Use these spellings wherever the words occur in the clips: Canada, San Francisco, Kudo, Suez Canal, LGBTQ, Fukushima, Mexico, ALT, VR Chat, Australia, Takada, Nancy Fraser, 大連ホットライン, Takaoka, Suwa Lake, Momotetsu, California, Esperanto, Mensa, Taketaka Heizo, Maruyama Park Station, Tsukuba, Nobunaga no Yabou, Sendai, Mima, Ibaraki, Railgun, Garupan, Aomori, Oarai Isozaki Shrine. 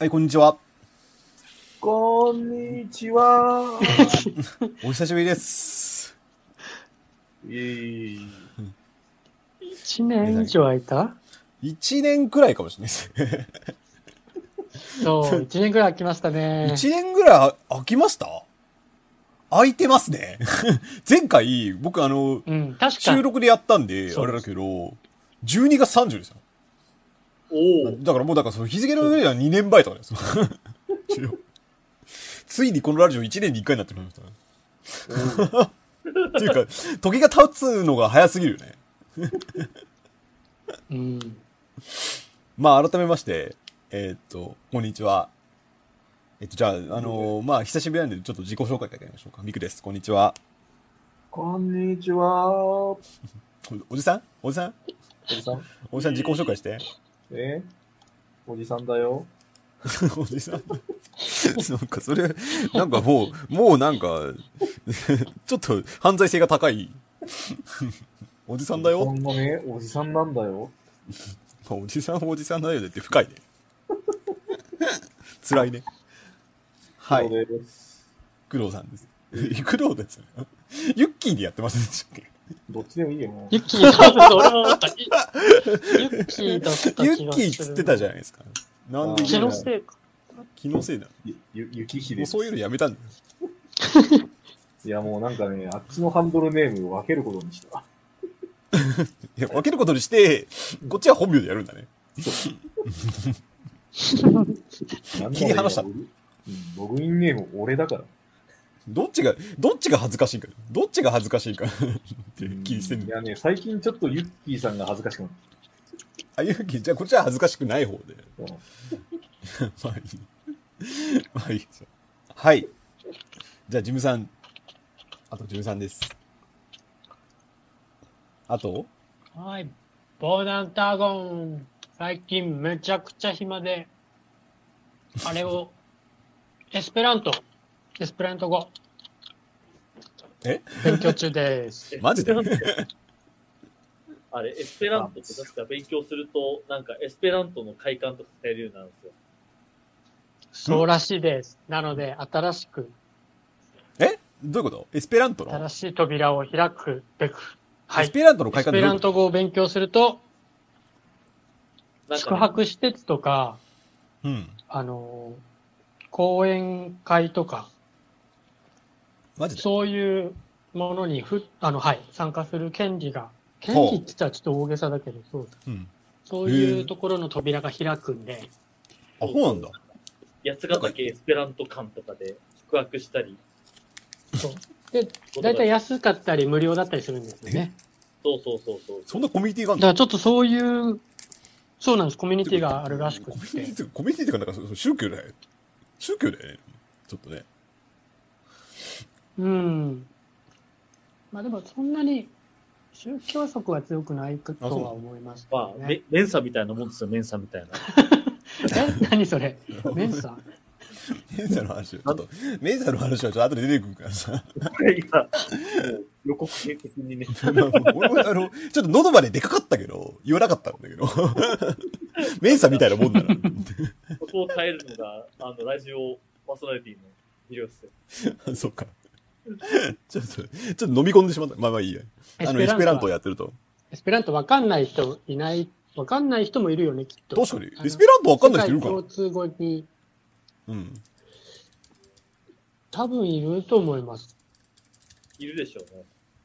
はい、こんにちは。こんにちは。お久しぶりです。1年以上空いた ?1 年くらいかもしれないです。そう、1年くらい空きましたね。1年くらい空きました?空いてますね。前回、僕収録でやったんで、あれだけど、12月30ですよ。おだからもうその日付の上では2年前とかです。ついにこのラジオ1年に1回になってしまいましたね。っていうか時が経つのが早すぎるよね。うん、まあ改めましてこんにちは。じゃあまあ久しぶりなんでちょっと自己紹介からいきましょうか。ミクです。こんにちは。こんにちは。おじさん自己紹介して。おじさんだよ。おじさんなんかそれなんかもうなんかちょっと犯罪性が高いおじさんだよ。おじさんなんだよ。おじさんだよって深いね。辛いね。はい。工藤さんです。工藤です。ユッキーでやってませんでしたっけ？どっちでもいいよ。ユッキーっつってたじゃないですか。なんで気のせいか。気のせいだ。雪秀です。そういうのやめたんだよ。いやもうなんかね、あっちのハンドルネームを分けることにした。いや分けることにして、こっちは本名でやるんだね。切り離した。ログインネーム俺だから。どっちが恥ずかしいか。って気にしてる。いやね、最近ちょっとユッキーさんが恥ずかしくなって。あ、ユッキー、じゃあこっちは恥ずかしくない方で。まあいい。まあいいですよ。はい。じゃあ、ジムさんです。あとはい。防弾ターゴン。最近めちゃくちゃ暇で、あれを、エスペラント語。勉強中です。マジであれ、エスペラントって確か勉強すると、なんかエスペラントの快感とか使えるようになるんですよ。そうらしいです。なので、新しく。どういうこと？エスペラントの新しい扉を開くべく。はい。エスペラントの快感。エスペラント語を勉強すると、宿泊施設とか、講演会とか、そういうものに参加する権利って言ったらちょっと大げさだけど、そういうところの扉が開くんで。あ、そうなんだ。八ヶ岳エスペラント館とかで宿泊したり。そう。で、だいたい安かったり無料だったりするんですよね。そう。そんなコミュニティがあるんだ。だからちょっとそういう、そうなんです。コミュニティがあるらしくて。コミュニティってなんか宗教だよね。ちょっとね。まあでもそんなに宗教色は強くないとは思いますけどね。メンサみたいなもんですよ、メンサみたいな。何それメンサメンサの話はちょっと後で出てくるからさ。予告編的にね。俺もちょっと喉まででかかったけど、言わなかったんだけど。メンサみたいなもんだな。そこを変えるのが、ラジオパーソナリティの医療室です。そうか。ちょっと飲み込んでしまった。まあいいや。エスペラントをやってると。エスペラントわかんない人いない、わかんない人もいるよね、きっと。確かに。エスペラントわかんない人いるから。共通語に。多分いると思います。いるでしょ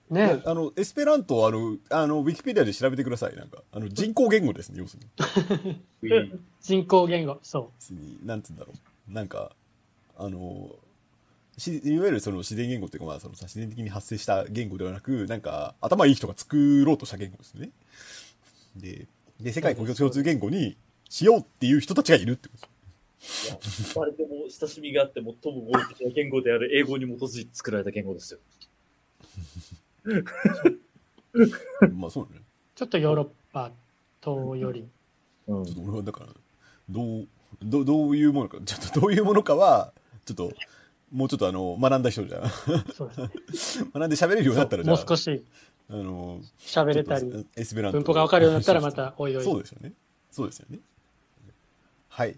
うね。ね。エスペラントはウィキペディアで調べてください。なんか、人工言語ですね、要するに。人工言語、そう。なんつうんだろう。なんか、いわゆるその自然言語っていうか、まあその自然的に発生した言語ではなく、なんか、頭いい人が作ろうとした言語ですね。で、世界共通言語にしようっていう人たちがいるってことです。あれでも親しみがあって最も合理的な言語である英語に基づいて作られた言語ですよ。まあそうね。ちょっとヨーロッパ等より。俺はだからどういうものかちょっとどういうものかはちょっともうちょっと学んだ人じゃん。そうですね。学んで喋れるようになったらじゃあもう少し喋れたり文法が分かるようになったらまたおいおい。そうですよね。はい。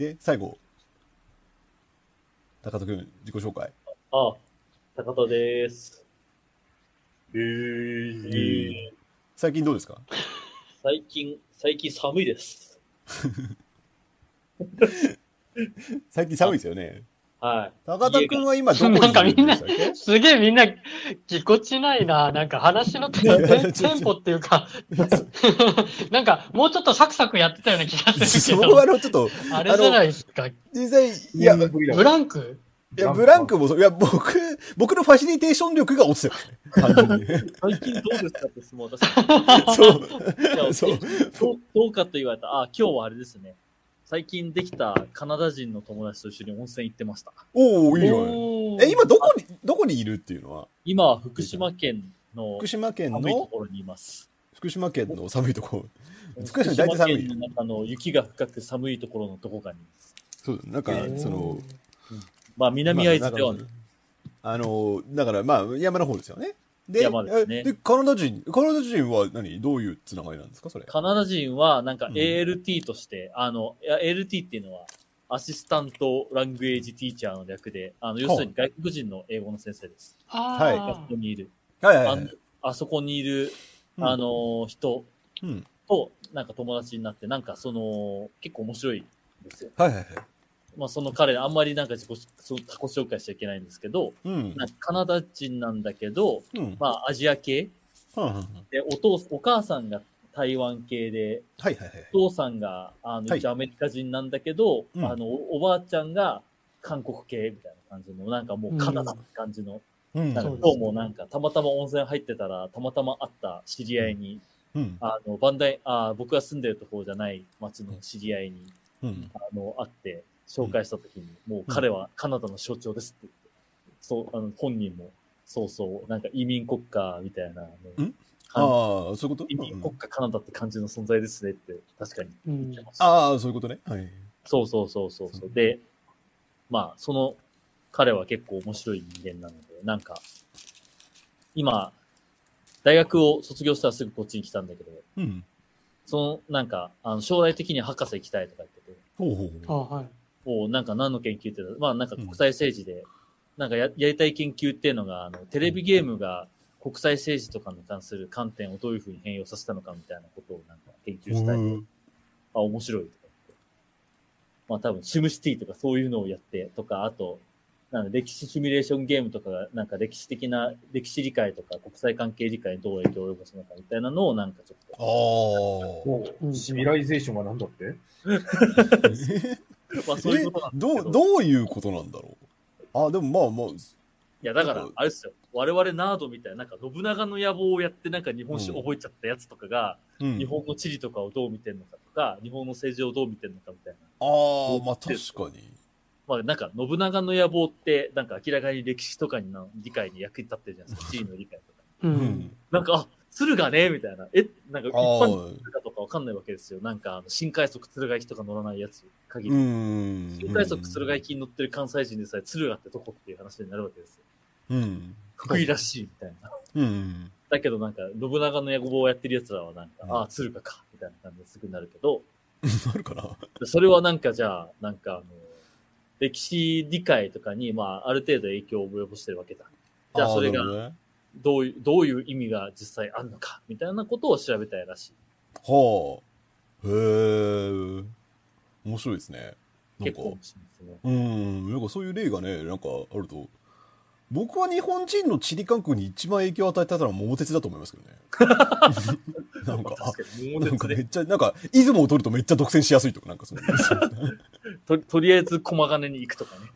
で、最後、高田くん、自己紹介。あ、高田です。最近どうですか？最近寒いです。最近寒いですよね。はい。高田くんは今どこにいるんでしたっけ？なんかみんな、すげえみんなぎこちないな。なんか話のテンポっていうか、なんかもうちょっとサクサクやってたような気がするけど。ちょっとあれじゃないですか。実際、いや、ブランク？いや、ブランクもそう、いや、僕のファシリテーション力が落ちてる、ね。最近どうですかって質問を出した。そう。どうかと言われた。あ、今日はあれですね。最近できたカナダ人の友達と一緒に温泉行ってました。おー、いいよ。今どこにいるっていうのは？今は福島県の寒いところにいます。福島県の寒いところ。福島県の中の雪が深く寒いところのどこかにいます。そう、なんか、その、まあ、南会津ではね。だから、まあ、山の方ですよね。で、山ですね。で、カナダ人はどういうつながりなんですか、それ。カナダ人は、なんか ALT として、ALT っていうのは、アシスタントラングエージティーチャーの略で、要するに外国人の英語の先生です。はい。学校にいる。はい。あそこにいる、人と、なんか友達になって、なんかその、結構面白いんですよ。はい。まあ、その彼、あんまりなんか自己紹介しちゃいけないんですけど、なんかカナダ人なんだけど、まあ、アジア系、で、お母さんが台湾系で、お父さんが、一応アメリカ人なんだけど、おばあちゃんが韓国系みたいな感じの、なんかもうカナダって感じの、なんか今日もなんか、たまたま温泉入ってたら、たまたま会った知り合いに、僕が住んでるところじゃない町の知り合いに、会って、紹介したときに、もう彼はカナダの象徴ですって言って、そう、本人も、そうそう、なんか移民国家みたいな、ああ、そういうこと？移民国家カナダって感じの存在ですねって、確かに言ってました。ああ、そういうことね。はい。そう。で、まあ、その、彼は結構面白い人間なので、なんか、今、大学を卒業したらすぐこっちに来たんだけど、その、なんか、将来的には博士行きたいとか言ってて、はい。なんか何の研究って、まあなんか国際政治で、なんか やりたい研究っていうのが、テレビゲームが国際政治とかに関する観点をどういうふうに変容させたのかみたいなことをなんか研究したい。あ、面白いとかって。まあ多分シムシティとかそういうのをやってとか、あと、なんか歴史シミュレーションゲームとかが、なんか歴史的な、歴史理解とか国際関係理解にどう影響を及ぼすのかみたいなのをなんかちょっと。シミュライゼーションは何だってまあそういうことなんですけど。どういうことなんだろう。あ、でもまあまあ。いや、だから、あれですよ。我々ナードみたいな、なんか信長の野望をやって、なんか日本史覚えちゃったやつとかが、日本の地理とかをどう見てるのかとか、日本の政治をどう見てるのかみたいな。ああ、まあ確かに。まあなんか、信長の野望って、なんか明らかに歴史とかに理解に役に立ってるじゃないですか。地理の理解とか。なんか、あ、鶴がねみたいな。なんか一般の鶴かとかわかんないわけですよ。なんか、新快速鶴ヶ駅とか乗らないやつ限り。新快速鶴ヶ駅に乗ってる関西人でさえ鶴ヶってどこっていう話になるわけですよ。福井らしいみたいな。だけどなんか、信長の野望をやってる奴らはなんか、ああ、鶴ヶかみたいな感じですぐなるけど。なるかなそれはなんかじゃあ、なんか歴史理解とかに、まあ、ある程度影響を及ぼしてるわけだ。じゃあそれが、どういう意味が実際あるのかみたいなことを調べたいらしい。はあ。へえ。面白いですね。なんか結構面白いですね。なんかそういう例がね、なんかあると。僕は日本人の地理感覚に一番影響を与えたのは桃鉄だと思いますけどね。なんか、なんかめっちゃ、なんか、出雲を取るとめっちゃ独占しやすいとか、なんかそうとりあえず駒ヶ根に行くとかね。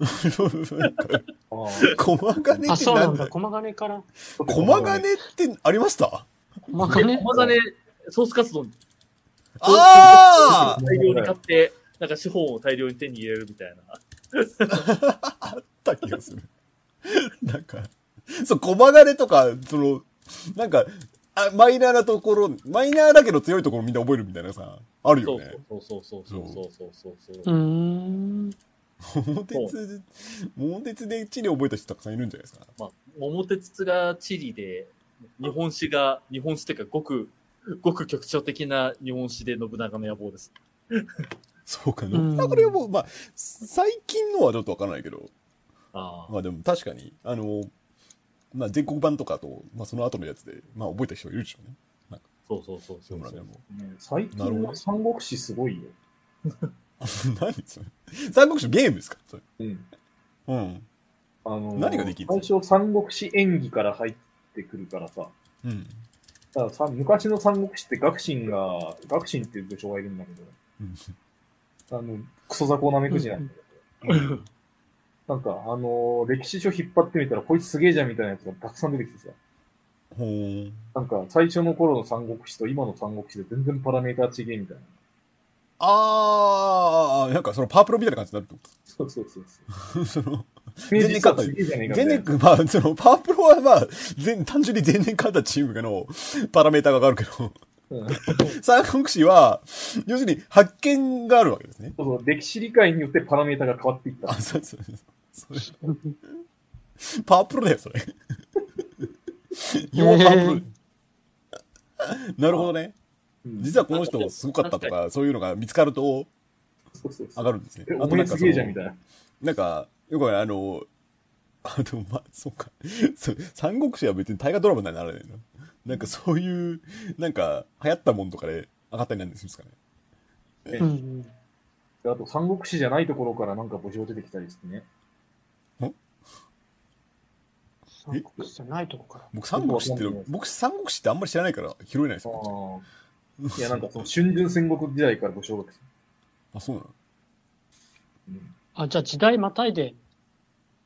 駒ヶ根って。あ、そうなんだ、駒ヶ根から。駒ヶ根ってありました？駒ヶ根ソースカツ丼。ああ大量に買って、なんか資本を大量に手に入れるみたいな。あった気がする。なんか、そう、駒ヶ根とか、その、なんか、マイナーだけど強いところみんな覚えるみたいなさ、あるよね。そう。桃鉄で地理覚えた人たくさんいるんじゃないですか。まあ、桃鉄が地理で、日本史っていうか、ごく極調的な日本史で信長の野望です。そうか、信長の野望、まあ最近のはちょっとわからないけど、あ、まあでも確かにまあ、全国版とかと、まあ、その後のやつで、まあ、覚えた人いるでしょうね。なんかそう、最近は三国志すごいよ。何それ？三国志のゲームですか？それ。うん。うん。何ができる？最初三国志演技から入ってくるからさ。うん。だから昔の三国志って学信っていう武将がいるんだけど、クソ雑魚なめくじなんだけど。なんか、歴史書引っ張ってみたら、こいつすげえじゃんみたいなやつがたくさん出てきてさ。ほー。なんか、最初の頃の三国志と今の三国志で全然パラメーター違えみたいな。あー、なんかそのパープロみたいな感じになるってこと？そう。全然勝った。全然、まあ、そのパープロはまあ、単純に全然勝ったチームのパラメーターが上がるけど。三国志は要するに発見があるわけですね。そう、歴史理解によってパラメータが変わっていった。あ、そうパープルだよそれ。パープル。なるほどね。実はこの人すごかったとかそういうのが見つかると上がるんですね。あとなんかそのなんかよくでもまあそうか。三国志は別に大河ドラマにならないの。なんかそういう、なんか流行ったもんとかで上がったりなんですかね。うん。あと、三国志じゃないところからなんか武将出てきたりしてね。三国志じゃないとこから。僕三国志ってあんまり知らないから拾えないですよ。いや、なんかその春秋戦国時代から武将が来た。あ、そうなの、うん、あ、じゃあ時代またいで。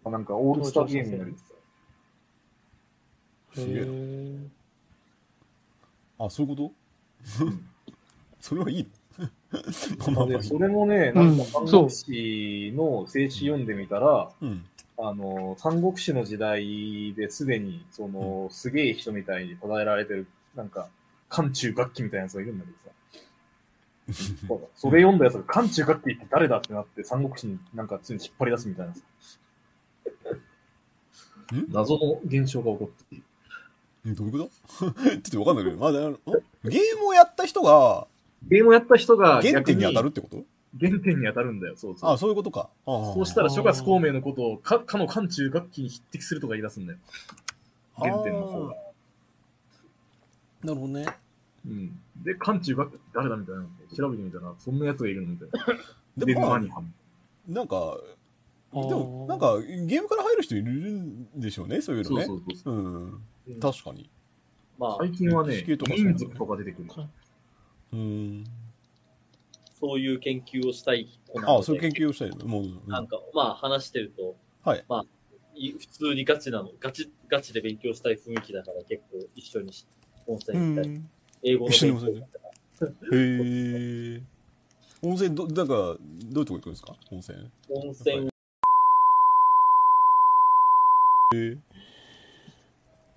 あ、なんかオールスターゲームになるんですよ。すげえな。あ、そういうこと、うん、それはいいのそれもね、なんか三国志の聖史読んでみたら、うん、三国志の時代ですでに、その、すげえ人みたいに称えられてる、なんか、漢中楽器みたいなやつがいるんだけどさ。それ読んだやつが、漢中楽器って誰だってなって、三国志になんか常に引っ張り出すみたいなさ。謎の現象が起こっている。どういうこと？ちょっとわかんないけど、まだ、ゲームをやった人が原点に当たるってこと？原点に当たるんだよ、そう。あ、そういうことか。そうしたら諸葛孔明のことをかの漢中楽器に匹敵するとか言い出すんだよ。原点の方が。なるほどね。うん。で、漢中楽器って誰だみたいなの調べてみたら、そんな奴がいるのみたいな。でも、なんか、ゲームから入る人いるんでしょうね、そういうのね。そう。うん。確かに。まあ、最近はね、民族とか出てくる。そういう研究をしたい子なので。ああ、そういう研究をしたい。もう、なんか、まあ、話してると、はい。まあ、普通にガチで勉強したい雰囲気だから、結構一緒に温泉行ったり、英語の勉強とか。へぇー。温泉、なんか、どういうとこ行くんですか？温泉。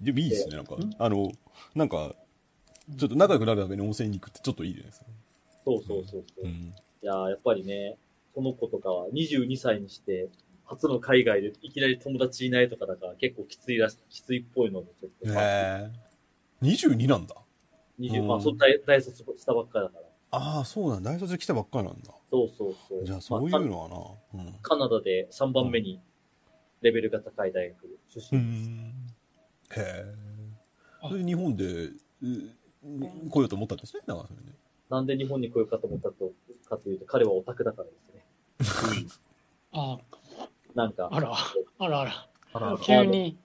でもいいですね、なんか。なんか、ちょっと仲良くなるために温泉に行くってちょっといいじゃないですか。そう。うん、いややっぱりね、その子とかは22歳にして、初の海外でいきなり友達いないとかだから結構きついっぽいので、ちょっと。22なんだ。20、まあ、大卒したばっかだから。ああ、そうなんだ。大卒来たばっかなんだ。そう。じゃあ、そういうのはな。まあ、カナダで3番目にレベルが高い大学出身です。へえ。それで日本で来ようと思ったんですね、長瀬ね。なんで日本に来ようかと思ったかというと、彼はオタクだからですね。ああ。なんか。あら。急に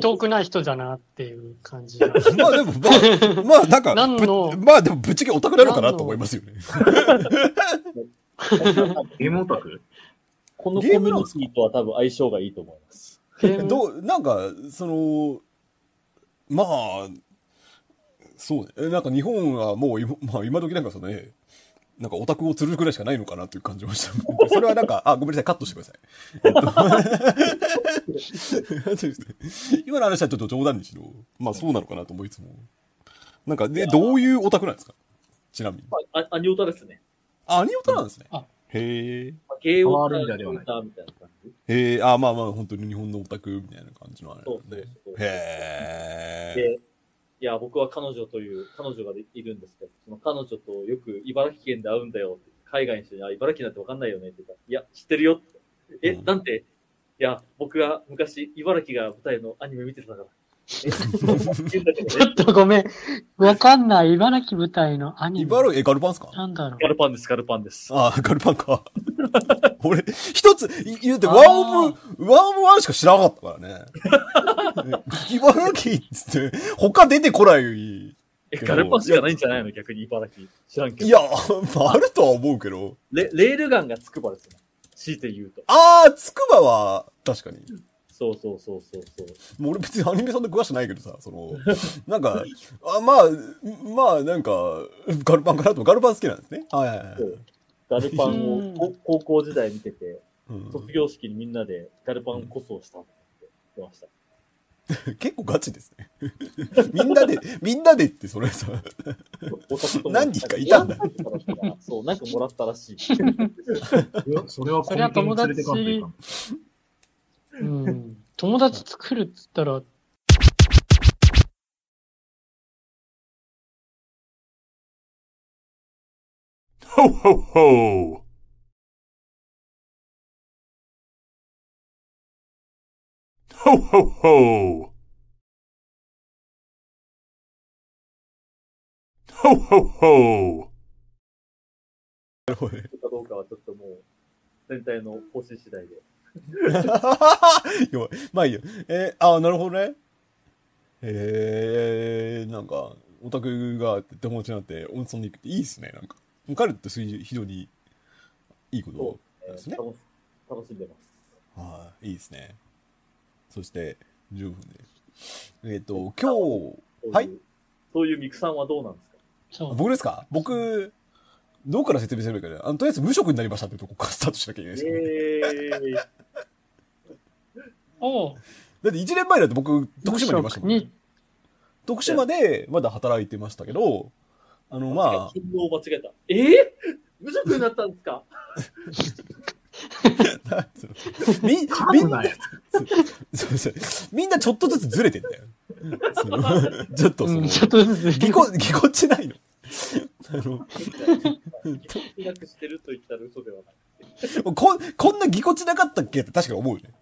遠くない人じゃなっていう感じ。まあでも、まあなんか、まあでもぶっちゃけオタクなのかなと思いますよね。ゲームオタク？このコミュニティとは多分相性がいいと思います。なんか、まあ、そうね。なんか日本はもう、まあ今時なんかなんかオタクを釣るくらいしかないのかなっていう感じました。それはなんか、あ、ごめんなさい、カットしてください。今の話はちょっと冗談にしろ、まあそうなのかなと思いつも。なんか、で、どういうオタクなんですか？ちなみに。アニオタですね。アニオタなんですね。へぇー。ゲーオタみたいな感じ。へぇー。あ、まあ、本当に日本のオタクみたいな感じのあれなんで。へぇー。で、いや、僕は彼女がいるんですけど、その彼女とよく茨城県で会うんだよって海外の人に、あ、茨城なんて分かんないよねって言ったら、いや、知ってるよって。え、うん、なんて、いや、僕が昔、茨城が舞台のアニメ見てたから。ちょっとごめん。わかんない。茨城舞台のアニメ。茨城、ガルパンですか？なんだろう。ガルパンです、ガルパンです。ああ、ガルパンか。俺、一つ、言うて、ワンしか知らなかったからね。茨城っつって、他出てこない。え、ガルパンしかないんじゃないの？逆に茨城。知らんけど。いや、まあ、あるとは思うけど。レールガンがつくばですね。強いて言うと。ああ、つくばは、確かに。そう。もう俺別にアニメさんで詳しくないけどさ、その、なんか、あ、まあ、なんか、ガルパンかなと、ガルパン好きなんですね。はいはいはい。ガルパンを高校時代見てて、卒業式にみんなでガルパンこそしたって言ってました。結構ガチですね。みんなでって、それさ、何人かいたんだ。そう、なんかもらったらしい。それは友達。うん、友達作るっつったら、ほほほ。ほほほ。ほほほ。なるほどね。どうかはちょっともう全体の方針次第で。まあいいよ。あ、なるほどね。なんか、オタクが友達になって、温泉に行くっていいっすね、なんか。彼って非常にいいことなんですね。楽しんでます。はい、いいですね。そして、10分で。今日、はい。そういうミクさんはどうなんですか？僕ですか？僕、どうから説明すればいいかね。とりあえず無職になりましたっていうとこからスタートしなきゃいけないですね。おう。だって1年前だって僕、徳島にいましたもんね。徳島でまだ働いてましたけど、まあ。間違えた。無職になったんですか？みんなちょっとずつずれてんだよ。ちょっとその、ちょっとずつぎこちないの。ぎこちなくしてると言ったら嘘ではない。こんなぎこちなかったっけって確かに思うよね。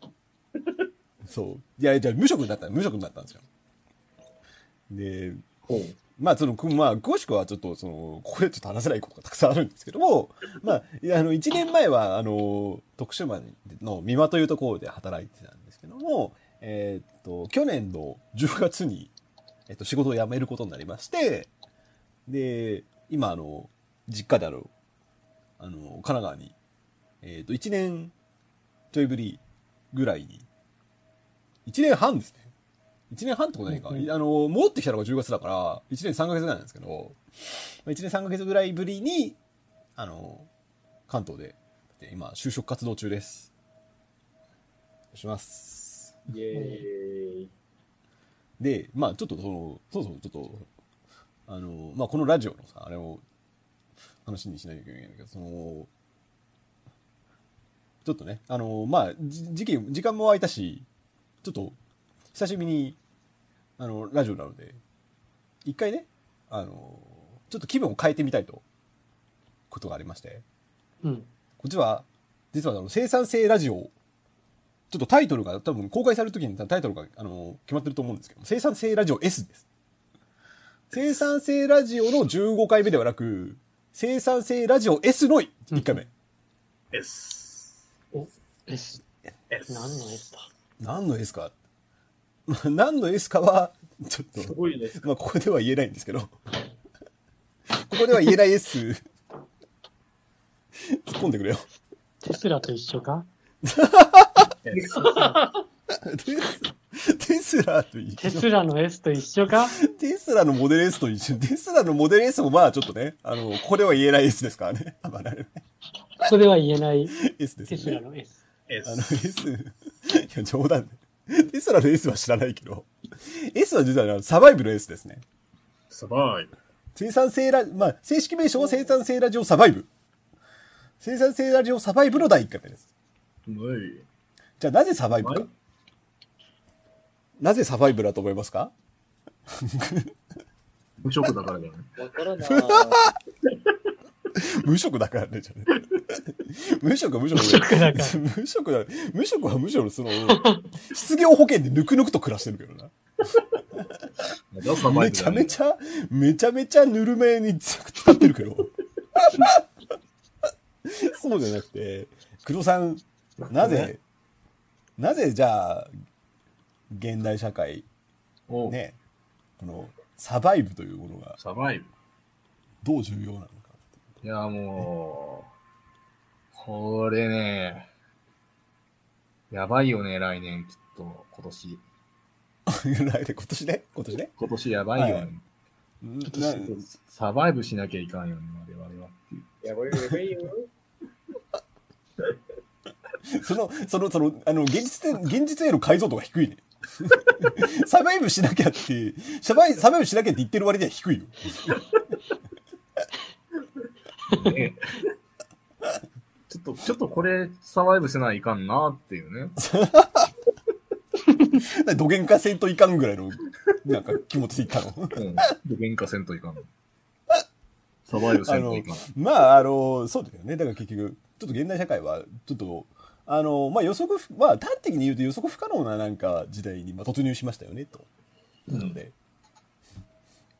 そう。いや、じゃあ無職になったんですよ。で、まあ、詳しくはちょっと、ここでちょっと話せないことがたくさんあるんですけども、まあ、1年前は、徳島の美馬というところで働いてたんですけども、去年の10月に、仕事を辞めることになりまして、で、今、実家で神奈川に、1年ちょいぶりぐらいに、1年半ですね。1年半ってことないか、うん、戻ってきたのが10月だから、1年3ヶ月なんですけど、1年3ヶ月ぐらいぶりに、関東で、今、就職活動中です。します。イエーイ。で、まあちょっとそうそう、ちょっと、まあこのラジオのさ、あれを、話にしないといけないんだけど、ちょっとね、まあ時間も空いたし、ちょっと、久しぶりに、ラジオなので、一回ね、ちょっと気分を変えてみたいと、ことがありまして。うん。こっちは、実は生産性ラジオ、ちょっとタイトルが、多分公開されるときにタイトルが、決まってると思うんですけど、生産性ラジオ S です。生産性ラジオの15回目ではなく、生産性ラジオ S の1回目。うん、S。お、S。S。何の S だ？何の S か。何の S かは、ちょっと、まあ、ここでは言えないんですけど、ここでは言えない S、突っ込んでくれよ。テスラと一緒か？テスラと一緒。テスラの S と一緒か？テスラのモデル S と一緒。テスラのモデル S もまあちょっとね、ここでは言えない S ですからね。ここでは言えない S ですね。テスラの S。S。いや、冗談で。テスラの S は知らないけど、S は実はサバイブの S ですね。サバイブ。生産性ラジオ、まあ、正式名称は生産性ラジオサバイブ。生産性ラジオサバイブの第1回目です。じゃあなぜサバイブか。なぜサバイブだと思いますか？無職だからだよね。わからない。無職だからね。無職はむしろその失業保険でぬくぬくと暮らしてるけどな。めちゃめちゃぬるめに使ってるけど。そうじゃなくて、黒さん、なぜじゃあ現代社会ね、このサバイブというものがどう重要なのか。いやもうこれね、やばいよね、来年きっと今年ね今年やばいよね。はいサバイブしなきゃいかんよね、我々は。やばいよ、やばいよ。現実への解像度が低いね。サバイブしなきゃって言ってる割には低いよ。ね、ちょっとこれサバイブせないかんなっていうね。どげんかせんといかんぐらいのなんか気持ちでいったの。どげんかせんといかん。サバイブせんといかん。そうだよね。だから結局ちょっと現代社会はちょっと端的に言うと予測不可能ななんか時代に突入しましたよねと。なので、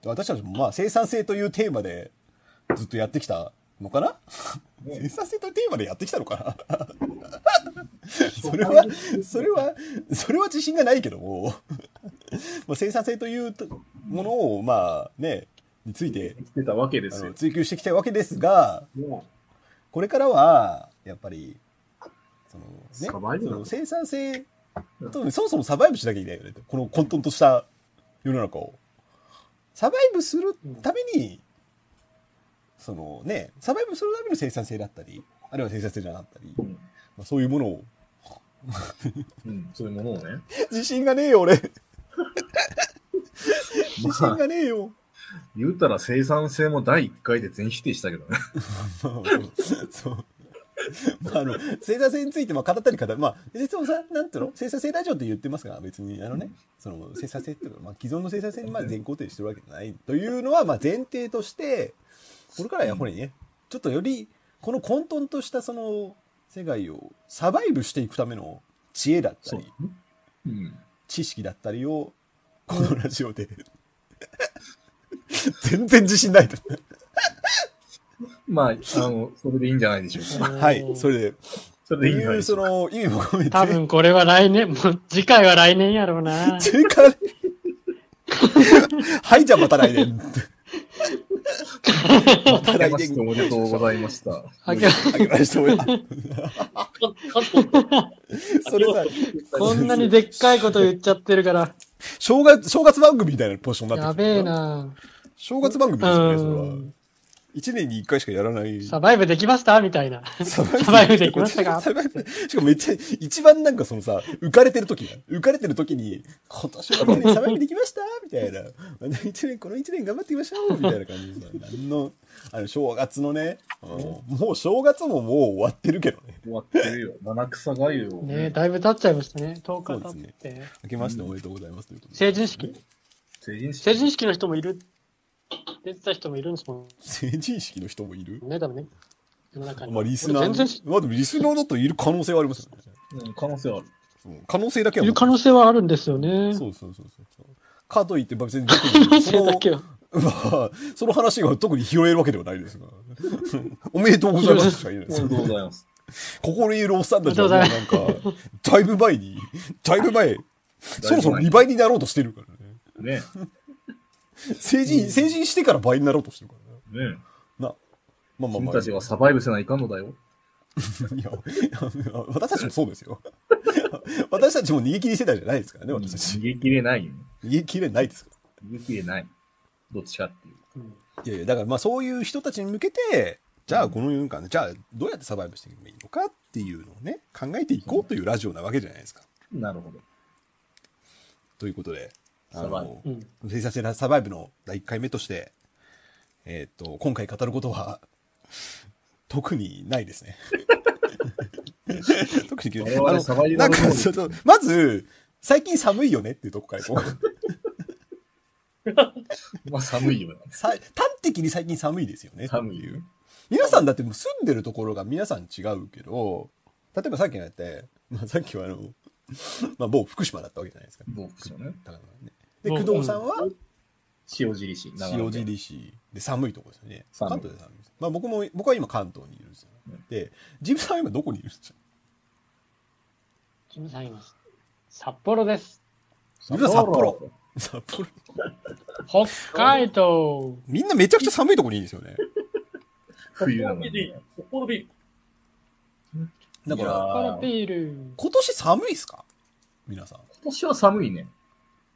私たちも生産性というテーマでずっとやってきたのかな。生産性というテーマでやってきたのかな。それは自信がないけどもまあ生産性というものをについて追求してきたわけですが、これからはやっぱりその生産性とそもそもサバイブしなきゃいけないよねと。この混沌とした世の中をサバイブするためにサバイブするための生産性だったり、あるいは生産性じゃなかったり、そういうものを、そういうものをね。自信がねえよ俺。自信がねえよ。言うたら生産性も第1回で全否定したけどね。そう。生産性について語ったり方、実はさ、なんていうの、生産性ラジオって言ってますが、別に生産性っていうのは、既存の生産性に全肯定してるわけじゃないというのは前提として、これからやっぱりね、ちょっとよりこの混沌としたその世界をサバイブしていくための知恵だったり、知識だったりをこのラジオで全然自信ないとそれでいいんじゃないでしょうか。はい、それでいいんじゃないでしょうか。意味も込めて。多分これは来年、もう次回は来年やろうな。次回はい、じゃあまた来年。また来年おめでとうございました。それさ、こんなにでっかいこと言っちゃってるから。正月番組みたいなポジションになってる。やべえな。正月番組ですよね、それは。1年に1回しかやらない。サバイブできましたみたいな。サバイブできましたか。しかもめっちゃ、一番なんかそのさ、浮かれてる時に、今年はね、サバイブできましたみたいな。この1年頑張っていきましょうみたいな感じでさ、正月のね、もう正月も終わってるけどね。終わってるよ。七草がゆを。ね、だいぶ経っちゃいましたね。10日経って。ね、明けましておめでとうございますということで。成人式の人もいる。出てた人もいるんですもん。成人式の人もいるね、多分ね。リスナー、リスナーだといる可能性はありますよね。うん、可能性はある。可能性だけは。いる可能性はあるんですよね。そう。かといって、別に出てる。その話が特に拾えるわけではないですが。おめでとうございますしか言えないです。おめでとうございます。ここにいるおっさんたちは、なんか、だいぶ前、そろそろ2倍になろうとしてるからね。ね。成人してから倍になろうとしてるからね。ねえ。君たちはサバイブせないかんのだよ。いや、私たちもそうですよ。私たちも逃げ切り世代じゃないですからね、私たち。逃げ切れないよ。逃げ切れないですから。逃げ切れない。どっちかっていう。いやだからそういう人たちに向けて、じゃあこの4間で、じゃあどうやってサバイブしていけばいいのかっていうのをね、考えていこうというラジオなわけじゃないですか。なるほど。ということで。生産性サバイブの第1回目として、今回語ることは特にないですね。特にまず最近寒いよねっていうとこから行こう。寒いよね。端的に最近寒いですよね。寒い。皆さんだってもう住んでるところが皆さん違うけど、例えばさっきのやって、まあ、さっきはまあ某福島だったわけじゃないですか。某福島ね。だからね。で工藤さんは塩尻市。塩尻市で寒いところですよね。関東で寒いです。まあ僕は今関東にいるんですよ。でジムさんは今どこにいるんですか。ジムさんいます。札幌です。ジムさん札幌。札幌。北海道。みんなめちゃくちゃ寒いところにいるんですよね。冬なのに。札幌ビール。だから今年寒いですか皆さん。今年は寒いね。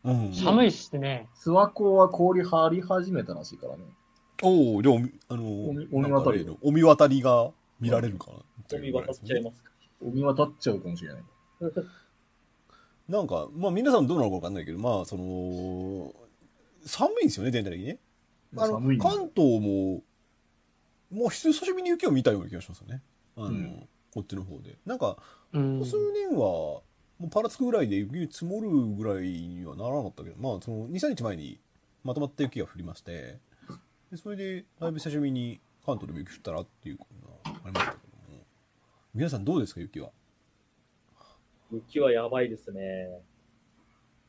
うん、寒いっすね。諏訪湖は氷張り始めたらしいからね。おお、でもお見渡りが見られるかな。お見渡っちゃいますか。お見渡っちゃうかもしれない。なんかまあ皆さんどうなのか分かんないけど、まあその寒いんですよね全体的にね。寒いね。関東ももう久しぶりに雪を見たような気がしますよね。うん、こっちの方でなんか、うん、ここ数年は。もうパラつくぐらいで雪積もるぐらいにはならなかったけど、まあその 2,3 日前にまとまった雪が降りまして、でそれでだいぶ久しぶりに関東でも雪降ったらっていうことがありましたけども、皆さんどうですか雪は。雪はやばいですね。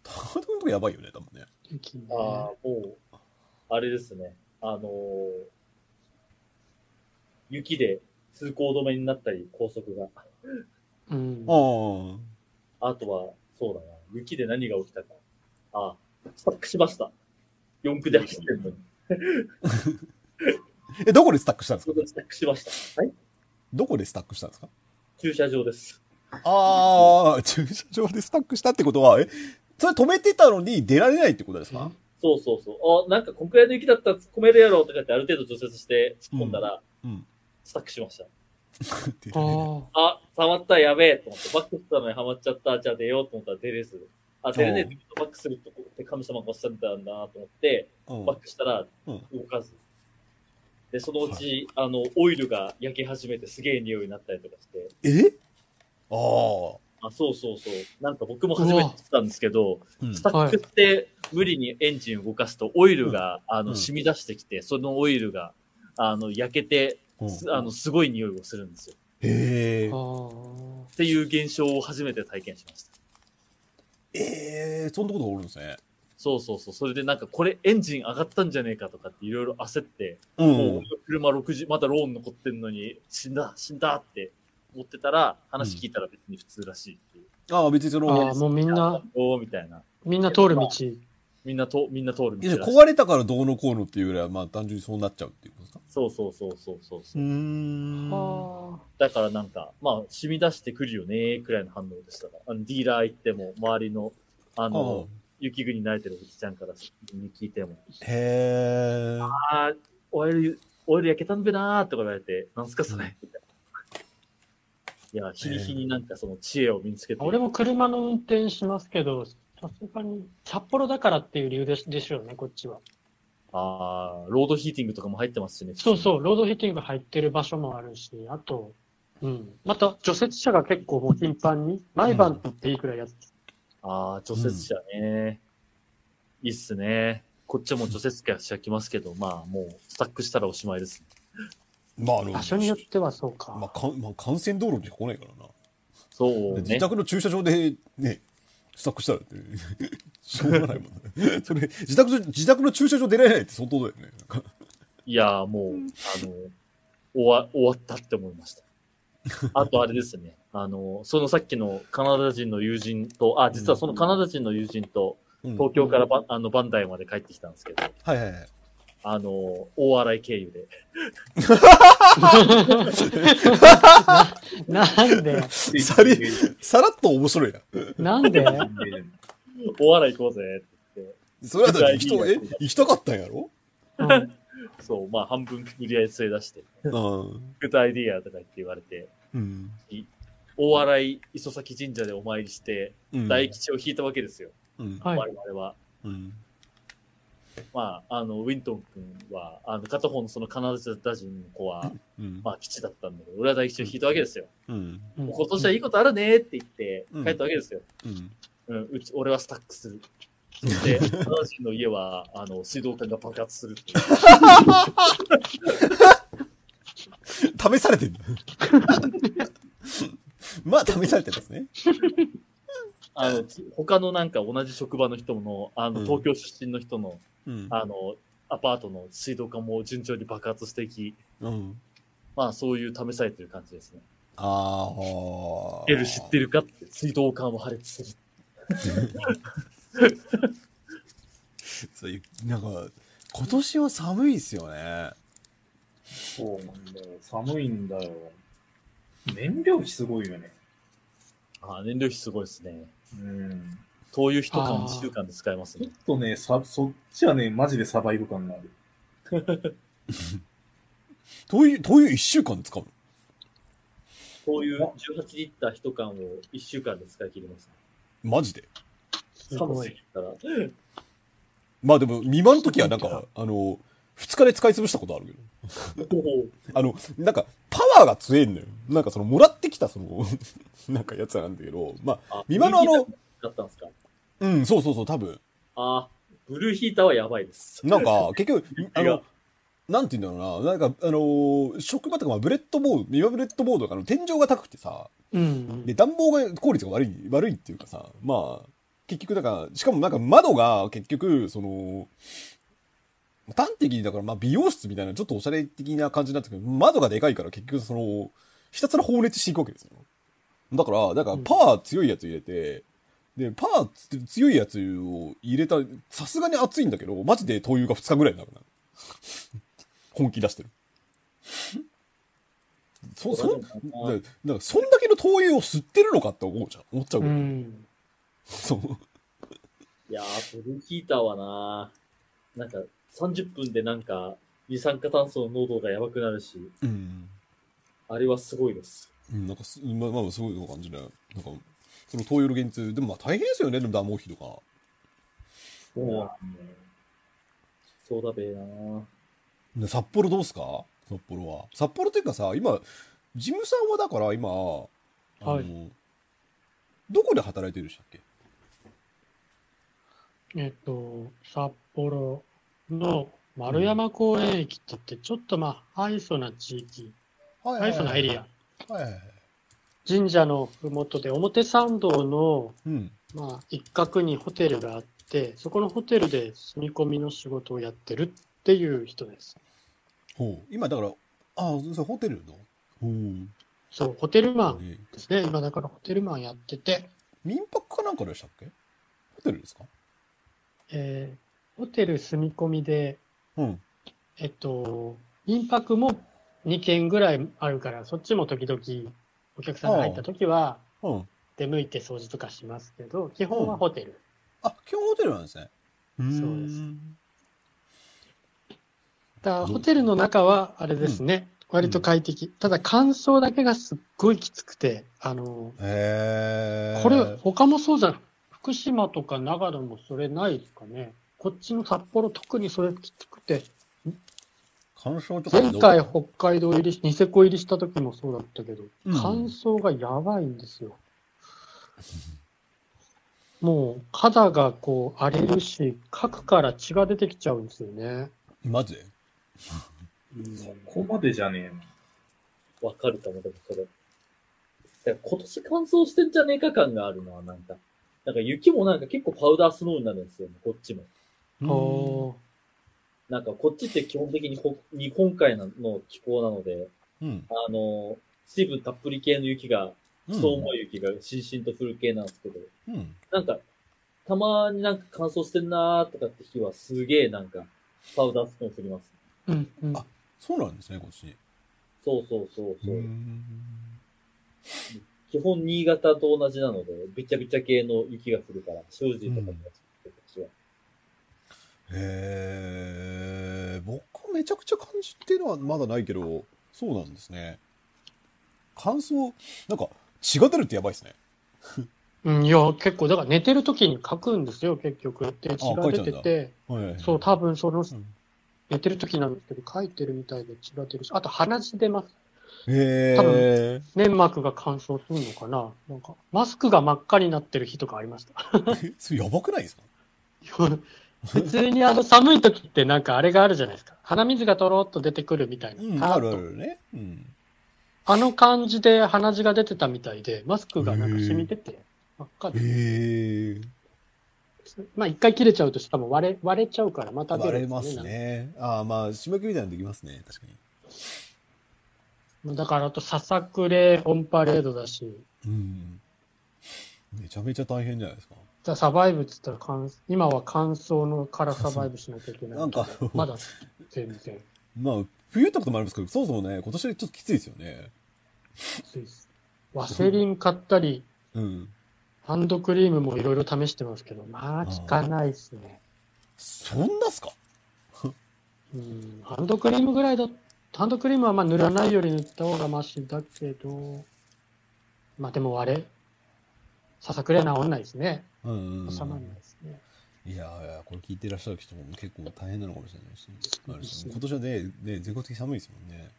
高田君のとこやばいよね多分ね。ああもうあれですね、雪で通行止めになったり高速が、うん、あああとは、そうだな。雪で何が起きたか。ああ、スタックしました。4区で走ってるのに。え、どこでスタックしたんですか？スタックしました。はい？どこでスタックしたんですか？駐車場です。ああ、駐車場でスタックしたってことは、それ止めてたのに出られないってことですか？そうそうそう。あ、なんかこんくらいの雪だったら突っ込めるやろうとかってある程度除雪して突っ込んだら、うん、スタックしました。あ、触ったやべえと思って、バックしたのにハマっちゃった、じゃあ出ようと思ったら出れず、あ、出れねえずっとバックするとこって神様がおっしゃったんだなと思って、バックしたら動かず。で、そのうち、はい、オイルが焼け始めてすげえ匂いになったりとかして。え？ああ。そうそうそう。なんか僕も初めて知ったんですけど、スタックって無理にエンジン動かすとオイルが、染み出してきて、そのオイルが、焼けて、すごい匂いをするんですよ。へー。っていう現象を初めて体験しました。そんなことがおるんですね。そうそうそう。それでなんかこれエンジン上がったんじゃねえかとかっていろいろ焦って、もう車60、まだローン残ってんのに死んだって思ってたら、話聞いたら別に普通らしいっていう。ああ、別にそのローン。ああ、もうみんな、みたいな。みんな通る道。みんな通る道。壊れたからどうのこうのっていうよりは、まあ単純にそうなっちゃうっていうことですか？そう。だからなんか、まあ、染み出してくるよね、くらいの反応でしたが、ディーラー行っても、周りの、雪国に慣れてるおじちゃんからに聞いても。へー。あー、オイル焼けたんべなーとか言われて、なんすかそれ。いや、日に日になんかその知恵を身につけて。俺も車の運転しますけど、さすがに札幌だからっていう理由でしょうね、こっちは。ああ、ロードヒーティングとかも入ってますしね。そう、ロードヒーティング入ってる場所もあるし、あと、また除雪車が結構もう頻繁に、毎晩とっていいくらいやって、ああ、除雪車ね、いいっすね。こっちはもう除雪車来ますけど、まあもうスタックしたらおしまいですね。まあ、場所によってはそうか。まあ、幹線道路って来ないからな。そう、ね。自宅の駐車場でね、スタックしたらってしょうがないもんね。それ自宅の駐車場出られないって相当だよね。いやーもう終わったって思いました。あとあれですね。そのさっきのカナダ人の友人と実はそのカナダ人の友人と東京からバンダイまで帰ってきたんですけど。はい。大洗経由で。なんでさらっと面白いな。なんで大洗行こうぜって言って。それはだって行きたかったんやろ、そう、まあ半分売り合い連れ出して。グッドアイディアとか言って言われて。大洗磯崎神社でお参りして、大吉を引いたわけですよ。我々は。まあ、ウィントン君は、片方のそのカナダ人の子は、まあ、基地だったんだけど、俺は大吉を引いたわけですよ。もう今年はいいことあるねって言って、帰ったわけですよ。俺はスタックする。そして、カナダ人の家は、水道管が爆発するっていう。試されてるまあ試されてますね。他のなんか同じ職場の人の、東京出身の人の、うん、アパートの水道管も順調に爆発していき、うん、まあそういう試されてる感じですね。ああ。L 知ってるかって、水道管を破裂する。そういう、なんか、今年は寒いですよね。そうなんだよ。寒いんだよ。燃料費すごいよね。ああ、燃料費すごいですね。うん。灯油1缶、1週間で使えますね。ちょっとね、そっちはね、マジでサバイブ感がある。灯油1週間で使うの？灯油18リッター1缶を1週間で使い切りますね。マジで？寒すぎたら。まあでも、未満の時はなんか、2日で使い潰したことあるけど。なんか、パワーが強いんだよ。なんかその、もらってきたその、なんかやつなんだけど、まあ、未満のだったんですか？うん、そうそうそう、多分。ああ、ブルーヒーターはやばいです。なんか、結局、なんて言うんだろうな、なんか、職場とか、まあ、ブレッドボードとかの天井が高くてさ、うん、で、暖房が、効率が悪いっていうかさ、まあ、結局、だから、しかもなんか窓が結局、その、端的にだから、まあ、美容室みたいな、ちょっとおしゃれ的な感じになってくるけど、窓がでかいから結局、その、ひたすら放熱していくわけですよ。だから、パワー強いやつ入れて、で、パワー強いやつを入れた、さすがに暑いんだけど、マジで灯油が2日ぐらいになるな。本気出してる。だからそんだけの灯油を吸ってるのかって思っちゃう。うん。そう。いやー、ブルーヒーターはなー、なんか30分でなんか二酸化炭素の濃度がやばくなるし、うん、あれはすごいです。うん、なんかまあすごい感じね。なんかその灯油の現実でもまあ大変ですよね、でも暖房費とか。そうだね。そうだべーなー。札幌どうすか？札幌は。札幌っていうかさ、今、ジムさんはだから今、はい、どこで働いてるんでしたっけ？札幌の丸山公園駅って言って、ちょっとまあ、ハイソな地域、はいはいはい、ハイソなエリア、はいはい、神社のふもとで表参道の、うん、まあ、一角にホテルがあって、そこのホテルで住み込みの仕事をやってるっていう人です。ほう、今だから、ホテルの？ほう。そう、ホテルマンですね。今だからホテルマンやってて。民泊かなんかでしたっけ？ホテルですか？ホテル住み込みで、うん、民泊も2軒ぐらいあるから、そっちも時々お客さんが入った時は、うん、出向いて掃除とかしますけど、基本はホテル。うん、基本ホテルなんですね。そうです。ホテルの中はあれですね、うん、割と快適、うん、ただ乾燥だけがすっごいきつくて、これ他もそうじゃん、福島とか長野もそれないですかね。こっちの札幌特にそれきつくて、乾燥とか前回北海道入りニセコ入りした時もそうだったけど、うん、乾燥がやばいんですよ。もう肌がこう荒れるし、核から血が出てきちゃうんですよね。マジで？そこまでじゃねえな。わかるかも、でもそれ。今年乾燥してんじゃねえか感があるのは、なんか雪もなんか結構パウダースノーになるんですよね、こっちも。なんかこっちって基本的に日本海の気候なので、うん、水分たっぷり系の雪が、そう重い雪がしんしんと降る系なんですけど、うん、なんか、たまになんか乾燥してんなーとかって日はすげえなんか、パウダースノー降ります、ね、うんうん。あ、そうなんですね、こっち。そう。基本、新潟と同じなので、びちゃびちゃ系の雪が降るから、正直とかもやつは。僕めちゃくちゃ感じっていうのはまだないけど、そうなんですね。乾燥、なんか血が出るってやばいですね。うん、いや、結構、だから寝てる時に書くんですよ、結局。で、血が出てて、そう、多分その、寝てる時なんですけど、書いてるみたいで血が出るし、あと鼻血出ます。多分、粘膜が乾燥するのかな。なんか、マスクが真っ赤になってる日とかありました。それやばくないですか？普通に寒い時ってなんかあれがあるじゃないですか。鼻水がとろっと出てくるみたいな。うん、あるね。うん。あの感じで鼻血が出てたみたいで、マスクがなんか染みてて、真っ赤で。まあ一回切れちゃうと多分割れちゃうからまた出るんですね。割れますね。ああまあ、しばきみたいなのできますね。確かに。だからあと、ささくれ、オンパレードだし。うん。めちゃめちゃ大変じゃないですか。じゃあサバイブって言ったら、今は乾燥のからサバイブしなきゃいけない。なんか、まだ全然。まあ、冬ってこともありますけど、そもそもね、今年ちょっときついですよね。きついです。ワセリン買ったり、うん、ハンドクリームもいろいろ試してますけど、まあ、効かないですね。そんなっすかうん、ハンドクリームぐらいだ、ハンドクリームはまあ塗らないより塗った方がマシだけど、まあでもあれ、ささくれ治んないですね。うん、収まらないですね。いやー、これ聞いてらっしゃる人も結構大変なのかもしれないし、あれし今年は ね、全国的に寒いですもんね。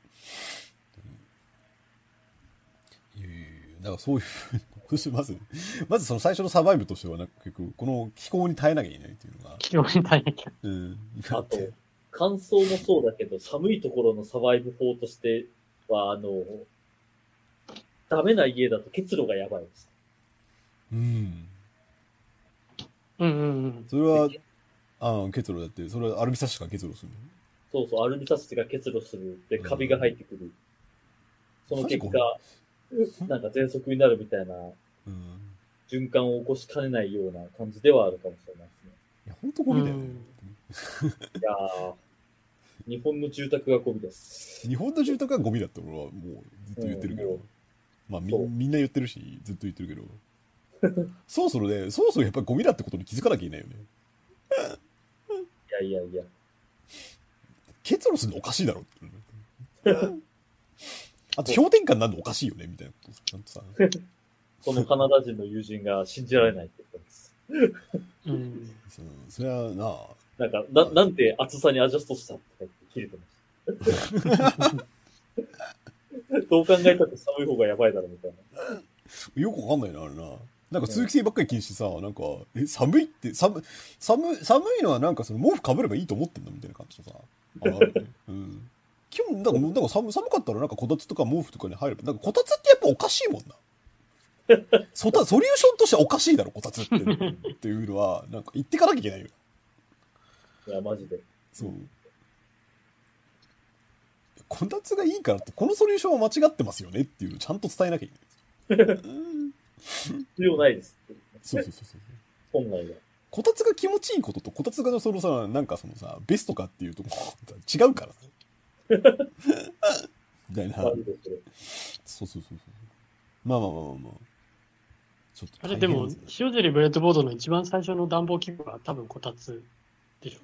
いやいやいや、だからそういう、まずその最初のサバイブとしては、なんか結構、この気候に耐えなきゃいけないっていうのが。気候に耐えなきゃ。うん。あと、乾燥もそうだけど、寒いところのサバイブ法としては、ダメな家だと結露がやばいんです。うん。うんうんうん、それは結露だって、それはアルミサッシが結露する、そうそう、アルミサッシが結露するでカビが入ってくる、その結果なんか喘息になるみたいな、うん、循環を起こしかねないような感じではあるかもしれないですね。いや、ほんとゴミだよね、うん、いやー、日本の住宅がゴミです。日本の住宅がゴミだって俺はもうずっと言ってるけど、うん、まあ みんな言ってるしずっと言ってるけどそろそろやっぱりゴミだってことに気づかなきゃいけないよね。いやいやいや。結露するのおかしいだろって。あと氷点下になるのおかしいよねみたいなことちゃんとさ。このカナダ人の友人が信じられないってことです。うん。それはなあ。なんかなんて暑さにアジャストしたって言って切れてました。どう考えたって寒い方がやばいだろみたいな。よくわかんないなあれな。なんか通気性ばっかり気にしてさ、なんか寒いって寒いのはなんかその毛布かぶればいいと思ってんだみたいな感じのさ、ね、うん、基本なんか寒かったらなんかこたつとか毛布とかに入れば、なんかこたつってやっぱおかしいもんな。ソリューションとしておかしいだろこたつってっていうのはなんか言ってかなきゃいけないよ。いやマジで。そう。こたつがいいからってこのソリューションは間違ってますよねっていうのをちゃんと伝えなきゃいけない。必要ないです。そう。本来は。こたつが気持ちいいことと、こたつがそのさ、なんかそのさ、ベストかっていうと違うからさ。みたいな。そう。まあ。ちょっと。あれでも、塩尻ブレッドボードの一番最初の暖房器具は多分こたつでしょ。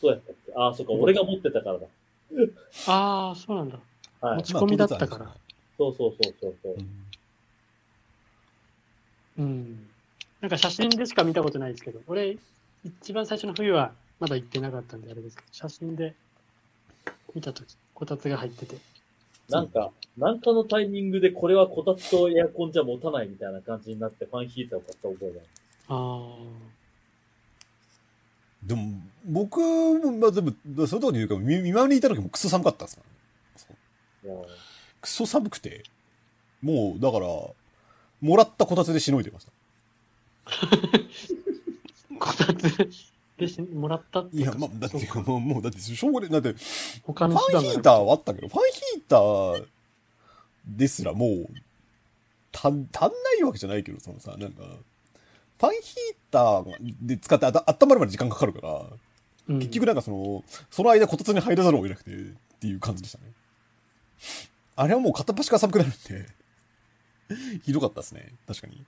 そうやったっけ。ああ、そっか、俺が持ってたからだ。ああ、そうなんだ。はい、持ち込みだったから。まあ、そう。うんうん、なんか写真でしか見たことないですけど、俺一番最初の冬はまだ行ってなかったんであれですけど、写真で見たときこたつが入ってて、なんかのタイミングでこれはこたつとエアコンじゃ持たないみたいな感じになってファンヒーターを買った覚えがある。でも僕も、まあ、でもそういうところで言うか、見回りにいた時もクソ寒かったんですから、ね、クソ寒くて、もうだからもらったこたつでしのいでました。こたつでもらったっていや、まあ、だってもうだってしょうがない。だって他のファンヒーターはあったけど、ファンヒーターですらもう足んないわけじゃないけど、そのさ、なんかファンヒーターで使って温まるまで時間かかるから、うん、結局なんかその間こたつに入らざるを得なくてっていう感じでしたね。あれはもう片っ端から寒くなるんで。ひどかったですね。確かに。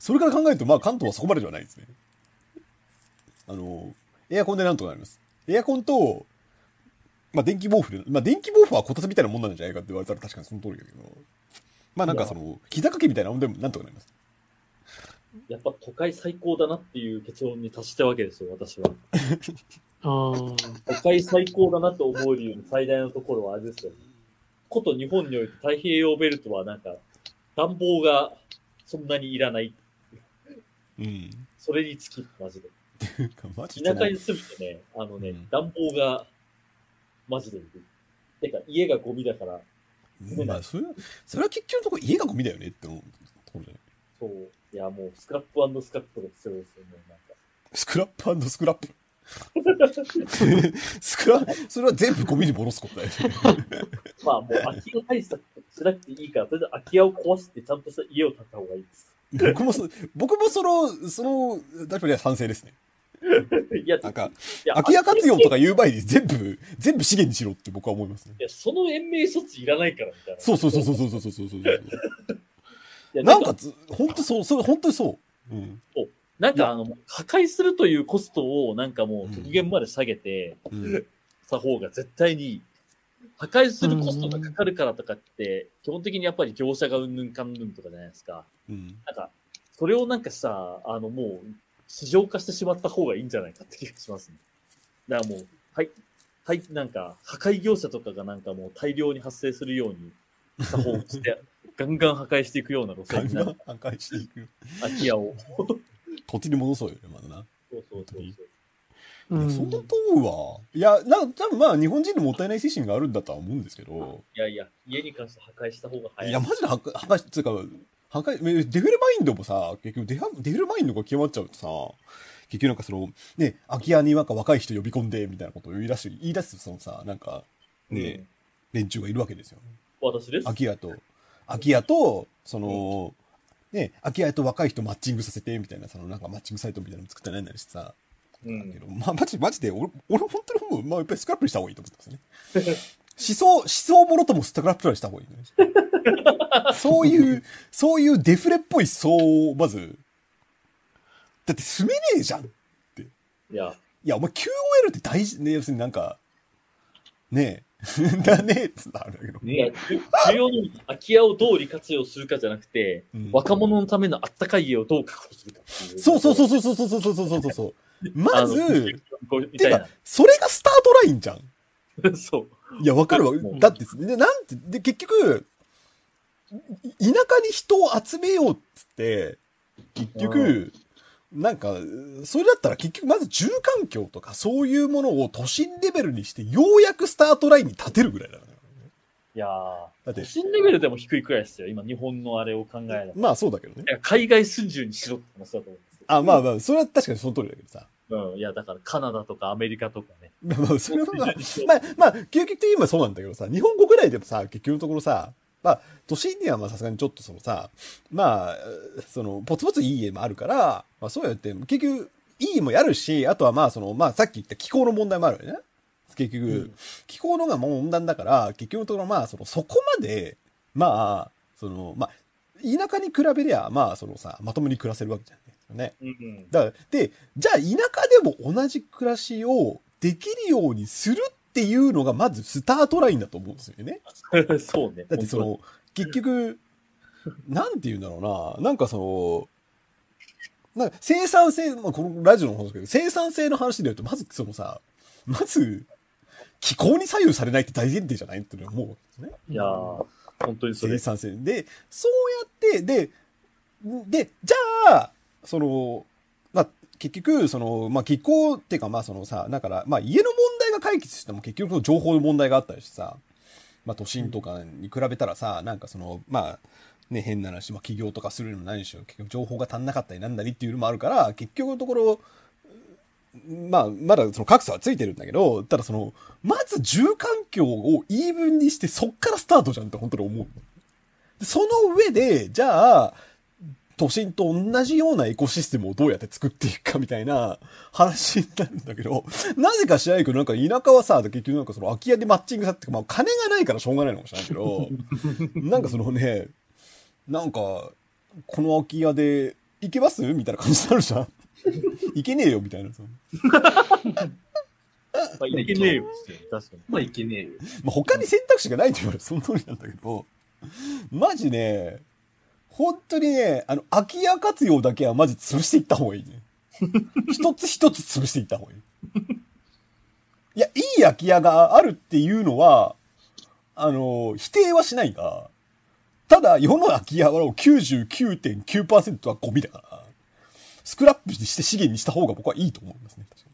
それから考えると、まあ関東はそこまでではないですね。エアコンでなんとかなります。エアコンと、まあ電気毛布で、まあ電気毛布はこたつみたいなもんなんじゃないかって言われたら確かにその通りだけど、まあなんか膝掛けみたいなもんでもなんとかなります。やっぱ都会最高だなっていう結論に達したわけですよ、私は。都会最高だなと思う理由の最大のところはあれですよね。こと日本において太平洋ベルトはなんか暖房がそんなにいらない。うん。それにつきマジで。マジで。田舎に住むとね、暖房がマジでいる。てか家がゴミだから、うん、まあそれは結局のところ家がゴミだよねって思うところじゃない。そういやもうスクラップ&スクラップが強いですよね。なんかスクラップ&スクラップそれは全部ゴミに戻すことだよねまあもう空き家対策しなくていいからとりあえず空き家を壊してちゃんとした家を建てた方がいいです。僕もそのだから賛成ですね。いやなんか空き家活用とか言う前に全部資源にしろって僕は思いますね。いやその延命措置いらないからみたいな。そうなんか本当そう、それ本当にそう、うん、おなんか破壊するというコストをなんかもう極限まで下げてした方が絶対にいい。破壊するコストがかかるからとかって基本的にやっぱり業者がうんぬんかんぬんとかじゃないですか。なんかそれをなんかさもう市場化してしまった方がいいんじゃないかって気がしますね。だからもうはいなんか破壊業者とかがなんかもう大量に発生するようにした方をしてガンガン破壊していくような路線になる。破壊していく空き家を。土地に戻そうよね、まだな。そう。その問は、いや、多分まあ、日本人のもったいない精神があるんだとは思うんですけど。いや、家に関して破壊した方が早い。いや、マジで破壊っていうか、デフェルマインドもさ、結局デフェルマインドが極まっちゃうとさ、結局なんかね、空き家になんか若い人呼び込んで、みたいなことを言い出すそのさ、なんか、ね、うん、連中がいるわけですよ。私です。空き家と、ね、空き家と若い人マッチングさせてみたいな、そのなんかマッチングサイトみたいなの作ってないんだりしてさ、うん、けどまあマジで俺本当にもう、まあ、やっぱりスクラップにした方がいいと思ってますね。思想もろともスクラップにした方がいいね。そういうデフレっぽい層をまず、だって住めねえじゃんって。いやお前 QOL って大事ね、要するになんかねえ。だねっつったんだけど。いや、重要に空き家をどう利活用するかじゃなくて、うん、若者のためのあったかい家をどう確保するかっていう。そう。まず、てか、それがスタートラインじゃん。そう。いや、わかるわ。だって、結局、田舎に人を集めようっつって、結局、なんか、それだったら結局まず住環境とかそういうものを都心レベルにしてようやくスタートラインに立てるぐらいだからね。いやー、だって都心レベルでも低いくらいですよ。今日本のあれを考えれば。まあそうだけどね。海外春秋にしろって話だと思うんですよ。あ、まあまあ、それは確かにその通りだけどさ。うん、いやだからカナダとかアメリカとかね。まあそれはまあ、究極的に今そうなんだけどさ、日本国内でもさ、結局のところさ、まあ、都心にはまあさすがにちょっとそのさ、まあ、ポツポツいい家もあるから、まあそうやって、結局、いい家もやるし、あとはまあまあさっき言った気候の問題もあるよね。結局、うん、気候のがもう温暖だから、結局のところまあ、そこまで、まあ、まあ、田舎に比べりゃ、まあさ、まともに暮らせるわけじゃないですよね。うんうん、だから、で、じゃあ田舎でも同じ暮らしをできるようにするっていうのがまずスタートラインだと思うんですよね。そうね。だって結局、なんて言うんだろうな。なんかなんか生産性、まあ、このラジオの話ですけど、生産性の話で言うと、まずまず、気候に左右されないって大前提じゃないって思うわけですね。いやー、本当にそれ。生産性。で、そうやって、で、じゃあ、まあ、結局、まあ、気候っていうか、まあ、だから、まあ、家の問題が解決しても結局、情報の問題があったりしてさ、まあ、都心とかに比べたらさ、なんかまあ、ね、変な話、まあ、起業とかするのもないでしょ、結局、情報が足んなかったりなんだりっていうのもあるから、結局のところ、まあ、まだ格差はついてるんだけど、ただまず住環境を言い分にして、そっからスタートじゃんって本当に思う。で、その上で、じゃあ、都心と同じようなエコシステムをどうやって作っていくかみたいな話になるんだけど、なぜか知らないけど、なんか田舎はさ、結局なんか空き家でマッチングさって、まあ金がないからしょうがないのかもしれないけど、なんかね、なんか、この空き家で行けますみたいな感じになるじゃん。行けねえよみたいな。まあ行けねえよ。確かに。まあ行けねえよ。まあ他に選択肢がないと言われるその通りなんだけど、マジね、本当にね、空き家活用だけはマジ潰していった方がいいね。一つ一つ潰していった方がいい。いや、いい空き家があるっていうのは、否定はしないが、ただ、世の空き家は 99.9% はゴミだから、スクラップして資源にした方が僕はいいと思いますね。確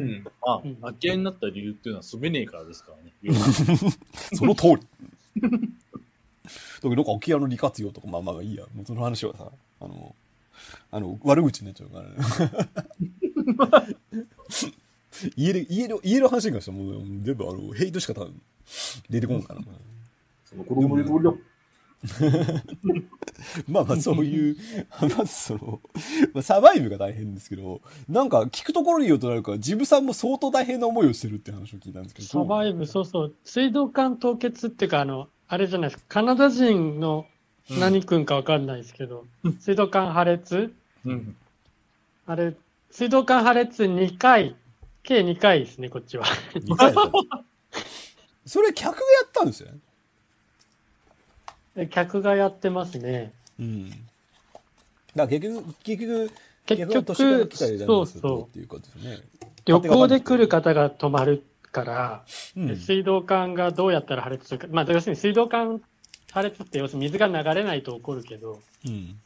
うん。まあ、空き家になった理由っていうのは住めねえからですからね。その通り。特に空き家の利活用とか、まあまあいいや。もうその話はさ、悪口になっちゃうからね。家の話に関してはもう全部ヘイトしか出てこんから。その子供の通りだ。まあまあそういうその、まあ、サバイブが大変ですけど、なんか聞くところによるとなるからジブさんも相当大変な思いをしてるって話を聞いたんですけど。サバイブ、そうそう、水道管凍結っていうかあれじゃないですか、カナダ人の何君か分かんないですけど、うん、水道管破裂、うん、あれ水道管破裂2回計2回ですねこっちは。2回だった。それ客がやったんですよね。客がやってますね。うん。だから結局そうそうっていうことですね。旅行で来る方が泊まるから、うん、水道管がどうやったら破裂するか、まあ要するに水道管破裂って要するに水が流れないと起こるけど、うん、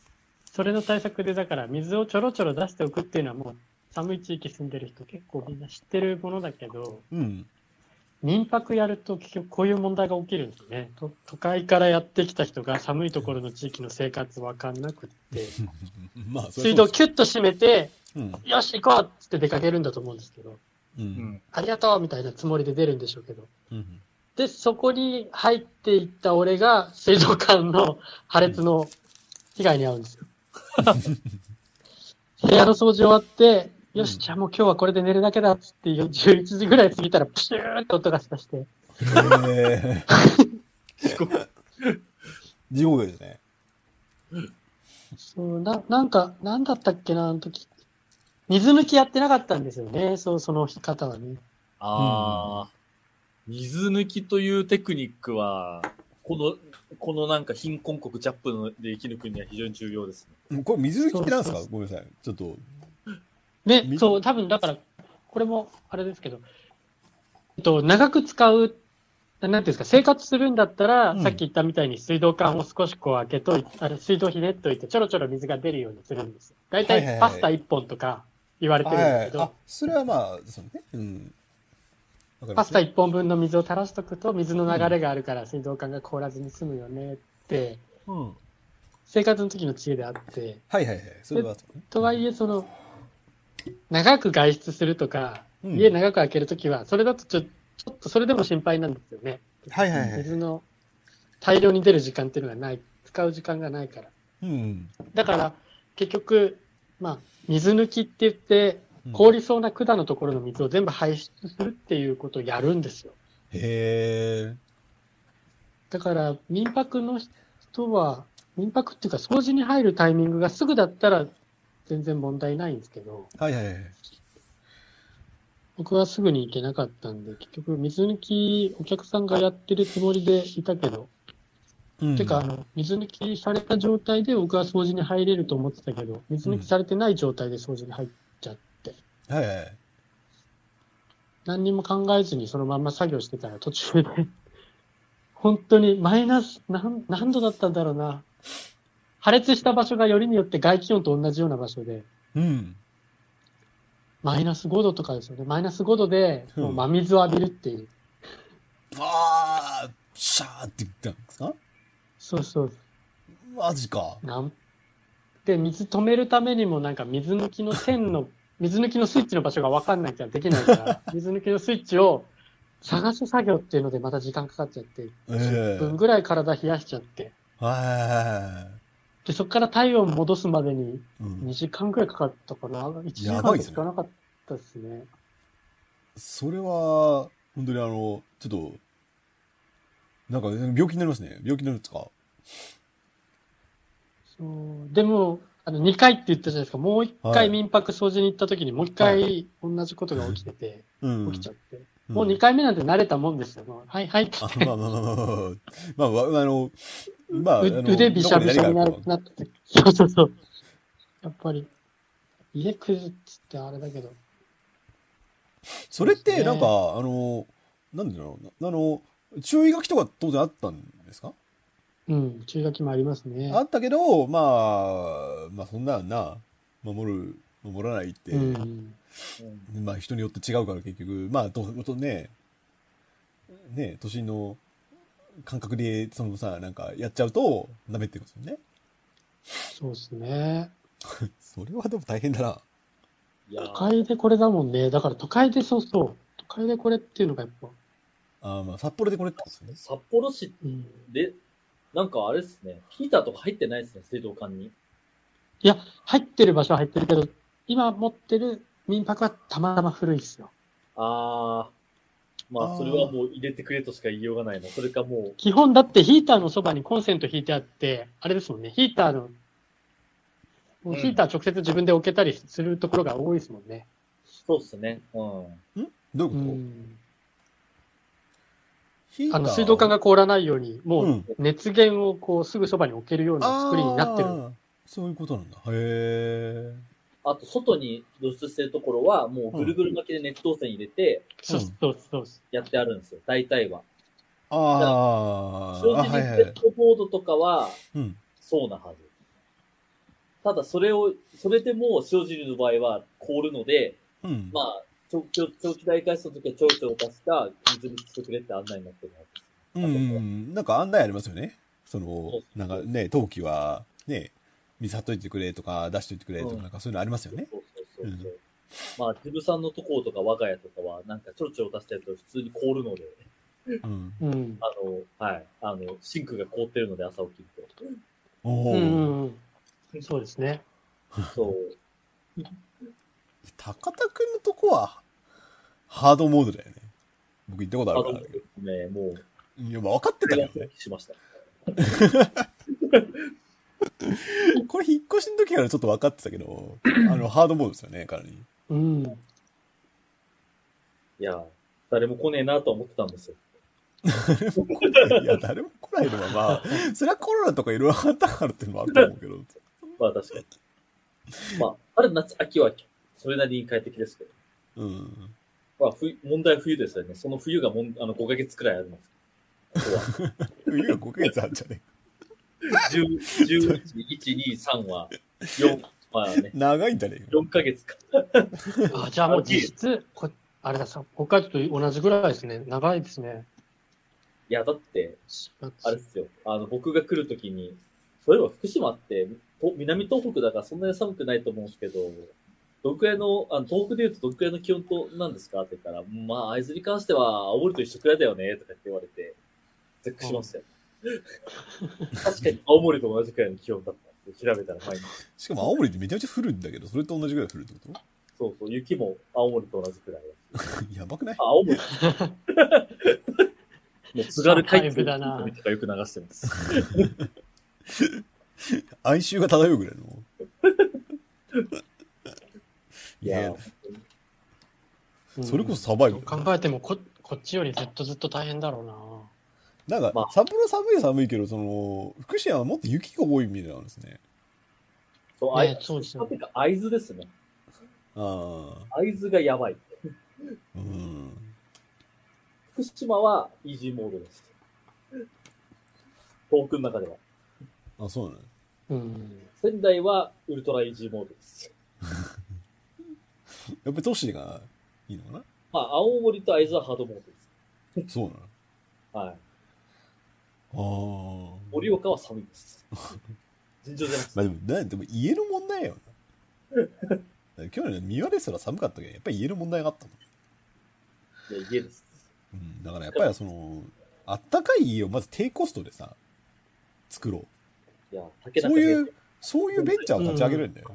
それの対策でだから水をちょろちょろ出しておくっていうのはもう寒い地域住んでる人結構みんな知ってるものだけど。うん。民泊やると結局こういう問題が起きるんですね。都会からやってきた人が寒いところの地域の生活分かんなくってまあそれ水道キュッと閉めて、うん、よし行こうって出かけるんだと思うんですけど、うん、ありがとうみたいなつもりで出るんでしょうけど、うん、でそこに入っていった俺が水道管の破裂の被害に遭うんですよ。部屋の掃除終わってよし、じゃあもう今日はこれで寝るだけだっつって、11時ぐらい過ぎたら、プシューって音がしだして。地獄ですね。そう、なんか、なんだったっけな、あの時。水抜きやってなかったんですよね、そう、その方はね。ああ、うん、水抜きというテクニックは、このなんか貧困国チャップで生きる国には非常に重要ですね。これ水抜きってなんですか？ごめんなさい。ちょっと。で、そう、多分だから、これも、あれですけど、長く使う、なんていうんですか、生活するんだったら、うん、さっき言ったみたいに水道管を少しこう開けといて、水道ひねっといて、ちょろちょろ水が出るようにするんです。大体パスタ1本とか言われてるんですけど。はいはいはい、あ、それはまあ、そうね。うん。パスタ1本分の水を垂らしとくと、水の流れがあるから水道管が凍らずに済むよねって、うん、生活の時の知恵であって。はいはいはい。それはそうね。とはいえ、その、長く外出するとか、家長く開けるときは、それだとちょっとそれでも心配なんですよね。はいはいはい。水の大量に出る時間っていうのがない、使う時間がないから。うん。だから、結局、まあ、水抜きって言って、凍りそうな管のところの水を全部排出するっていうことをやるんですよ。へー。だから、民泊の人は、民泊っていうか掃除に入るタイミングがすぐだったら、全然問題ないんですけど、はいはいはい、僕はすぐに行けなかったんで結局水抜きお客さんがやってるつもりでいたけど、うん、てか水抜きされた状態で僕は掃除に入れると思ってたけど水抜きされてない状態で掃除に入っちゃって、うん、はいはい、何にも考えずにそのまんま作業してたら途中で本当にマイナス何度だったんだろうな。破裂した場所がよりによって外気温と同じような場所で、うん、マイナス5度とかですよね。マイナス5度でもう真水を浴びるっていう。ああ、シャーって言ったんですか？そうそう。マジか。で水止めるためにもなんか水抜きのスイッチの場所が分かんないからできないから、水抜きのスイッチを探す作業っていうのでまた時間かかっちゃって、10分ぐらい体冷やしちゃって。はい。で、そこから体温戻すまでに2時間くらいかかったかな、うん、1時間しかなかったですね。それは、本当にちょっと、なんか病気になりますね。病気になるんですか？そう。でも、2回って言ったじゃないですか。もう1回民泊掃除に行った時に、もう1回同じことが起きてて、はい、起きちゃって。うんうん、もう2回目なんて慣れたもんですよ。はいはいって。まあ、腕びしゃびしゃになって、そうそうそう。やっぱり、家くずってあれだけど。それって、なんか、なんでだろうな、注意書きとか当然あったんですか？うん、注意書きもありますね。あったけど、まあ、そんなんな、守る守らないって、うん、まあ人によって違うから結局まあとね都心の感覚でそのさなんかやっちゃうとダメってことですよね。そうですね。それはでも大変だな。いや都会でこれだもんね。だから都会でそう都会でこれっていうのがやっぱあまあ札幌でこれってことですね。札幌市で、うん、なんかあれですねヒーターとか入ってないですね水道管に。いや入ってる場所は入ってるけど今持ってる民泊はたまたま古いですよ。ああ。まあ、それはもう入れてくれとしか言いようがないな。それかもう。基本だってヒーターのそばにコンセント引いてあって、あれですもんね、ヒーターの、もうヒーター直接自分で置けたりするところが多いですもんね。そうですね。うん。んどういうこと、うん、ヒーター水道管が凍らないように、もう熱源をこうすぐそばに置けるような作りになってる。うん、そういうことなんだ。へえ。あと、外に露出してるところは、もうぐるぐる巻きで熱湯線入れて、そうやってあるんですよ、大体は。ああ。正直、ペットボードとかは、そうなはず。ただ、それでも、塩尻の場合は凍るので、うん、まあ、長期大会室の時はちょいちょい出した水にしてくれって案内になってるはずです。うん、なんか案内ありますよね。そうなんかね、冬季は、ね、水張っといてくれとか出しといてくれとかなんかそういうのありますよね。まあジブさんのところとか我が家とかはなんかちょろちょろ出してると普通に凍るので、うん、はいシンクが凍ってるので朝起きると。おお。そうですね。そう。高田くんのとこはハードモードだよね。僕行ったことあるから。ハードモードねもう。いやまあ分かってたよね。しました。これ引っ越しの時からちょっと分かってたけどハードモードですよねかなり。うん。いや誰も来ねえなと思ってたんですよ。誰も来ないのはまあそれはコロナとかいろいろあったからっていうのもあると思うけど。まあ確かに。まあ春夏秋はそれなりに快適ですけど。うん。まあ問題は冬ですよね。その冬が5ヶ月くらいあります。冬が5ヶ月あるんじゃねえか。11、1,2,3 は4、まあね、長いんだね。4ヶ月か。あ、じゃあもう実質、あれださ、北海道と同じぐらいですね。長いですね。いや、だって、あれですよ。僕が来るときに、そういえば福島って、南東北だからそんなに寒くないと思うんですけど、どのくらいの、東北で言うとどのくらいの気温となんですかって言ったら、まあ、会津に関しては、青森と一緒くらいだよね、とかって言われて、絶句しましたよ。確かに青森と同じくらいの気温だったって調べたら毎日。しかも青森ってめちゃめちゃ降るんだけど、それと同じくらい降るってこと？そう、雪も青森と同じくらい。やばくない？青森。もう津軽海峡だな。よく流してます。哀愁が漂うぐらいの。いや、それこそサバイバル。考えてもこっちよりずっと大変だろうな。なんか、まあ、札幌寒いけど、福島はもっと雪が多いみたいなんですね。そう、そうですね。会津ですね。ああ。会津がやばい。うん。福島はイージーモードです。東北の中では。あ、そうなの、ね、うん。仙台はウルトライージーモードです。やっぱり都市がいいのかな？まあ、青森と会津はハードモードです。そうなの、ね、はい。盛岡は寒いです。尋常じゃないです。まあでも家の問題よ。去年の三輪ですら寒かったけど、やっぱり家の問題があったの。いや、家です。うん、だからやっぱりあったかい家をまず低コストでさ、作ろう。いや、そういうベンチャーを立ち上げるんだよ。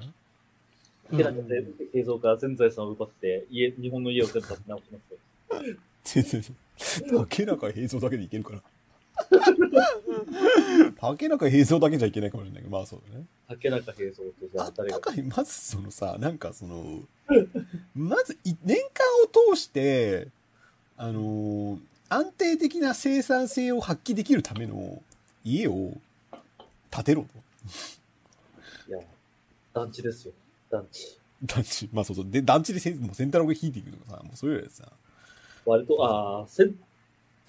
竹中製造から全財産を奪って日本の家を全部建て直しますよ。竹中製造だけでいけるから。竹中平蔵だけじゃいけないかもしれないけど、まあそうだね。竹中平蔵ってじゃあ誰があったかい、まずさ、なんかまず年間を通して、安定的な生産性を発揮できるための家を建てろと。いや、団地ですよ、団地。まあそうで、団地でセントラルヒーティングとかさ、もうそういうやつさ。割と、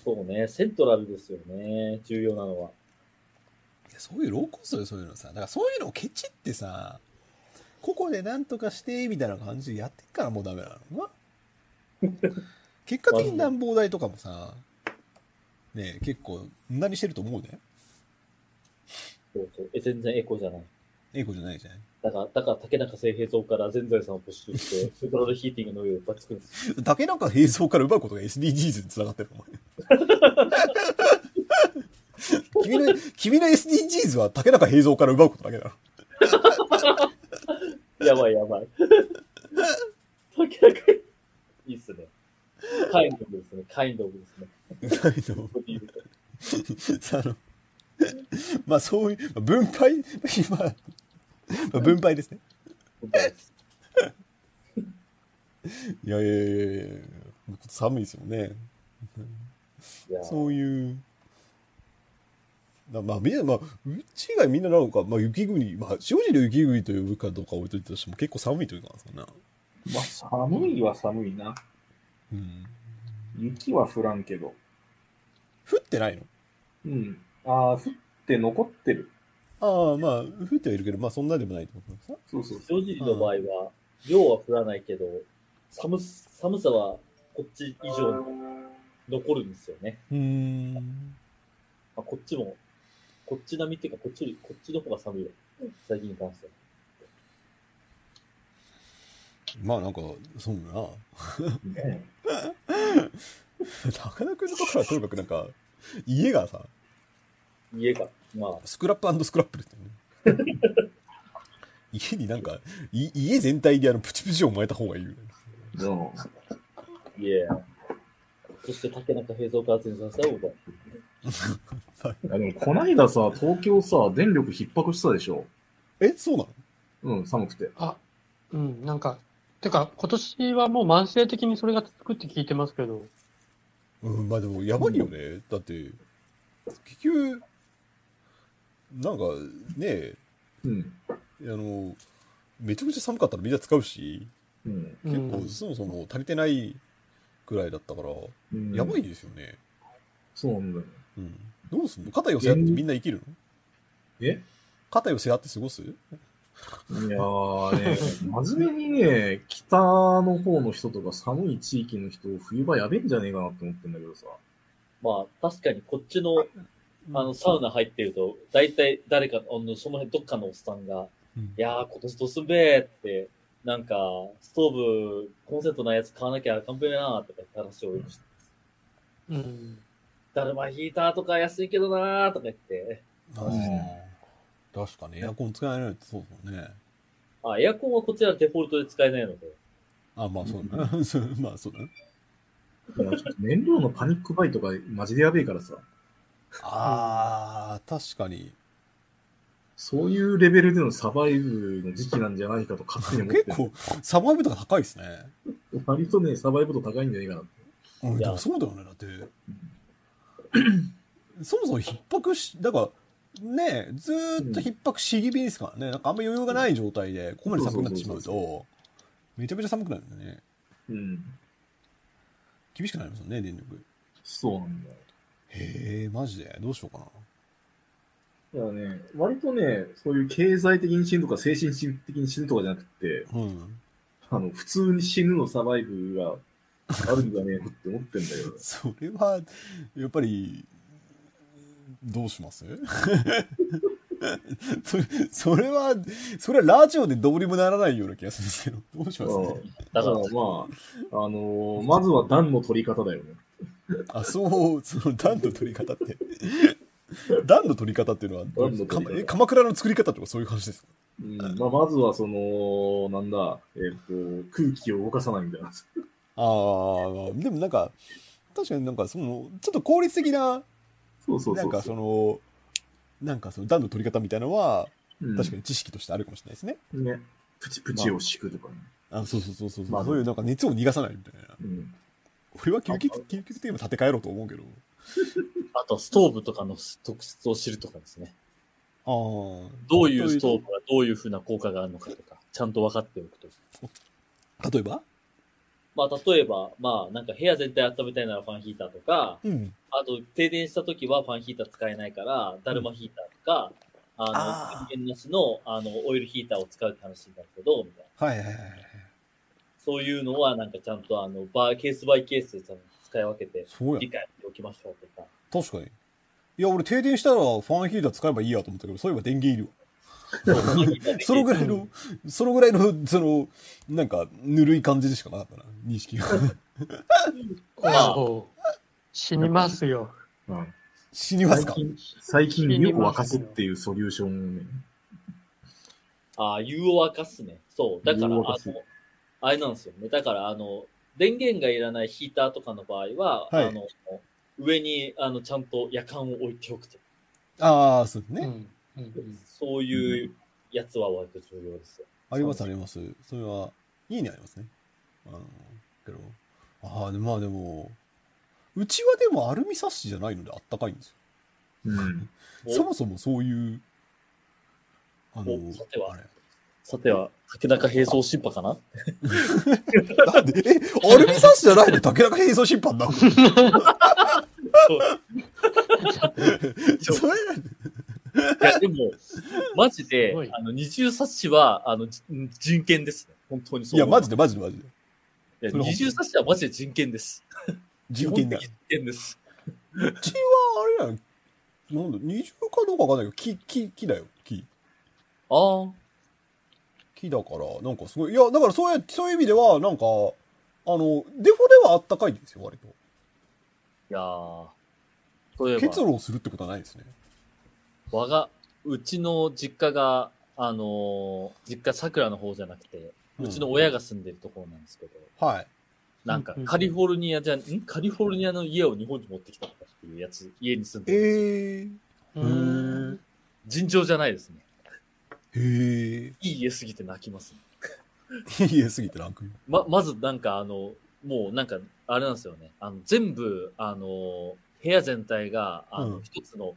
そうね、セントラルですよね、重要なのは。そういうローコストでそういうのさ、だからそういうのをケチってさ、ここでなんとかしてみたいな感じでやってっからもうダメなのかな。結果的に暖房代とかもさ、ねえ、結構無駄にしてると思うね。全然エコじゃない。エコじゃないじゃん。だから竹中正平蔵から全財産を募集して、スーパードヒーティングの上をバッチくんです。竹中平蔵から奪うことが SDGs につながってるのお前。君の SDGs は竹中平蔵から奪うことだけだろ。やばいやばい。竹中、いいっすね。カインドブですね。カインドブですね。カインドブ。まあそういう分配、今分配ですね。いやいやいやいや、寒いですよね。そういうまあみんな、まあうち以外みんななんか、まあ雪国、まあ正直で雪国と呼ぶかどうか置いといたとしても結構寒いというかな。まあ寒いは寒いな。うん。雪は降らんけど。降ってないの？うん。ああ、降って残ってる。ああ、まあ、降ってはいるけど、まあ、そんなでもないってことですか？そうそう。正直の場合は、量は降らないけど、寒さはこっち以上に残るんですよね。まあ、こっちも、こっち並みっていうか、こっちの方が寒いよ。最近に関しては。まあ、なんか、そうだな。ね、高田君のところはとにかくなんか、家が、まあ、スクラップ&スクラップですね。家になんか、家全体でプチプチを巻いた方がいいよね。いや。そして竹中平蔵から全然さ、でもこないださ、東京さ、電力逼迫したでしょ。え、そうなの？うん、寒くて。あ、うん、なんか、てか今年はもう慢性的にそれが続くって聞いてますけど。うん、まあでもやばいよね。うん、だって、結局、なんかね、うん、めちゃくちゃ寒かったらみんな使うし、うん、結構そもそも足りてないくらいだったから、うん、やばいですよね。そうなんだよ、うん、どうすんの？肩寄せ合ってみんな生きるの？え？肩寄せ合って過ごす？いやーね、真面目にね、北の方の人とか寒い地域の人、冬場やべえんじゃねえかなって思ってんだけどさ。まあ確かにこっちのサウナ入ってると、大体誰か、その辺どっかのおっさんが、うん、いやー、今年どうすんべーって、なんか、ストーブ、コンセントないやつ買わなきゃ完璧なーとか言って話をよくしてます。うん。だるまヒーターとか安いけどなーとか言って。確かにエアコン使えないってそうだね。あ、エアコンはこちらデフォルトで使えないので。あ、まあそうだね。うん、まあそうだね。燃料のパニックバイとかマジでやべえからさ。ああ、確かに。そういうレベルでのサバイブの時期なんじゃないかと勝手に思って。結構、サバイブ度が高いですね。割とね、サバイブ度高いんじゃないかなって。うん、でもそうだよね、だって。そもそも逼迫し、だから、ね、ずーっと逼迫し気味ですからね、なんかあんま余裕がない状態で、ここまで寒くなってしまうと、めちゃめちゃ寒くなるんだね。うん。厳しくなりますよね、電力。そうなんだよ。へえ、マジでどうしようかな。いやね、割とね、そういう経済的に死ぬとか精神的に死ぬとかじゃなくて、うん、普通に死ぬのサバイブがあるんじゃねえのって思ってんだけど。それはやっぱりどうします？それはラジオでどうにもならないような気がするんですけど、どうしますね。だからまあまずは暖の取り方だよね。あ、そう、その暖の取り方って暖の取り方っていうのは鎌倉の作り方とかそういう話ですか？うん、まあ、まずはそのなんだ、空気を動かさないみたいな。ああ、でもなんか確かになんかそのちょっと効率的な、そうなんかその暖の取り方みたいなのは、うん、確かに知識としてあるかもしれないですね。ね、プチプチを敷くとかね。あ、そう、まあ、そういうなんか熱を逃がさないみたいな。うん、俺は究極的にも建て替えろと思うけど。あと、ストーブとかの特質を知るとかですね。ああ。どういうストーブがどういうふうな効果があるのかとか、ちゃんと分かっておくと。例えば？まあ、例えば、まあ、なんか部屋全体温めたいならファンヒーターとか、うん、あと、停電した時はファンヒーター使えないから、だるまヒーターとか、電源なしの、オイルヒーターを使うって話になるけど、みたいな。はいはいはい。そういうのは、なんかちゃんと、ケースバイケースでちゃんと使い分けて、理解しておきましょうとか。確かに。いや、俺停電したらファンヒーター使えばいいやと思ったけど、そういえば電源いるわ。そのぐらいの、その、なんか、ぬるい感じでしかなかったな、認識が。ああ、死にますよ。うん、死にますか。最近、湯を沸かすっていうソリューション、ね。ああ、湯を沸かすね。そう。だから、あれなんですよね。だから、電源がいらないヒーターとかの場合は、はい、上に、ちゃんと夜間を置いておくと。ああ、そうですね。うんそういうやつは割と重要ですよ。ありますあります。それは、家にありますね。けど。ああ、まあでも、うちはでもアルミサッシじゃないのであったかいんですよ。うん、そもそもそういう、さては、竹中平蔵新派かななんで、アルミサッシじゃないの竹中平蔵新派なのそれなんでいやでもマジで二重サッシは人権ですね本当にそういやマジでいや二重サッシはマジで人権です人権だ人権ですうちはあれやなんだ二重かどうかわかんないけど木だよ木ああ木だからなんかすごいいやだからそういう意味ではなんかデフォではあったかいんですよ割といやー結露をするってことはないですねうちの実家が、実家桜の方じゃなくて、うちの親が住んでるところなんですけど、はい。なんか、カリフォルニアの家を日本に持ってきたとかっていうやつ、家に住んでるんですよ。尋常じゃないですね。いい家すぎて泣きます、ね。いい家すぎて泣くまずなんかもうなんか、あれなんですよね。全部、部屋全体が、一つの、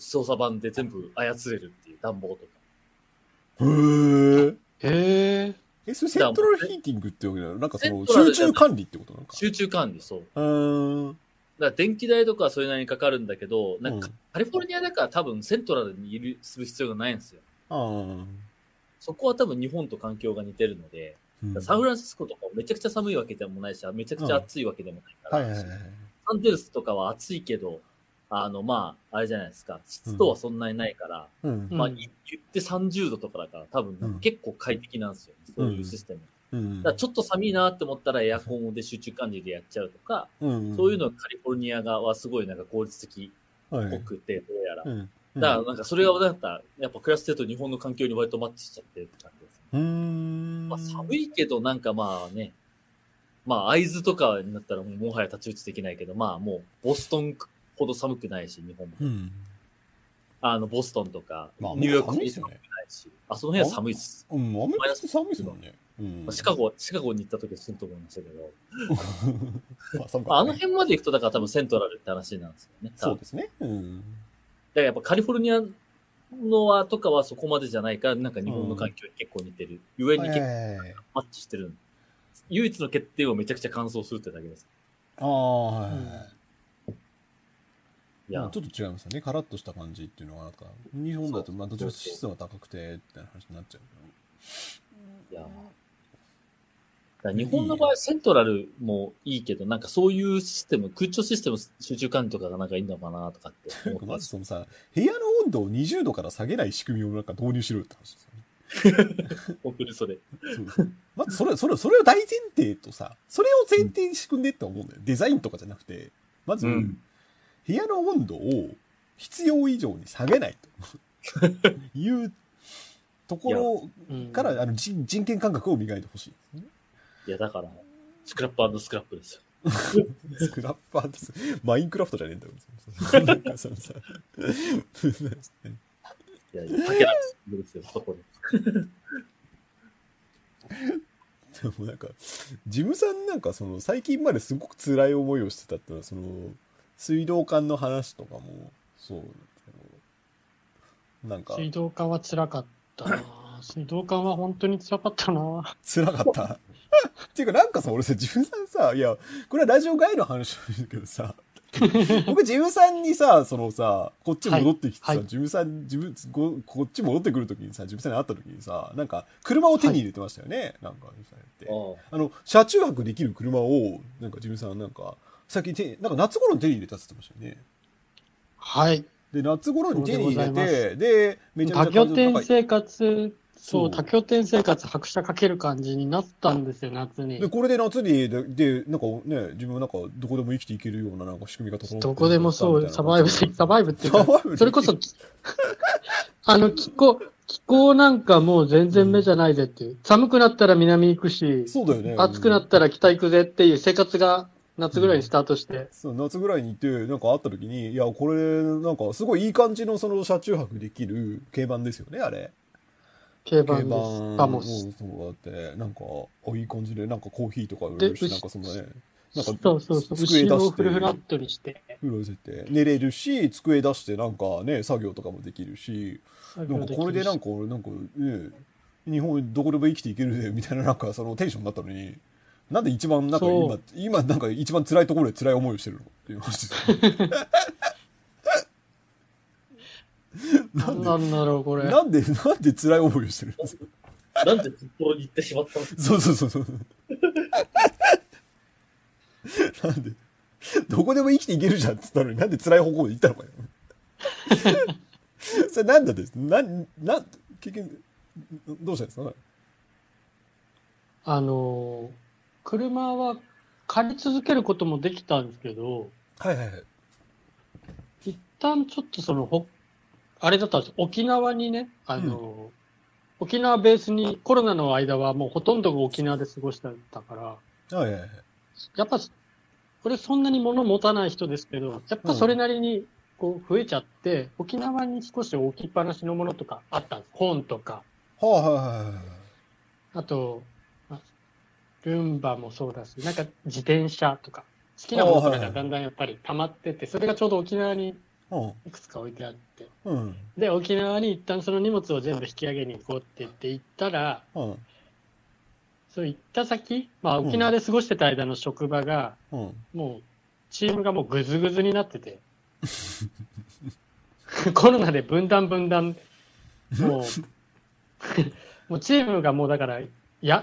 操作盤で全部操れるっていう暖房とか。へぇー。それセントラルヒーティングってわけだよ。なんかその、集中管理ってことなのか。集中管理、そう。だから電気代とかはそれなりにかかるんだけど、なんかカリフォルニアだから多分セントラルにする必要がないんですよ。そこは多分日本と環境が似てるので、サンフランシスコとかめちゃくちゃ寒いわけでもないし、めちゃくちゃ暑いわけでもないから、サンゼルスとかは暑いけど、まあ、あれじゃないですか。湿度はそんなにないから、まあ、言って30度とかだから、多分結構快適なんですよ、ね。そういうシステム。だからちょっと寒いなって思ったらエアコンで集中管理でやっちゃうとか、そういうのカリフォルニア側はすごいなんか効率的っぽくて、どうやら。だからなんかそれが、なんか、やっぱ暮らしてると日本の環境に割とマッチしちゃってるって感じです、ね。まあ、寒いけどなんかまあね、まあ、会津とかになったらもはや太刀打ちできないけど、まあもう、ボストン、ほど寒くないし、日本も。ボストンとか、ニューヨークも寒くないし、その辺は寒いです。アメリカって寒いですもんね。シカゴに行った時は死ぬと思いましたけど、あの辺まで行くと、だから多分セントラルって話なんですよね。そうですね。だからやっぱカリフォルニアのとかはそこまでじゃないから、なんか日本の環境に結構似てる。ゆえに結構マッチしてる。唯一の欠点をめちゃくちゃ乾燥するってだけです。ああ、はい。いやちょっと違いますよね。カラッとした感じっていうのはなんか日本だとまあどちらか湿度が高くてって話になっちゃうけど。いやだ日本の場合セントラルもいいけどなんかそういうシステム空調システム集中管理とかがなんかいいのかなとかって思って。まずそのさ部屋の温度を20度から下げない仕組みをなんか導入しろって話ですよね。送るそれ。そうまずそれを大前提とさそれを前提に仕組んでって思うんだよ。デザインとかじゃなくてまず。部屋の温度を必要以上に下げないというところから人権感覚を磨いてほしい。いやだからスクラップ&スクラップですよ。スクラップ&スクラップマインクラフトじゃねえんだろ。なんかそのさいやかけられですよそこで。でもなんかジムさんなんかその最近まですごく辛い思いをしてたってのはその。水道管の話とかもそうなんか水道管は辛かったな水道管は本当に辛かったな辛かったっていうかなんかさ俺さ自分さいやこれはラジオ外の話だけどさ僕ジムさんにさ、そのさ、こっち戻ってきてさ、はい、ジムさん、こっち戻ってくるときにさ、ジムさんに会ったときにさ、なんか車を手に入れてましたよね、はい、なんかジムさんって、車中泊できる車をなんかジムさんなんか先になんか夏頃に手に入れたって言ってましたよね。はい。で夏頃に手に入れて、でめちゃめちゃ多拠点生活。そう、多拠点生活、拍車かける感じになったんですよ、夏に。で、これで夏に、で、なんかね、自分はなんか、どこでも生きていけるような、なんか仕組みが整って。どこでもそう、サバイブっていうか、それこそ、気候なんかもう全然目じゃないぜっていう。うん、寒くなったら南行くし、そうだよね。暑くなったら北行くぜっていう生活が、夏ぐらいにスタートして、うん、そう夏ぐらいに行ってなんか会った時に、いや、これ、なんか、すごいいい感じのその車中泊できる軽バンですよね、あれ。軽バンそうだってなんかいい感じでなんかコーヒーとか売れるし、なんかそのね、なんか机出して後ろをフルフラットにして寝れるし、机出してなんかね作業とかもできるし、なんかこれでなんかね、日本どこでも生きていけるぜみたいな、なんかそのテンションだったのに、なんで一番なんか今なんか一番辛いところで辛い思いをしてるのっていう話です。なんだろうこれ。なんで辛い思いをしてるんですか。なんでずっと言ってしまったの。そう。なんでどこでも生きていけるじゃんって言ったのに、なんで辛い方向で行ったのかよ。それなんだです。結局どうしたんですか。車は借り続けることもできたんですけど。はい。一旦ちょっとそのあれだったんです。沖縄にね、うん、沖縄ベースにコロナの間はもうほとんど沖縄で過ごしてたから、はいはいはい、やっぱこれそんなに物持たない人ですけど、やっぱそれなりにこう増えちゃって、うん、沖縄に少し置きっぱなしのものとかあったんです。本とか、あとルンバもそうだし、なんか自転車とか好きなものとかがだんだんやっぱり溜まってって、それがちょうど沖縄にいくつか置いてあって、うん、で沖縄に一旦その荷物を全部引き上げに行こうって言って行ったら、うん、そう行った先、まあ、沖縄で過ごしてた間の職場が、うん、もうチームがもうグズグズになっててコロナで分断もうチームがもうだから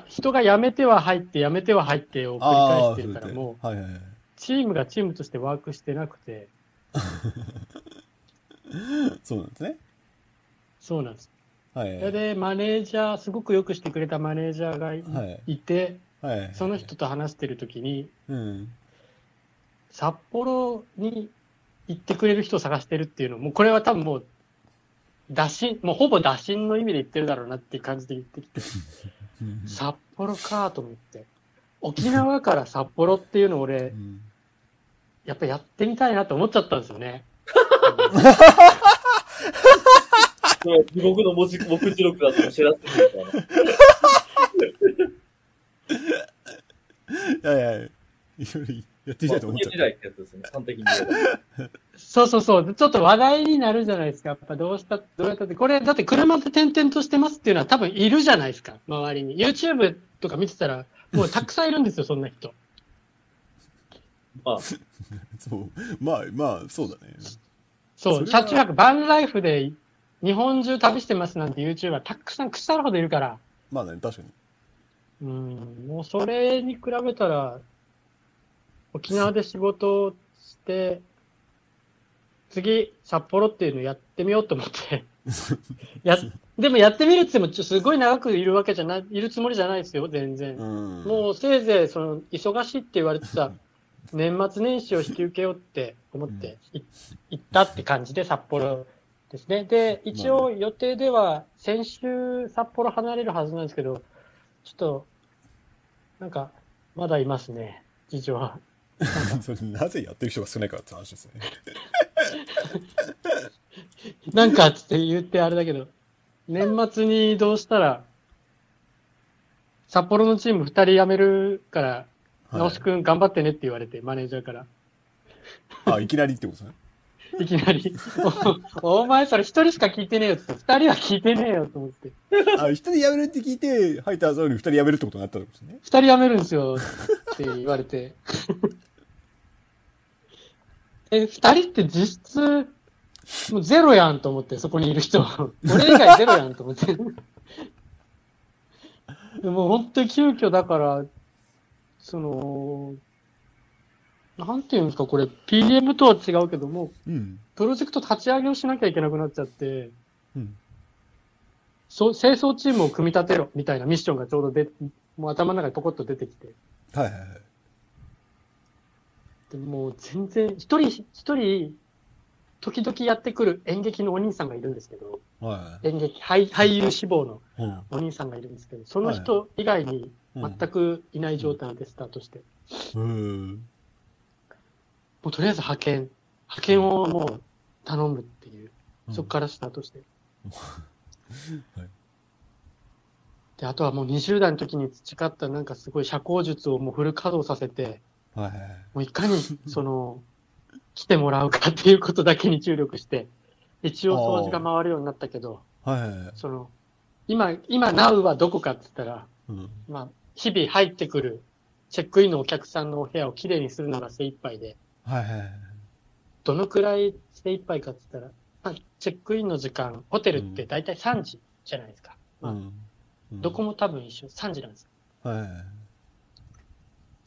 人が辞めては入って辞めては入ってを繰り返してるから、もう、はいはいはい、チームがチームとしてワークしてなくてそうなんですね。そうなんです。はい、でマネージャー、すごくよくしてくれたマネージャーがいて、はい、その人と話してるときに、うん、札幌に行ってくれる人を探してるっていうのも、うこれは多分もうもうほぼ打診の意味で言ってるだろうなっていう感じで言ってきて札幌かと思って、沖縄から札幌っていうのを俺、うんやっぱやってみたいなと思っちゃったんですよね。地獄の目次録だと知らせてるから。いや、やってみたいと思っちゃった。時計時代ってやつですね、端的に言うと。そう。ちょっと話題になるじゃないですか。やっぱどうやったって。これ、だって車で転々としてますっていうのは多分いるじゃないですか、周りに。YouTube とか見てたら、もうたくさんいるんですよ、そんな人。そうだね。そう、車中泊、バンライフで日本中旅してますなんて YouTuber たくさん腐るほどいるから。まあね、確かに。もうそれに比べたら、沖縄で仕事をして、次、札幌っていうのやってみようと思って。でもやってみるって言っても、すごい長くいるわけじゃない、いるつもりじゃないですよ、全然。もうせいぜい、忙しいって言われてた。年末年始を引き受けようって思って行ったって感じで札幌ですね。で、一応予定では先週札幌離れるはずなんですけど、ちょっと、なんか、まだいますね、事情は。それなぜやってる人が少ないかって話ですね。なんかって言ってあれだけど、年末に移動したら、札幌のチーム2人辞めるから、直しくん頑張ってねって言われて、マネージャーから。いきなりってことね。いきなり。お前それ一人しか聞いてねえよって、二人は聞いてねえよと思って。一人辞めるって聞いて、ハイターズより二人辞めるってことになったんですね。二人辞めるんですよって言われて。2人って実質もうゼロやんと思って、そこにいる人俺以外ゼロやんと思ってでも本当に急遽だから、そのなんていうんですか、これ PDM とは違うけども、うん、プロジェクト立ち上げをしなきゃいけなくなっちゃって、うん、清掃チームを組み立てろみたいなミッションがちょうどもう頭の中にポコッと出てきて、はいはいはい、でもう全然一人時々やってくる演劇のお兄さんがいるんですけど、はい、演劇俳優志望のお兄さんがいるんですけど、その人以外に全くいない状態でスタートして、もうとりあえず派遣をもう頼むっていう、そこからスタートして、はい、であとはもう20代の時に培ったなんかすごい社交術をもうフル稼働させて、はい、もういかにその来てもらうかっていうことだけに注力して、一応掃除が回るようになったけど、はい、その今ナウはどこかって言ったら、うん、まあ日々入ってくるチェックインのお客さんのお部屋をきれいにするのが精一杯で、はいはい、どのくらい精一杯かって言ったら、まあ、チェックインの時間、ホテルってだいたい3時じゃないですか。まあうんうん、どこも多分一緒、3時なんですよ、はい。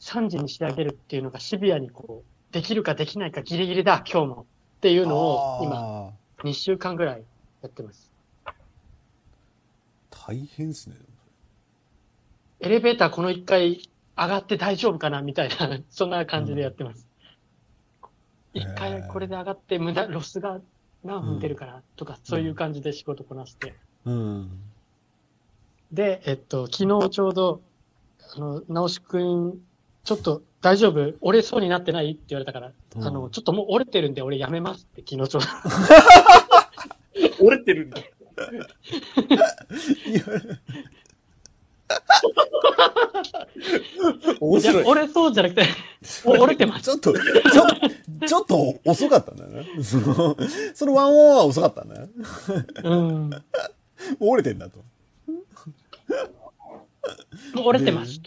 3時に仕上げるっていうのがシビアにこう、できるかできないかギリギリだ、今日もっていうのを今、2週間ぐらいやってます。大変ですね。エレベーターこの1階上がって大丈夫かなみたいな、そんな感じでやってます。一回これで上がって無駄、ロスが何分出るかなとか、そういう感じで仕事こなして。うん、で、昨日ちょうど、直しくん、ちょっと大丈夫折れそうになってないって言われたから、うん、ちょっともう折れてるんで俺やめますって昨日ちょうど。折れてるんだ。面白い。いや、折れそうじゃなくて、折れてます。ちょっと遅かったんだよね。そのワンオンは遅かったんだよね。うん。折れてんだと。折れてます。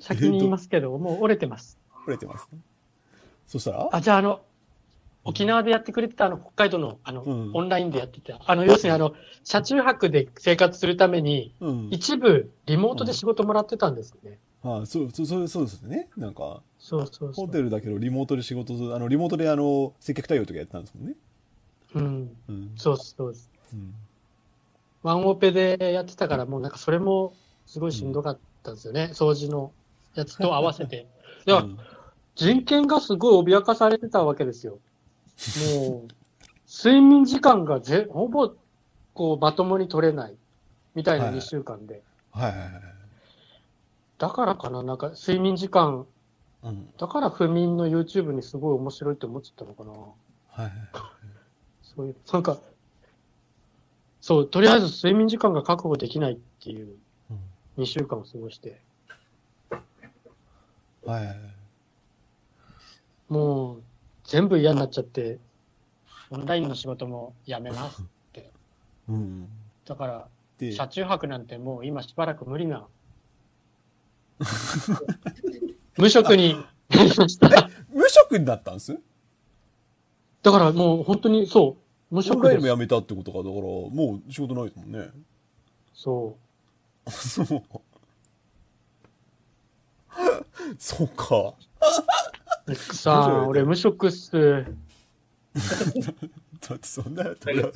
先に言いますけど、もう折れてます。折れてます。そしたら？あ、じゃあ沖縄でやってくれてた北海道のオンラインでやってた、要するに車中泊で生活するために、うん、一部リモートで仕事もらってたんですね。ああ、そうですね。なんか、そうホテルだけどリモートで仕事する、リモートで接客対応とかやってたんですもんね。うん。うん、そうです、うん。ワンオペでやってたから、もうなんかそれもすごいしんどかったんですよね。うん、掃除のやつと合わせて。では、うん、人権がすごい脅かされてたわけですよ。もう、睡眠時間がほぼ、こう、まともに取れない、みたいな2週間で。はいはいはい。だからかな、なんか、睡眠時間、うん、だから不眠の YouTube にすごい面白いって思っちゃったのかな。はいはい。そういう、なんか、そう、とりあえず睡眠時間が確保できないっていう、2週間を過ごして。うん、はいはい。もう、全部嫌になっちゃって、オンラインの仕事もやめますって。うん、だから、車中泊なんてもう今しばらく無理な。無職になりました。無職になったんです？だからもう本当にそう、無職です。オンラインもやめたってことか、だからもう仕事ないですもんね。そう。そう。そうか。さあ、俺無職っす。だってそんなやったら、だっ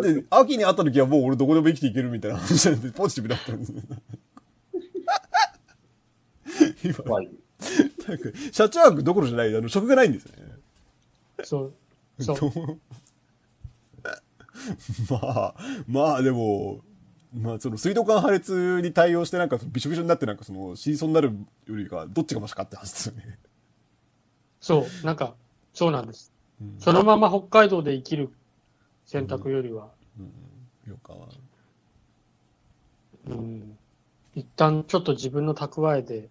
て秋に会った時はもう俺どこでも生きていけるみたいな話じゃなくて、ポジティブだったんですよ。今、社長枠どころじゃない、職がないんですよね。そう。まあでも、まあ、その水道管破裂に対応してなんかびしょびしょになってなんかそのシーソーになるよりかどっちがマシかって話ですよね。そう、なんか、そうなんです。うん、そのまま北海道で生きる選択よりは。うん。よか。うん。一旦ちょっと自分の蓄えで、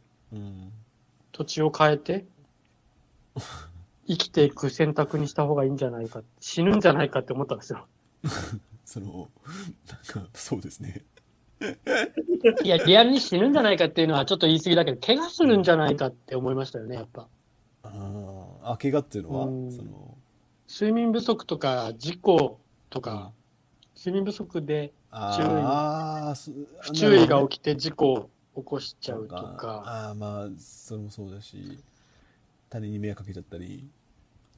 土地を変えて、生きていく選択にした方がいいんじゃないか、死ぬんじゃないかって思ったんですよ。そうですねいや、リアルに死ぬんじゃないかっていうのはちょっと言い過ぎだけど、怪我するんじゃないかって思いましたよね、やっぱ。あ、怪我っていうのは、その睡眠不足とか事故とか、睡眠不足で不注意が起きて事故を起こしちゃうとか、あ、まあそれもそうだし、他人に迷惑かけちゃったり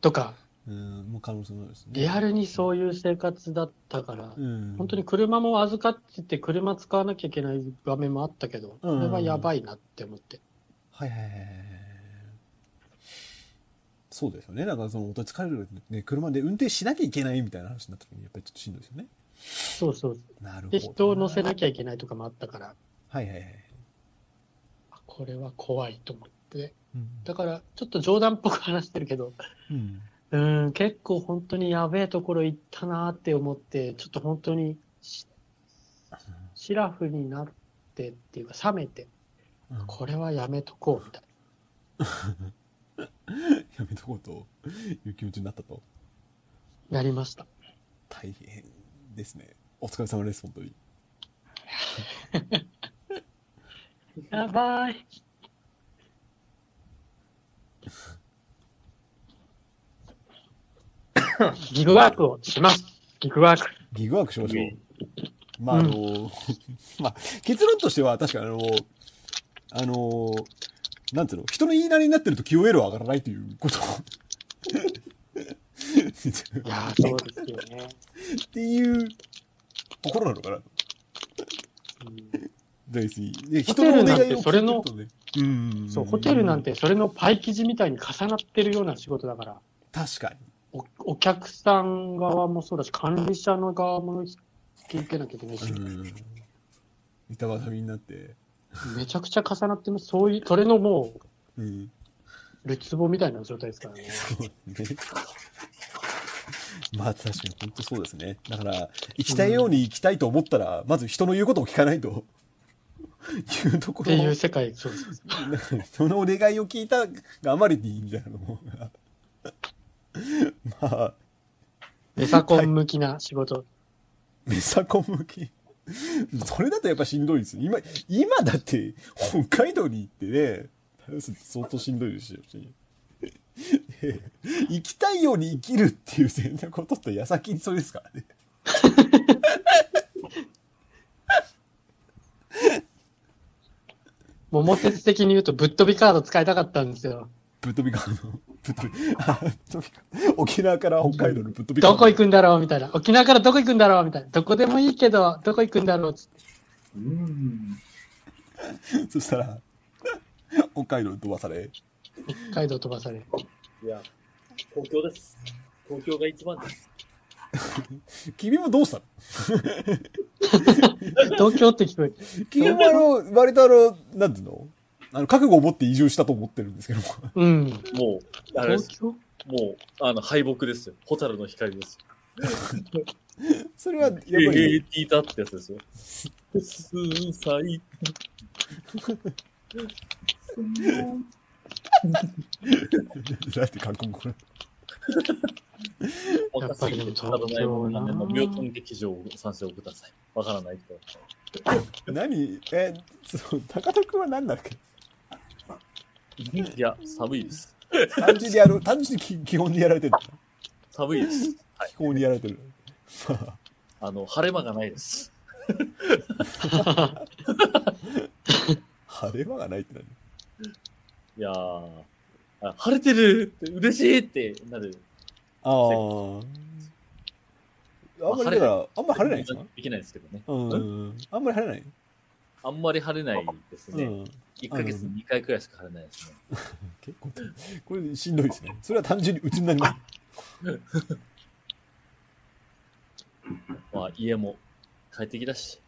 とか、うん、もう可能性もあるですね。リアルにそういう生活だったから、うん、本当に車も預かってて車使わなきゃいけない場面もあったけど、それはやばいなって思って。はいはいはいはい。そうですよね。だからその疲れるね、車で運転しなきゃいけないみたいな話になった時にやっぱりちょっとしんどいですよね。そうそう。なるほど。で、人を乗せなきゃいけないとかもあったから。はいはいはい。これは怖いと思って。うん、だからちょっと冗談っぽく話してるけど。うん。結構本当にやべえところ行ったなって思って、ちょっと本当にシラフになってっていうか冷めて、うん、これはやめとこうみたいな。やめとこうという気持ちになったと。なりました。大変ですね。お疲れ様です、本当に。やばい。ギグワークをします。ギグワーク。ギグワークしましょう。まあまあ、結論としては確かになんつうの、人の言いなりになってると QOL は上がらないということ。いやそうですよね。っていうところなのかな。大好き。で、人のお願いを聞いてることね。そう、ホテルなんてそれのパイ生地みたいに重なってるような仕事だから。確かに。お客さん側もそうだし、管理者の側も引き受けなきゃいけないし、板挟みになってめちゃくちゃ重なっても、そういうそれのもう、るつぼみたいな状態ですからね。まあ確かに本当そうですね。だから行きたいように行きたいと思ったら、まず人の言うことを聞かないというところっていう世界。そうです。そのお願いを聞いたがあまりにいいみたいなのも。まあ、メサコン向きな仕事。メサコン向き。それだとやっぱしんどいですよ。今だって北海道に行ってね、相当しんどいですよ。生きたいように生きるっていう選択を取った矢先にそれですからね。桃鉄的に言うとぶっ飛びカード使いたかったんですよ。ぶっ飛びカード。沖縄から北海道のぶっ飛び、どこ行くんだろうみたいな、沖縄からどこ行くんだろうみたいな、どこでもいいけどどこ行くんだろうっつって、そしたら北海道飛ばされ、北海道飛ばされ、いや東京です、東京が一番です。君もどうしたの？東京って聞こえて、君も割となんていうの、覚悟を持って移住したと思ってるんですけども。もう、あれです。もう、敗北ですよ。ホタルの光です。それは、やっぱり。エーティータってやつですよ。すーさい。だって韓国語だ。おかしいので、ちょっとないものなんで、ミュートン劇場を参照ください。わからないと。何？高田くんは何だっけ？いや、寒いです。単純に基本にやられてる。寒いです。はい、基本にやられてる。晴れ間がないです。晴れ間がないって何？いやー、晴れてるって嬉しいってなる。あんまり晴れないですか？できないですけどね。あんまり晴れない。あんまり晴れないですね。1ヶ月に2回くらいしか晴れないですね。結構、これしんどいですね。それは単純にうちになります。まあ、家も快適だし、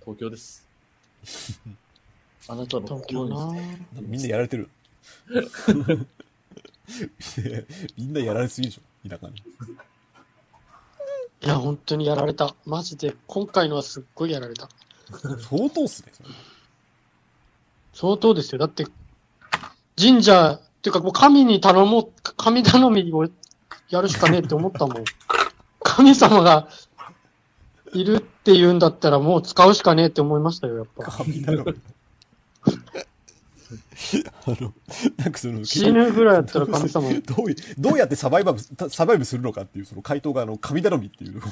東京です。あなたの東京ですね。みんなやられてる。みんなやられすぎでしょ、田舎に。いや、本当にやられた。マジで、今回のはすっごいやられた。相当っすね。相当ですよ。だって、神社、っていうかもう神頼みをやるしかねえって思ったもん。神様がいるって言うんだったらもう使うしかねえって思いましたよ、やっぱ。なんかその死ぬぐらいだったら神様どうやってサバイブするのかっていうその回答が神頼みっていうのが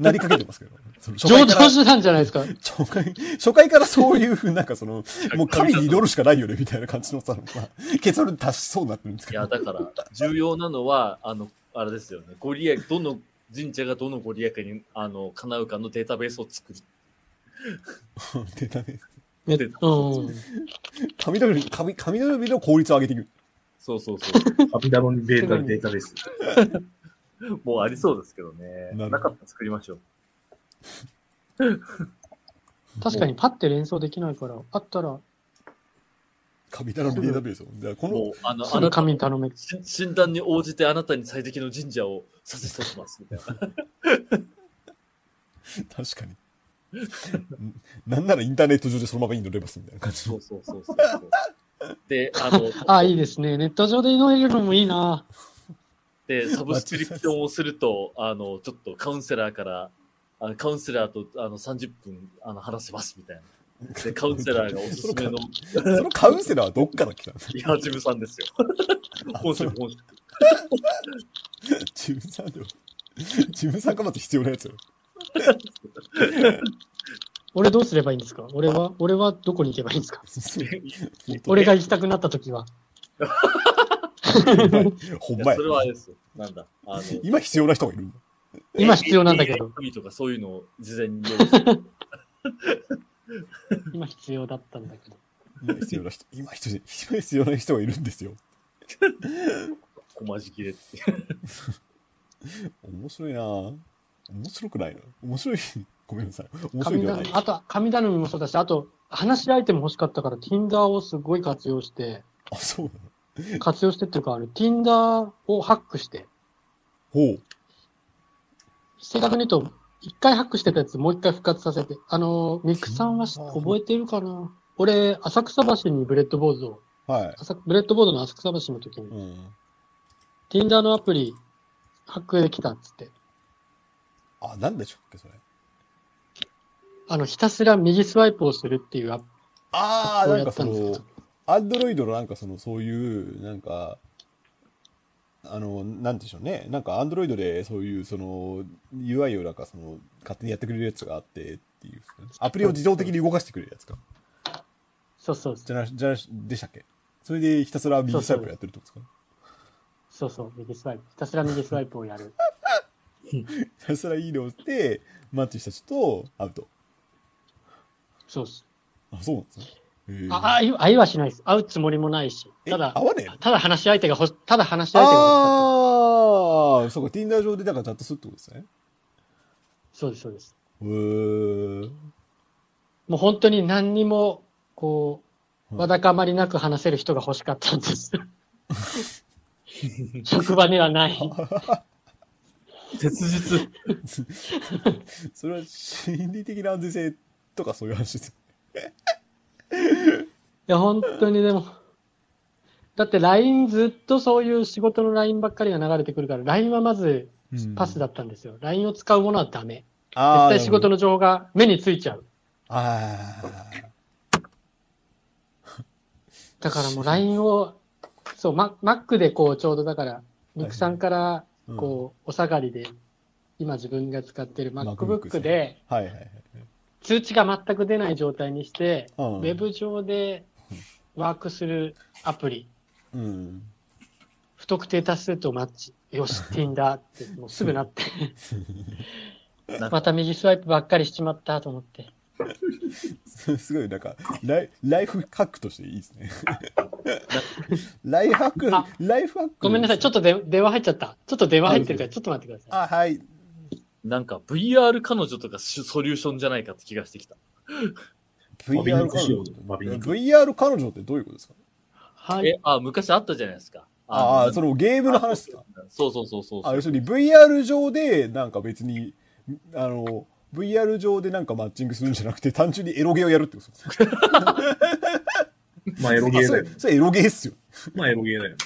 なりかけてますけど、上等手段じゃないですか。初回からそういうふうなんかそのもう神に祈るしかないよねみたいな感じのさ、結論に達しそうになってるんですけど。いやだから重要なのはあれですよね、ご利益どの神社がどのご利益に叶うかのデータベースを作る。データベース。神頼みの効率を上げていく。そう。神頼みデータです。もうありそうですけどね。なかったら作りましょう。確かにパッて連想できないから、あったら。神頼みデータベース。じゃあこの神頼み。診断に応じてあなたに最適の神社を指し示しますみたいな。確かに。なんならインターネット上でそのまま祈れますみたいな感じ。そうでいいですね、ネット上で祈れるのもいいな。でサブスクリプションをするとちょっとカウンセラーと30分話せますみたいな。でカウンセラーがおすすめのそのカウンセラーはどっから来たの？いやジムさんですよ。本職ジムさんがまず必要なやつよ。俺どうすればいいんですか？俺はどこに行けばいいんですか？俺が行きたくなったときは。ほんまや。それはあれです。なんだ。今必要な人がいる。今必要なんだけど。紙とかそういうのを事前に用意する。今必要だったんだけど。今必要な人がいるんですよ。こまじきれって。面白いなぁ。面白くないの？面白い。ごめんなさい。面白いじゃない。あと、神頼みもそうだし、あと、話し相手も欲しかったから、Tinder をすごい活用して。あ、そうなの？活用してっていうか、Tinder をハックして。ほう。正確に言うと、一回ハックしてたやつ、もう一回復活させて。ミクさんは覚えてるかな？俺、浅草橋にブレッドボードを。はい。ブレッドボードの浅草橋の時に。うん。Tinder のアプリ、ハックできたっつって。あ、なんでしょうっけ、それ。ひたすら右スワイプをするっていうアップ。ああ、なんかその、アンドロイドのなんかその、そういう、なんか、なんでしょうね。なんかアンドロイドでそういう、その、UI をなんかその、勝手にやってくれるやつがあってっていう。アプリを自動的に動かしてくれるやつか。そう。じゃあ、でしたっけ。それでひたすら右スワイプをやってるってことですか？そう、右スワイプ。ひたすら右スワイプをやる。ひたすらいいのをしてマッチした人と会うと。そうっす。あ、そうなんですね。会いはしないです。会うつもりもないし。ただ話し相手が欲しかった。ああ、そうか。Tinder 上でだからチャットするってことですね。そうです。もう本当に何にもこうわだかまりなく話せる人が欲しかったんです。職場にはない。切実。それは心理的な安全性とかそういう話です。いや本当にでもだって LINE ずっとそういう仕事の LINE ばっかりが流れてくるから LINE はまずパスだったんですよ。LINE を使うものはダメ。絶対仕事の情報が目についちゃう。だからもう LINE をそう Mac でこうちょうどだからミクさんから、はいこう、お下がりで、今自分が使ってる MacBook で、通知が全く出ない状態にして、ウェブ上でワークするアプリ、不特定多数とマッチ、よし、Tinder って、もうすぐなって、また右スワイプばっかりしちまったと思って。すごい、なんかライフハックとしていいですね。ライフハック。ごめんなさい、ちょっと電話入っちゃった。ちょっと電話入ってるから、ちょっと待ってください。あ、はい。なんか VR 彼女とかソリューションじゃないかって気がしてきた。VR 彼女ってどういうことですか？はい。昔あったじゃないですか。そのゲームの話ですか？そう。要するに VR 上で、なんか別に、VR 上でなんかマッチングするんじゃなくて単純にエロゲをやるってことですまあエロゲーだよ、ね、それエロゲーっすよ。まあエロゲーだよ、ね、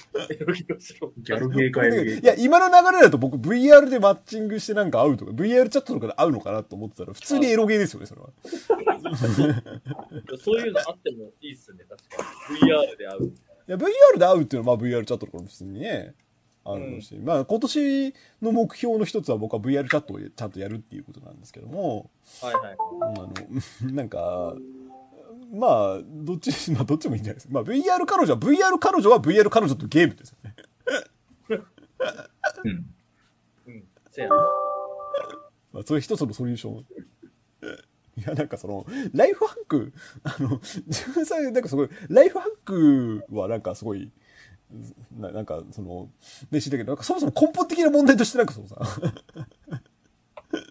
エロゲーするギャルゲーかエロゲー。いや今の流れだと僕 VR でマッチングしてなんか会うとか VR チャットとかで会うのかなと思ってたら普通にエロゲーですよねそれは。そういうのあってもいいっすね確かに。VR で会う。いや VR で会うっていうのはまあ VR チャットとかも普通にねあるし、うん、まあ今年の目標の一つは僕は VR チャットをちゃんとやるっていうことなんですけども、はいはい、なんかまあどっちもいいんじゃないですか。まあ VR 彼女は VR 彼女は VR 彼女とゲームですよね。うんうんせやな。まあそれ一つのソリューション。いやなんかそのライフハック自分さんなんかすごいライフハックはなんかすごい。なんかその嬉しいだけどなんかそもそも根本的な問題としてなんかそのさ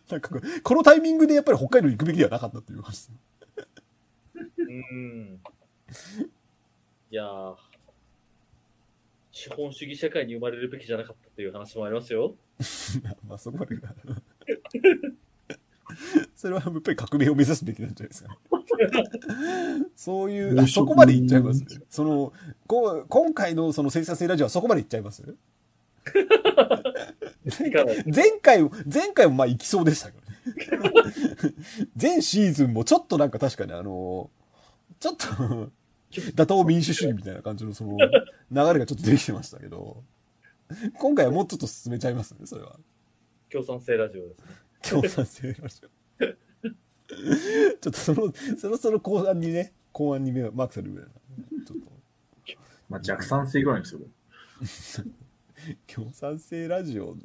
なんかこのタイミングでやっぱり北海道に行くべきではなかったっていう話。いやー資本主義社会に生まれるべきじゃなかったという話もありますよ。まあそこまでかそれはやっぱり革命を目指すべきなんじゃないですか。そういうそこまでいっちゃいます、ね、その今回のその生産性ラジオはそこまでいっちゃいます、ね、前回もまあいきそうでしたけど、ね、前シーズンもちょっとなんか確かにちょっと打倒民主主義みたいな感じのその流れがちょっとできてましたけど今回はもうちょっと進めちゃいますね。それは共産性ラジオですね。共産性ラジオちょっとそろそろ後半に目がマークされるぐらいなちょっとまあ弱酸性ぐらいですよ。共産性ラジオ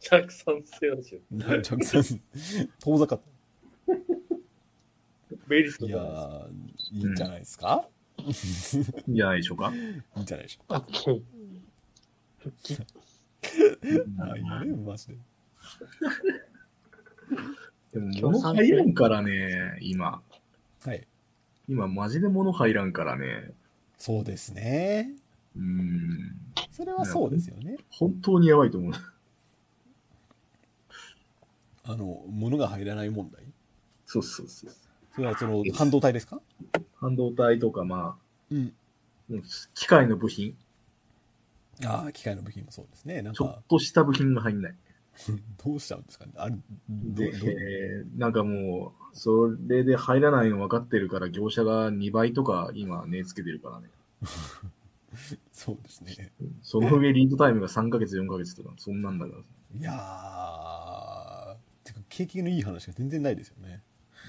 弱酸性ラジオ弱酸性遠ざかったメリットじゃないですか。いいんじゃないですか、うん、いいんじゃないでしょうか。いいんじゃないでしょうか。あいいねマジで。でも物入らんからね今、はい、今マジで物入らんからね。そうですね。それはそうですよね。本当にやばいと思う。物が入らない問題。そうそうそう。それはその半導体ですか？半導体とかまあ、うん、機械の部品。ああ機械の部品もそうですね。なんかちょっとした部品が入んない。どうしちゃうんですかね。あれでなんかもうそれで入らないの分かってるから業者が2倍とか今値つけてるからね。そうですね。その上リードタイムが3ヶ月4ヶ月とかそんなんだから。いやーてか景気のいい話が全然ないですよね。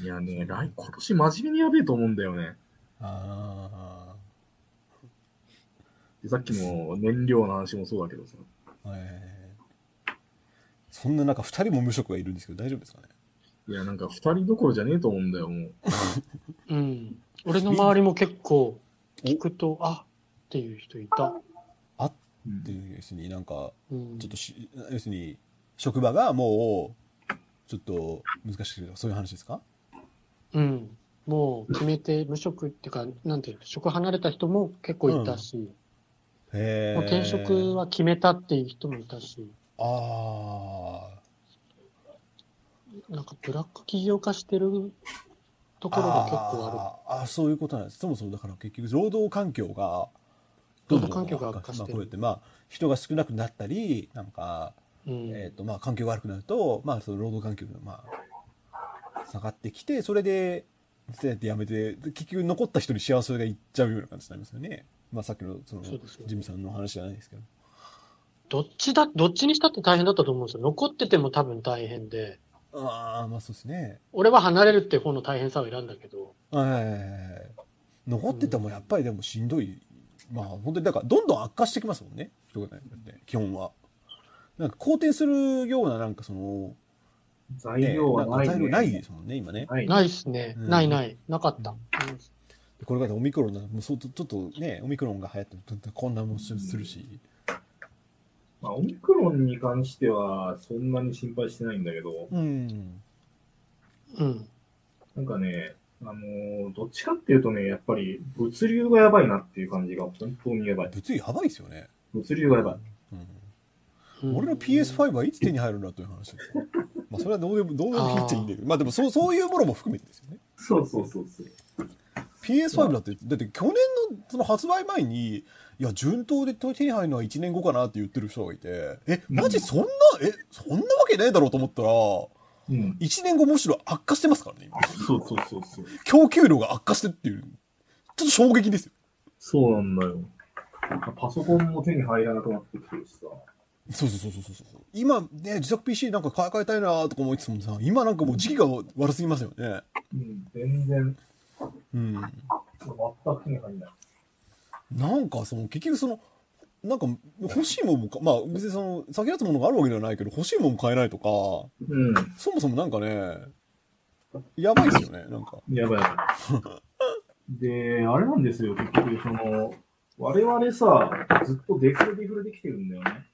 いやね今年真面目にやべえと思うんだよね。あでさっきの燃料の話もそうだけどさ。そんな中2人も無職がいるんですけど大丈夫ですかね。いやなんか2人どころじゃねえと思うんだよもう。うん。俺の周りも結構聞くとあっていう人いた。あっていう要するになんか、うん、ちょっと要するに職場がもうちょっと難しいけどそういう話ですか。うん。もう決めて無職っていうかなんていう職離れた人も結構いたし、へえ。もう転職は決めたっていう人もいたし。あなんかブラック企業化してるところが結構ある。ああそういうことなんです。そもそもだから結局労働環境が悪化してるって、まあ、人が少なくなったりなんか、うんまあ、環境が悪くなると、まあ、その労働環境が、まあ、下がってきてそれでやめて結局残った人に幸せがいっちゃうような感じになりますよね、まあ、さっきのそのジムさんの話じゃないですけど。どっちにしたって大変だったと思うんですよ。残ってても多分大変で。ああ、まあそうですね。俺は離れるって方の大変さを選んだけど。残っててもやっぱりでもしんどい。うん、まあ本当にだからどんどん悪化してきますもんね。人がね、基本は。なんか好転するようななんかその材料はない、ね、材料ないですもんね今ね。ないですね。うん、なかった。うん、これからオミクロンなもうちょっとねオミクロンが流行って混乱もするし。うんまあ、オミクロンに関してはそんなに心配してないんだけど、うんうん、なんかね、どっちかっていうとね、やっぱり物流がやばいなっていう感じが本当にやばい。物流やばいですよね。物流がやばい。うんうん、俺の PS5 はいつ手に入るんだという話です。まあそれはどうでもいいっちゃいいんだけど、まあでもそういうものも含めてですよね。そうそうそうそう。PS5 だって、だって去年のその発売前にいや順当で手に入るのは1年後かなって言ってる人がいて、えマジそんな、そんなわけないだろうと思ったら、うん、1年後むしろ悪化してますからね今。そうそうそうそう。供給量が悪化してっていう、ちょっと衝撃ですよ。そうなんだよ。パソコンも手に入らなくなってきてるしさ。そう今ね、自作 PC なんか買い替えたいなとか思いつつもさ、今なんかもう時期が悪すぎますよね。うん、全然。うん。全く手に入らない。なんかその結局そのなんか欲しいもんもか、まあ別にその先立つものがあるわけではないけど欲しいもんも買えないとか、うん、そもそもなんかねやばいですよね、なんか。やばい。であれなんですよ、結局その我々さずっとデフレできてるんだよね。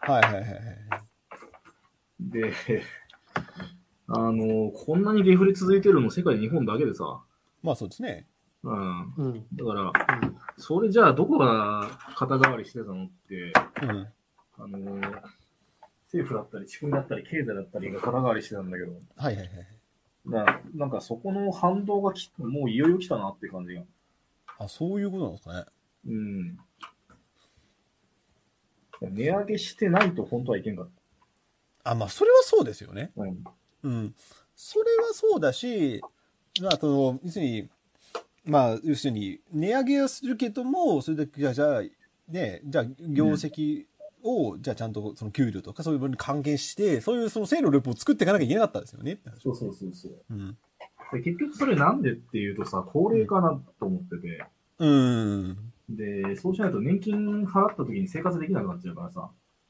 はい。で、こんなにデフレ続いてるの世界で日本だけでさ。まあそうですね。うん、だから、うん、それじゃあどこが肩代わりしてたのって、うん、政府だったり仕組みだったり経済だったりが肩代わりしてたんだけど、はい、なんかそこの反動がもういよいよ来たなって感じが。あ、そういうことなんですね。うん。値上げしてないと本当はいけんかった。あ、まあそれはそうですよね。うん、うん、それはそうだし、まあその別にまあ、要するに値上げはするけども、それだけじゃあ業績を、うん、じゃあちゃんとその給料とかそういうものに還元して、そういうそのセールループを作っていかなきゃいけなかったんですよね。そう、うん、で結局それなんでっていうとさ、高齢化なと思ってて、うん、でそうしないと年金払った時に生活できなくなっちゃうからさ。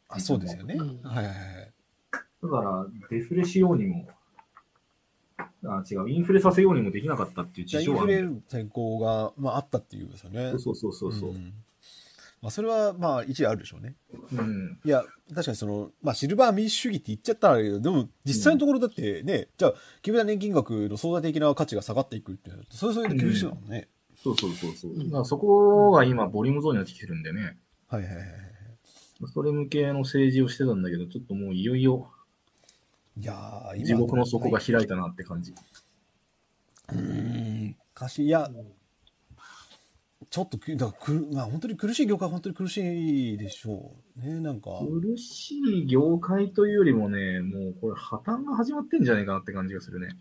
あ、そうですよね、うん、はい、だからデフレしようにも、あ、違う、インフレさせようにもできなかったっていう事情は、ね、インフレ先行が、まあ、あったっていうですよね。そう、うん、まあ、それはまあ一理あるでしょうね、うん、いや確かにその、まあ、シルバー民主主義って言っちゃったんだけど、でも実際のところだってね、うん、じゃあ決めた年金額の相対的な価値が下がっていくっていうのはそれで厳しいだもんね、うん、そう、うん、だからそこが今ボリュームゾーンになってきてるんでね、うん、はい、それ向けの政治をしてたんだけど、ちょっともういよいよ、いや地獄の底が開いたなって感じ。かし、いやちょっとだからまあ、本当に苦しい業界は本当に苦しいでしょうね。なんか苦しい業界というよりもね、もうこれ破綻が始まってんじゃないかなって感じがするね。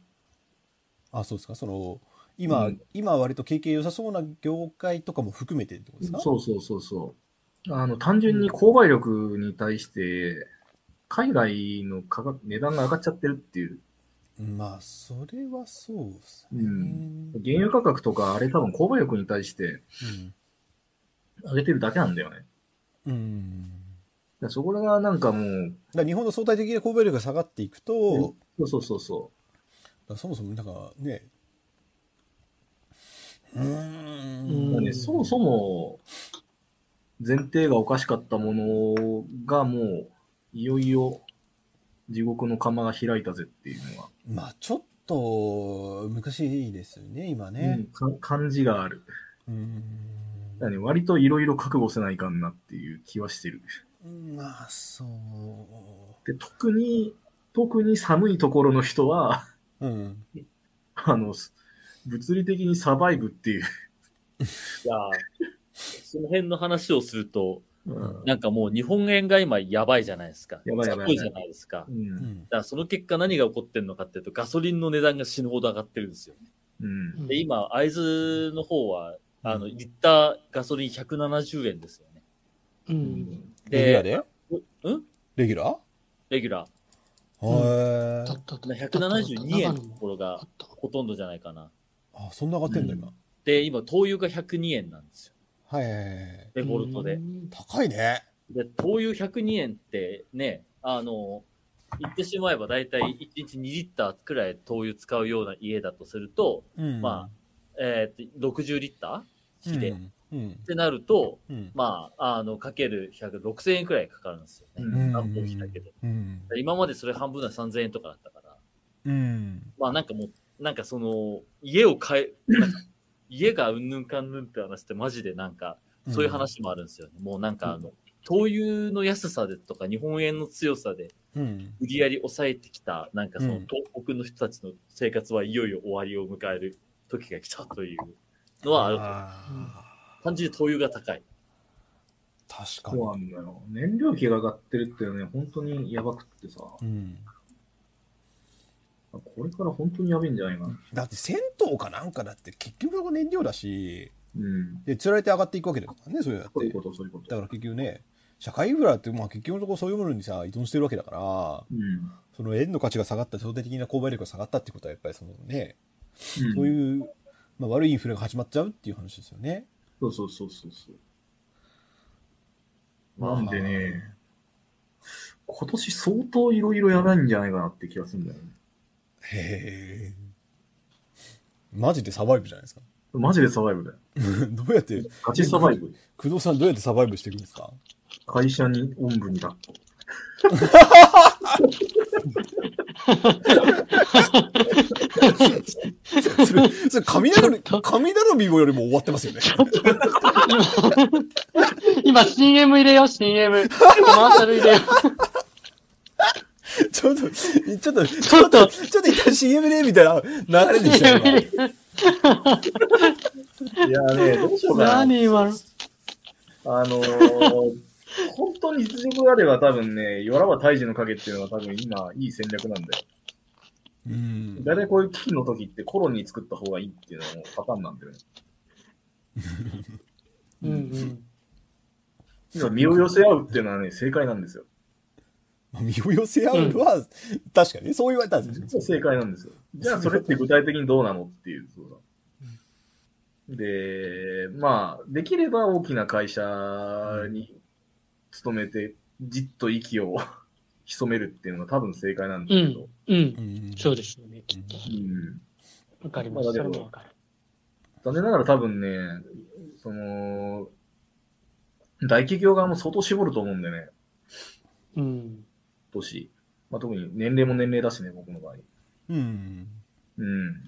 あ、そうですか。その今割と経験良さそうな業界とかも含めてってことですか。そう、単純に購買力に対して海外の値段が上がっちゃってるっていう。まあ、それはそうですね。うん。原油価格とか、あれ多分購買力に対して、上げてるだけなんだよね。うん。だそこらがなんかもう。だ日本の相対的な購買力が下がっていくと。そう。だそもそもなんかね。ね、そもそも、前提がおかしかったものがもう、いよいよ地獄の釜が開いたぜっていうのは、まあちょっと難しいですね今ね、うん、感じがある。だからね、割といろいろ覚悟せないかんなっていう気はしてる。まあそうで、特に寒いところの人は、うん、物理的にサバイブっていういやその辺の話をすると、うん、なんかもう日本円が今やばいじゃないですか。やばいじゃないですか。うん、だからその結果何が起こってるのかっていうと、ガソリンの値段が死ぬほど上がってるんですよ、ね、うん、で今会津の方はリッターガソリン170円ですよね。うん、でレギュラーで？うん？レギュラー。はい、172円のところがほとんどじゃないかな。あ、そんな上がってんだ今。うん、で今灯油が102円なんですよ。はい。で、ボルトで。高いね。で、灯油102円ってね、言ってしまえばだいたい1日2リッターくらい灯油使うような家だとすると、うん、まあ、60リッター式で、うん、ってなると、うん、まあ、かける100、6000円くらいかかるんですよね。暖房費だけで。今までそれ半分は3000円とかだったから。うん、まあ、なんかもう、なんかその、家を家がうんぬんかんぬんって話ってマジでなんか、そういう話もあるんですよね。うん、もうなんか灯油の安さでとか日本円の強さで、売り上げ抑えてきた、なんかその東北の人たちの生活はいよいよ終わりを迎える時が来たというのはあると。単純に灯油が高い。確かに。そうなんだよ。燃料費が上がってるってね、本当にやばくってさ。うん。これから本当にやばいんじゃないかな。だって銭湯かなんかだって結局燃料だし、うん、で釣られて上がっていくわけだからね、そういうだって。そういうこと、そういうこと。だから結局ね、社会インフラってまあ結局のところそういうものにさ依存してるわけだから、うん、その円の価値が下がった、相対的な購買力が下がったってことはやっぱりそのね、うん、そういう、まあ、悪いインフレが始まっちゃうっていう話ですよね。そうそうそうそうそう。なんでね、今年相当いろいろやばいんじゃないかなって気がするんだよね。へぇ。マジでサバイブじゃないですか。マジでサバイブだよ。どうやって、ガチサバイブ。工藤さんどうやってサバイブしていくんですか？会社に、おんぶに抱っこ。それ神頼みよりも終わってますよね。今 CM 入れよ CM マーシャル入れよ。ちょっと一旦 CM ねみたいな流れでしたよ。いやね、どうしようかな。何今本当に実力があれば多分ね、よらば退治の影っていうのは多分今いい戦略なんだよ。だいたいこういう危機の時ってコロニー作った方がいいっていうのもパターンなんだよね。うんうん。今身を寄せ合うっていうのはね、正解なんですよ。身を寄せ合うのは、うん、確かにそう言われたんですよ。正解なんですよ。じゃあそれって具体的にどうなのっていう。そうだ。で、まあ、できれば大きな会社に勤めて、じっと息を潜めるっていうのが多分正解なんだけど。うん。うん、そうですよね、きっと。わかります。それもわかる。残念ながら多分ね、その、大企業側も相当絞ると思うんでね。うん。年。まあ、特に年齢も年齢だしね、僕の場合。うん。うん。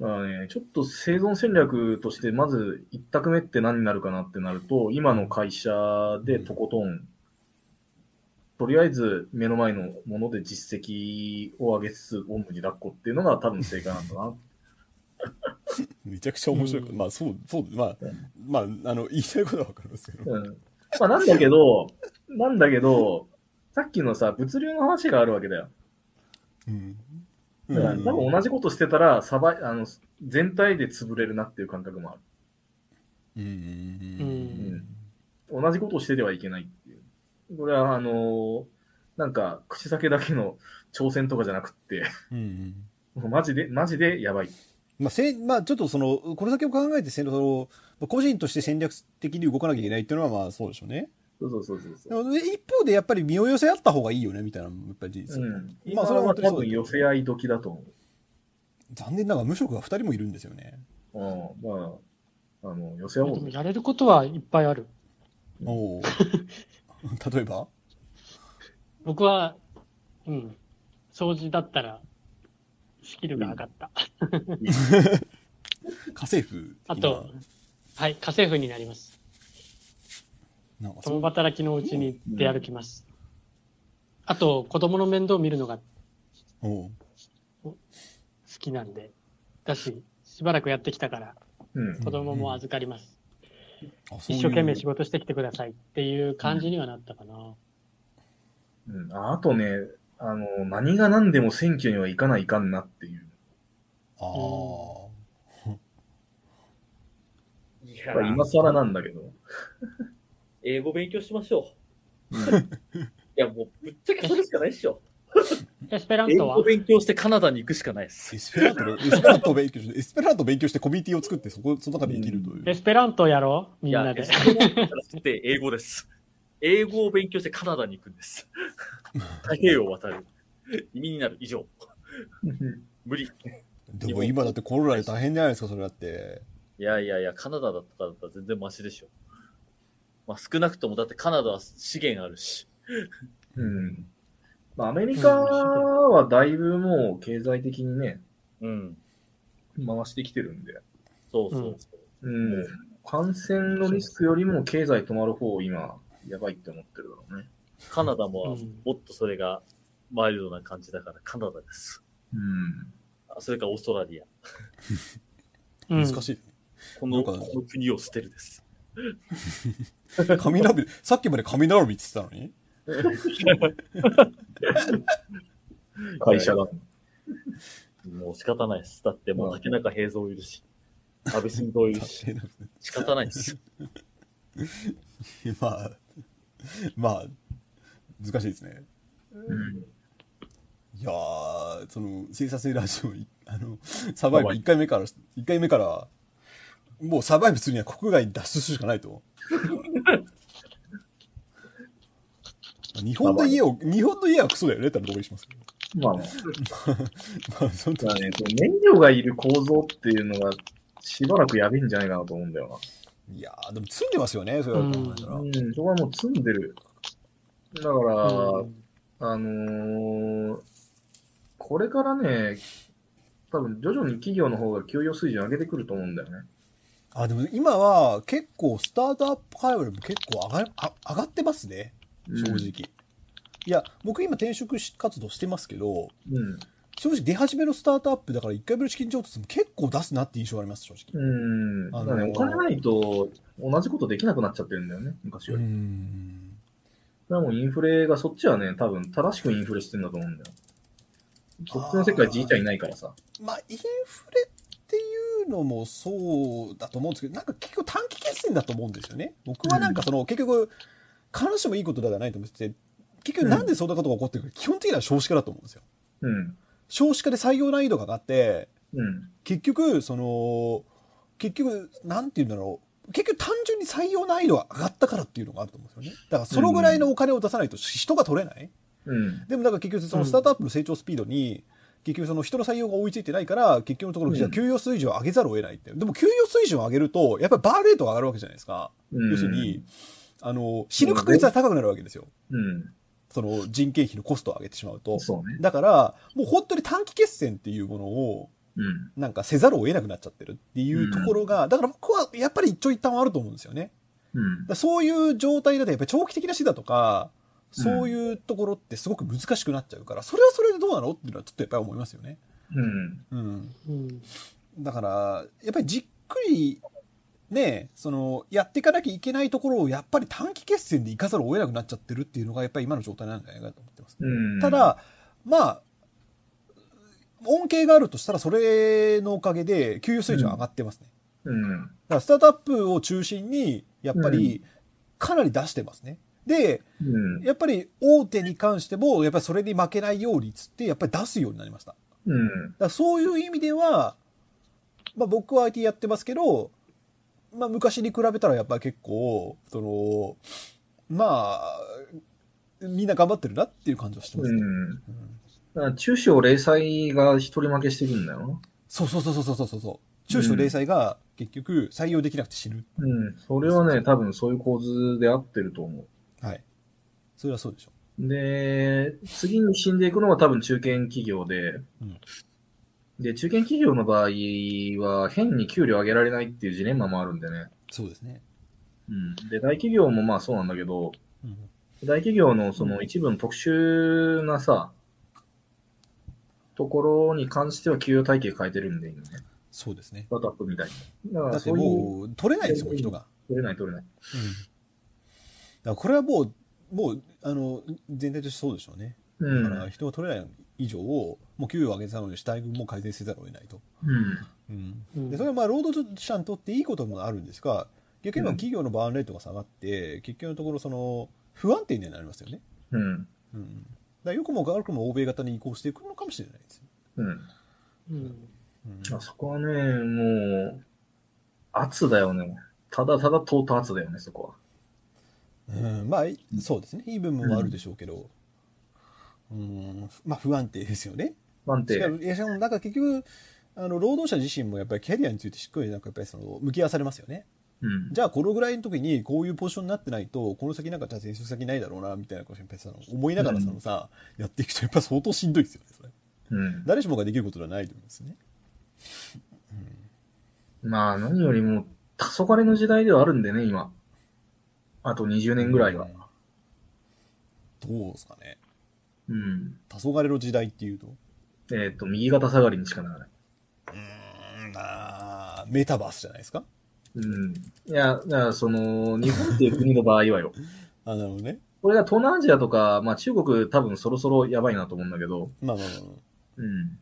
だからね、ちょっと生存戦略として、まず一択目って何になるかなってなると、今の会社でとことん、とりあえず目の前のもので実績を上げつつ、おんぶに抱っこっていうのが多分正解なんだな。めちゃくちゃ面白い。まあ、そう、まあ、言いたいことはわかりますけど。うん。まあ、なんだけど、さっきのさ、物流の話があるわけだよ。うん。だから多分同じことしてたら全体で潰れるなっていう感覚もある。同じことをしてればいけないっていう。これはなんか口先だけの挑戦とかじゃなくって、もうマジでやばい。まあちょっとそのこの先を考えて個人として戦略的に動かなきゃいけないっていうのはまあそうでしょうね。そう一方でやっぱり身を寄せ合った方がいいよねみたいなやっぱり実際、今それは多分寄せ合い時だと思う。残念ながら無職が2人もいるんですよね。まあ寄せ合おう。でもやれることはいっぱいある。お例えば僕は掃除だったらスキルが上がった。家政婦。あとはい家政婦になります。共働きのうちに出歩きます。あと、子供の面倒を見るのが好きなんで。だし、しばらくやってきたから、子供も預かります。一生懸命仕事してきてくださいっていう感じにはなったかな。あとね、何が何でも選挙には行かないかんなっていう。いや、今更なんだけど。英語勉強しましょう。いや、もう、ぶっちゃけそれしかないっしょ。エスペラントは英語勉強してカナダに行くしかないです。エスペラント勉強してコミュニティを作って、その中で生きるという。エスペラントやろみんなで。英語です。英語を勉強してカナダに行くんです。太平洋を渡る。移民になる。以上。無理。でも今だってコロナで大変じゃないですか、それだって。いや、カナダだったら全然マシでしょ。まあ、少なくともだってカナダは資源あるし。うん。まあ、アメリカはだいぶもう経済的にね、回してきてるんで。そう。うん。感染のリスクよりも経済止まる方を今、やばいって思ってるだろうね。カナダももっとそれがマイルドな感じだからカナダです。それからオーストラリア難しい、ね、この国を捨てるです雷さっきまで雷って言ってたのに会社がもう仕方ないです。だってもう竹中平蔵いるし安倍晋三いるし仕方ないですまあまあ難しいですね、うん、いやーその生産性ラジオサバイブ1回目からもうサバイブするには国外に脱出するしかないと日本の家はクソだよねって同意しますけど、まあねまあその時はね、燃料がいる構造っていうのがしばらくやべえんじゃないかなと思うんだよな。いやーでも積んでますよねそれは。そこはもう積んでる。だから、これからね多分徐々に企業の方が給与水準上げてくると思うんだよね。あでも今は結構スタートアップ界隈も結構上がってますね正直、うん、いや僕今転職活動してますけど、うん、正直出始めのスタートアップだから1回目の資金調達も結構出すなって印象あります正直。うんだからねお金ないと同じことできなくなっちゃってるんだよね昔より。うんだからもうインフレがそっちはね多分正しくインフレしてんだと思うんだよ。そっちの世界じいちゃんいないからさ。まあインフレっていうのもそうだと思うんですけどなんか結局短期決戦だと思うんですよね。僕はなんかその、うん、結局彼女もいいことではないと思ってて結局なんでそんなことが起こってくる、うん、基本的には少子化だと思うんですよ、うん、少子化で採用難易度が上がって、うん、結局なんていうんだろう結局単純に採用難易度が上がったからっていうのがあると思うんですよね。だからそのぐらいのお金を出さないと人が取れない、うん、でもだから結局そのスタートアップの成長スピードに結局その人の採用が追いついてないから結局のところじゃあ給与水準を上げざるを得ないって、うん、でも給与水準を上げるとやっぱりバーレートが上がるわけじゃないですか、うん、要するに死ぬ確率は高くなるわけですよ、うん、その人件費のコストを上げてしまうと。そうね、だからもう本当に短期決戦っていうものをなんかせざるを得なくなっちゃってるっていうところが、うん、だから僕はやっぱり一長一短はあると思うんですよね、うん、だそういう状態だとやっぱり長期的な視座とかそういうところってすごく難しくなっちゃうからそれはそれでどうなのっていうのはちょっとやっぱり思いますよね、うんうん、だからやっぱりじっくりね、そのやっていかなきゃいけないところをやっぱり短期決戦でいかざるを得なくなっちゃってるっていうのがやっぱり今の状態なんじゃないかと思ってます。ただまあ恩恵があるとしたらそれのおかげで給与水準上がってますね、うん、だからスタートアップを中心にやっぱりかなり出してますね。で、やっぱり大手に関してもやっぱりそれに負けないようにつってやっぱり出すようになりました、うん、だからそういう意味では、まあ、僕は IT やってますけどまあ、昔に比べたらやっぱり結構そのまあみんな頑張ってるなっていう感じはしてますね、うん、だから中小零細が一人負けしてるんだよ。そう中小零細が結局採用できなくて死ぬ、うんうん、それはね多分そういう構図で合ってると思う。はいそれはそうでしょ。で次に死んでいくのは多分中堅企業で、うんで、中堅企業の場合は、変に給料上げられないっていうジレンマもあるんでね。そうですね。うん。で、大企業もまあそうなんだけど、うん、大企業のその一部の特殊なさ、ところに関しては給与体系変えてるんで、今ね。そうですね。スタートアップみたいに。だからそういう。だってもう、取れないですよ、人が。取れない。うん。だからこれはもう、全体としてそうでしょうね。うん。だから人が取れない以上を、もう給与を上げてたので待遇も改善せざるを得ないと、うんうん、でそれはまあ労働者にとっていいこともあるんですが逆に今企業のバーンレートが下がって、うん、結局のところその不安定になりますよね、うんうん、だよくも悪くも欧米型に移行していくのかもしれないです、うんうん、あそこはねもう圧だよね。ただただトータ圧だよねそこは、うん、まあそうですねいい部分もあるでしょうけど、うんまあ、不安定ですよね。なんか結局労働者自身もやっぱりキャリアについてしっかりなんかやっぱりその向き合わされますよね、うん、じゃあこのぐらいの時にこういうポジションになってないとこの先なんかじゃあ転職先ないだろうなみたいなことを思いながらそのさ、うん、やっていくとやっぱ相当しんどいですよねそれ、うん、誰しもができることではないと思うんですね、うん、まあ何よりも黄昏の時代ではあるんでね今あと20年ぐらいは、うん、どうですかね。うん、黄昏の時代っていうと右肩下がりにしかならない。メタバースじゃないですか。うん。いや、だからその、日本っていう国の場合はよ。あ、なるほどね。これが東南アジアとか、まあ中国多分そろそろやばいなと思うんだけど。まあまあまあ。うん。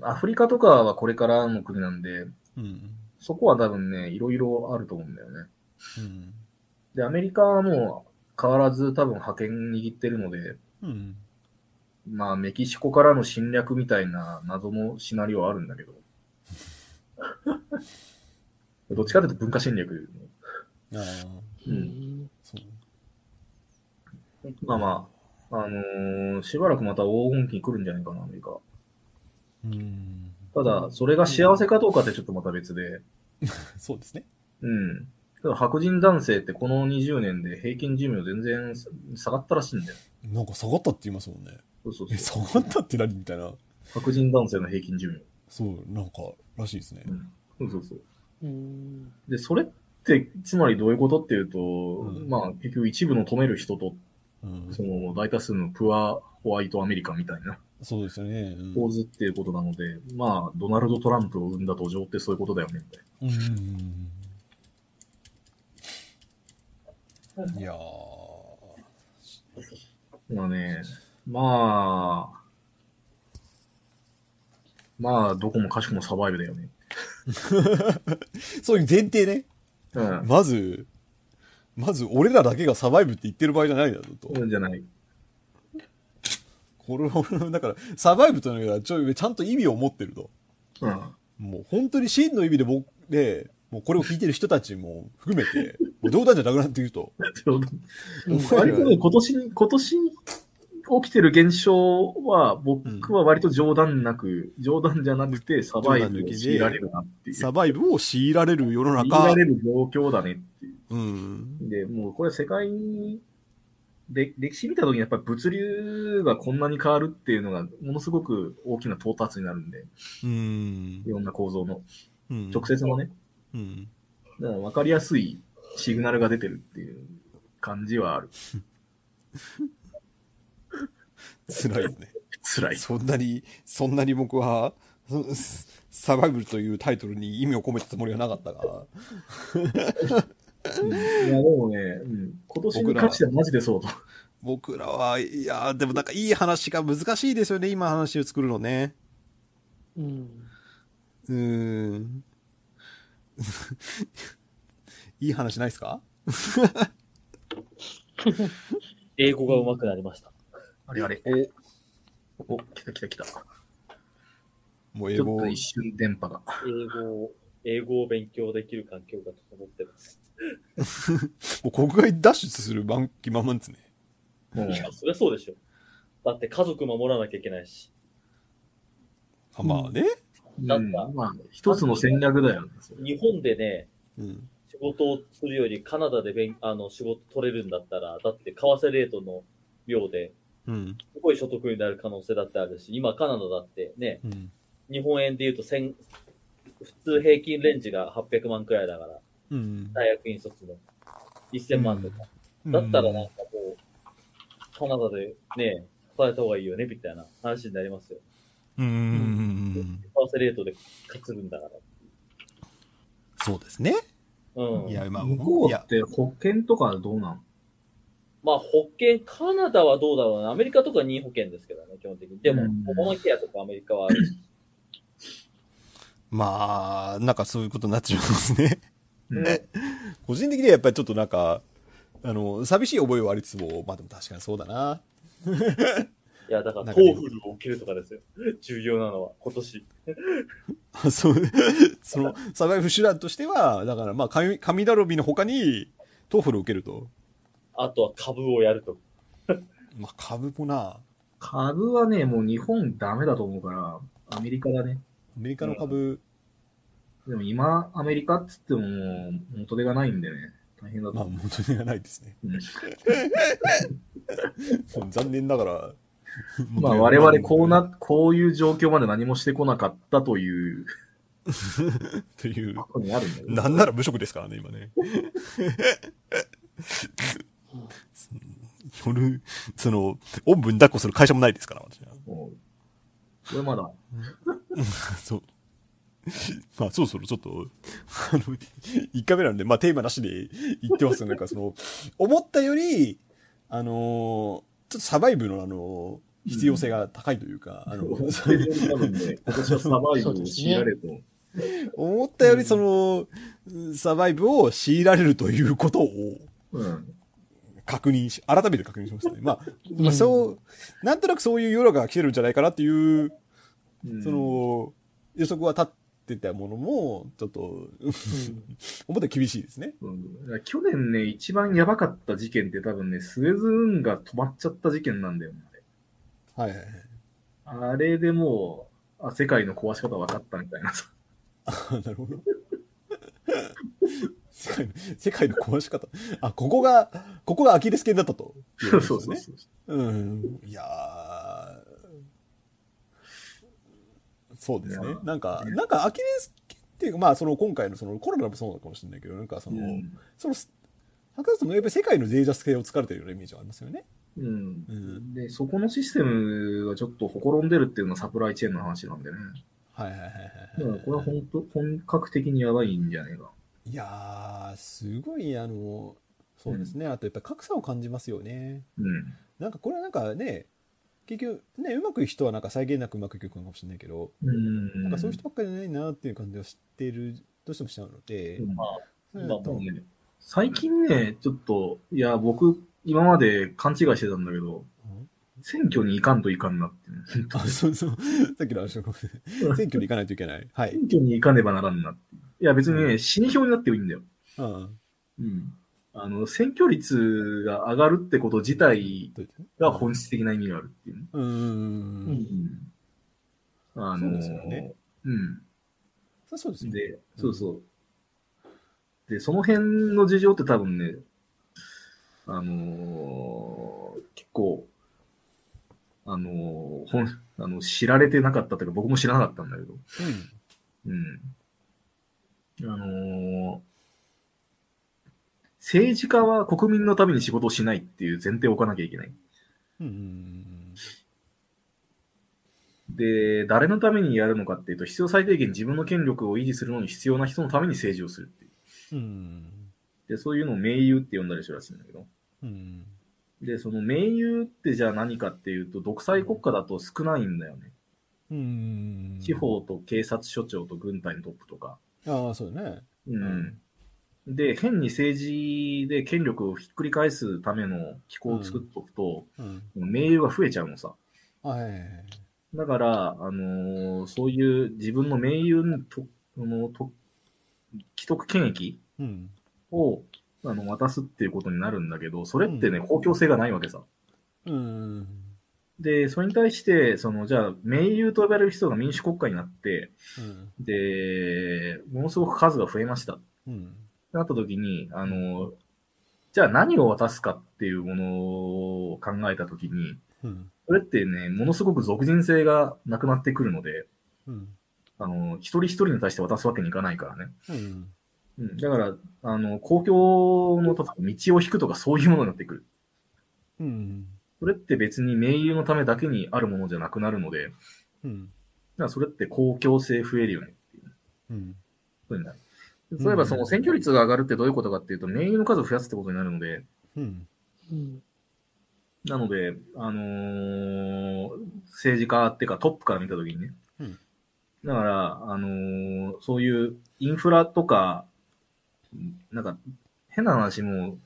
アフリカとかはこれからの国なんで、うん、そこは多分ね、いろいろあると思うんだよね。うん、で、アメリカはもう変わらず多分覇権握ってるので、うん、まあメキシコからの侵略みたいな謎のシナリオはあるんだけど。どっちかというと文化侵略。ああ。うん。そう。まあまあ、しばらくまた黄金期来るんじゃないかな、アメリカ。ただ、それが幸せかどうかってちょっとまた別で。そうですね。うん。白人男性ってこの20年で平均寿命全然下がったらしいんだよ。なんか下がったって言いますもんね。そうそうそう。下がったって何みたいな。白人男性の平均寿命。そう、なんからしいですね。うん、そうそうそう。で、それって、つまりどういうことっていうと、うん、まあ結局一部の止める人と、うん、その大多数のプアホワイトアメリカみたいな。そうですよね。構図っていうことなので、うん、まあ、ドナルド・トランプを生んだ途上ってそういうことだよね、みたいな。いやー。まあね、まあ、まあ、どこもかしこもサバイブだよね。そういう前提ね。うん、まず、俺らだけがサバイブって言ってる場合じゃないだろうと。そうじゃない。これは、だから、サバイブというのはちゃんと意味を持ってると。うん。もう本当に真の意味でもうこれを聞いてる人たちも含めて、もう冗談じゃなくなっていると。割とね、今年、起きてる現象は、僕は割と冗談じゃなくて、サバイブを強いられるなっていう。サバイブを強いられる世の中。強いられる状況だねっていう。うん。で、もうこれ世界で、歴史見た時にやっぱり物流がこんなに変わるっていうのが、ものすごく大きな到達になるんで。うん。いろんな構造の。うん、直接のね。うん。だから分かりやすいシグナルが出てるっていう感じはある。辛いですね。辛い。そんなに僕は、サバイブルというタイトルに意味を込めたつもりはなかったが。いや、でもね、うん、今年に関してはマジでそうと。僕らは、いや、でもなんかいい話が難しいですよね、今話を作るのね。いい話ないですか？英語が上手くなりました。あれ。お、来た。もう英語。ちょっと一瞬電波が。英語を勉強できる環境が整ってます。もう国外脱出する気満々ですね。いや、そりゃそうでしょ。だって家族守らなきゃいけないし。あ、まあね。なんか、まあ、一つの戦略だよね。日本でね、うん、仕事をするよりカナダで仕事取れるんだったら、だって為替レートの秒で、うん、すごい所得になる可能性だってあるし、今カナダだってね、うん、日本円で言うと普通平均レンジが800万くらいだから、うん、大学院卒の1000万とか、うん、だったらなんかこう、カナダでね、働いた方がいいよね、みたいな話になりますよ。為替レートで稼ぐんだから。そうですね。うん。いや、まあ、向こうって保険とかどうなん？まあ保険、カナダはどうだろうな。アメリカとか任意保険ですけどね、基本的に。でも、保護ケアとかアメリカはあるし。まあ、なんかそういうことになっちゃいますね。ね、うん。個人的にはやっぱりちょっとなんか、寂しい覚えはありつつも、まあでも確かにそうだな。いや、だから、トーフルを受けるとかですよ。重要なのは、今年。そう、その、サバイブ手段としては、だからまあ、紙だるみの他に、トーフルを受けると。あとは株をやると。まあ株もな。株はね、もう日本ダメだと思うから、アメリカだね。アメリカの株。うん、でも今、アメリカっつっても元手がないんでね。大変だと思う。まあ元手がないですね。残念ながら。まあ我々こういう状況まで何もしてこなかったという。という。なんなら無職ですからね、今ね。その、おんぶに抱っこする会社もないですから、私は。これまだそうまあそろそろちょっと1回目なんで、まあ、テーマなしで言ってますが、なんかその思ったよりちょっとサバイブの必要性が高いというか、私はサバイブを強いられると思ったよりそのサバイブを強いられるということを改めて確認しましたね。まあそうなんとなくそういう世論が来てるんじゃないかなっていうその予測は立ってたものもちょっと思ったら厳しいですね。去年ね一番やばかった事件って多分ねスエズ運河止まっちゃった事件なんだよね。はいはいはい、あれでもう世界の壊し方分かったみたいなさ。あ、なるほど。世界の壊し方。あ、ここがアキレス腱だったと。そうそうそう。うん。いやー、そうですね。なんかアキレス腱っていうか、まあその今回のそのコロナもそうだかもしれないけど、なんかその博士もやっぱり世界の脆弱性を突かれてるようなイメージはありますよね。うんうん、でそこのシステムがちょっとほころんでるっていうのはサプライチェーンの話なんでね。はいはいはいはい、はい。これは本格的にやばいんじゃねえか。いやー、すごいそうですね、うん。あとやっぱり格差を感じますよね。うん。なんかこれはなんかね、結局ね、うまくいく人はなんか際限なくうまくいくかもしれないけど、うん、なんかそういう人ばっかりじゃないなっていう感じを知ってる、どうしてもしちゃうので。うん、まあ、ね、最近ね、ちょっと、いや、僕、今まで勘違いしてたんだけど、選挙に行かんといかんなって、ね。あ、そう。さっきの話のことで。選挙に行かないといけない。はい。選挙に行かねばならんなって。いや、別にね、死に票になってもいいんだよ。うん。選挙率が上がるってこと自体が本質的な意味があるっていう、ね。そうですよね。うん。そうですね。で、そうそう。で、その辺の事情って多分ね、結構、知られてなかったというか、僕も知らなかったんだけど。うん。政治家は国民のために仕事をしないっていう前提を置かなきゃいけない。で、誰のためにやるのかっていうと、必要最低限自分の権力を維持するのに必要な人のために政治をするっていう。で、そういうのを盟友って呼んだりするらしいんだけど。で、その盟友ってじゃあ何かっていうと、独裁国家だと少ないんだよね。地方と警察署長と軍隊のトップとか。ああ、そうね。で、変に政治で権力をひっくり返すための機構を作っとくと、盟友が増えちゃうのさ。だから、そういう自分の盟友の既得権益を、渡すっていうことになるんだけど、それってね、公共性がないわけさ。で、それに対して、じゃあ、盟友と呼ばれる人が民主国家になって、で、ものすごく数が増えました。なった時に、じゃあ何を渡すかっていうものを考えた時に、それってね、ものすごく属人性がなくなってくるので、一人一人に対して渡すわけにいかないからね。だから、公共の道を引くとかそういうものになってくる。それって別に盟友のためだけにあるものじゃなくなるので、だからそれって公共性増えるよねっていう。そうになる。そういえばその選挙率が上がるってどういうことかっていうと、盟友の数を増やすってことになるので、なので、政治家っていうかトップから見たときにね、だから、そういうインフラとか、なんか、変な話も、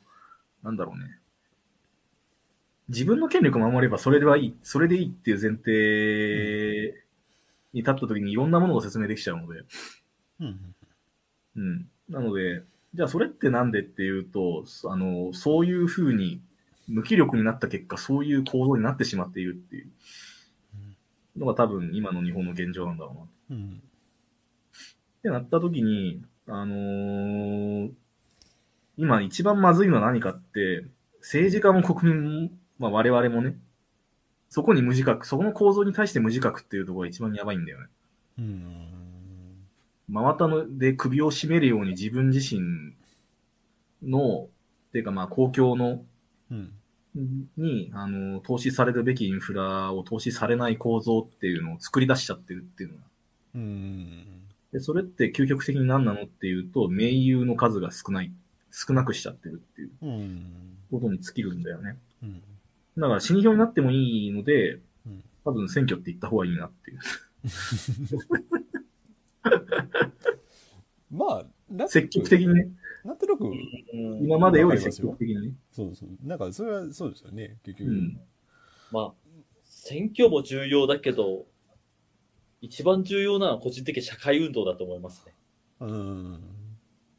なんだろうね。自分の権力を守ればそれでいいっていう前提に立ったときにいろんなものを説明できちゃうので。なので、じゃあそれってなんでっていうと、そういうふうに無気力になった結果、そういう構造になってしまっているっていうのが多分今の日本の現状なんだろうな。ってなったときに、今一番まずいのは何かって、政治家も国民も、まあ我々もね、そこの構造に対して無自覚っていうところが一番やばいんだよね。真綿で首を絞めるように自分自身の、っていうかまあ公共のに投資されるべきインフラを投資されない構造っていうのを作り出しちゃってるっていうのが、でそれって究極的に何なのっていうと、盟友の数が少なくしちゃってるっていうことに尽きるんだよね。だから死に票になってもいいので、多分選挙って言った方がいいなっていうまあ積極的にね、なんとなく今までより積極的にね、そうそう、なんかそれはそうですよね結局、まあ選挙も重要だけど一番重要なのは個人的社会運動だと思いますね。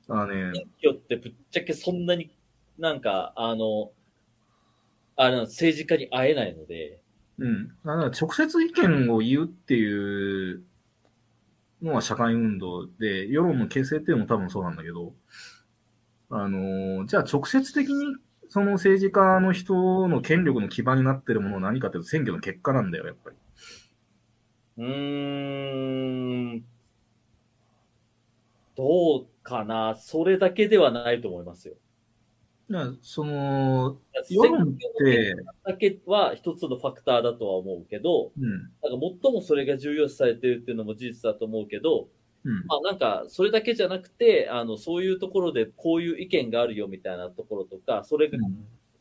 選挙ってぶっちゃけそんなになんか政治家に会えないので、だから直接意見を言うっていうのは社会運動で、世論の形成っていうのも多分そうなんだけど、じゃあ直接的にその政治家の人の権力の基盤になってるものは何かっていうと、選挙の結果なんだよ、やっぱり。どうかな、それだけではないと思いますよ。その世論ってだけは一つのファクターだとは思うけど、なんか最もそれが重要視されてるっていうのも事実だと思うけど、まあなんかそれだけじゃなくて、そういうところでこういう意見があるよみたいなところとか、それが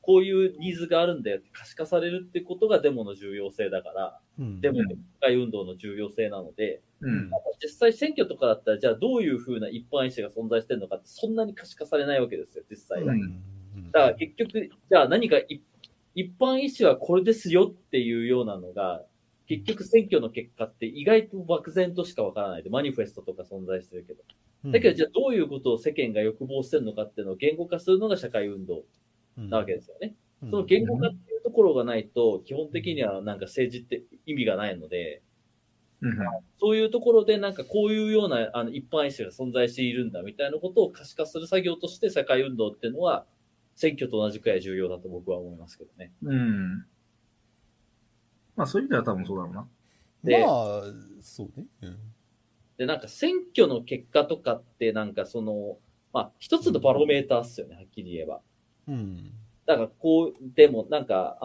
こういうニーズがあるんだよって可視化されるってことがデモの重要性だから、デモの社会運動の重要性なので、実際選挙とかだったら、じゃあどういうふうな一般意思が存在してるのかってそんなに可視化されないわけですよ、実際は。だから結局、じゃあ何か一般意思はこれですよっていうようなのが、結局選挙の結果って意外と漠然としかわからないで、マニフェストとか存在してるけど。だけどじゃあどういうことを世間が欲望してるのかっていうのを言語化するのが社会運動なわけですよね。その言語化っていうところがないと、基本的にはなんか政治って意味がないので、そういうところでなんかこういうような一般意思が存在しているんだみたいなことを可視化する作業として社会運動っていうのは、選挙と同じくらい重要だと僕は思いますけどね。まあそういう意味では多分そうだろうな。で、まあ、そうね。で、なんか選挙の結果とかって、なんかその、まあ一つのバロメーターっすよね、はっきり言えば。だからこう、でもなんか、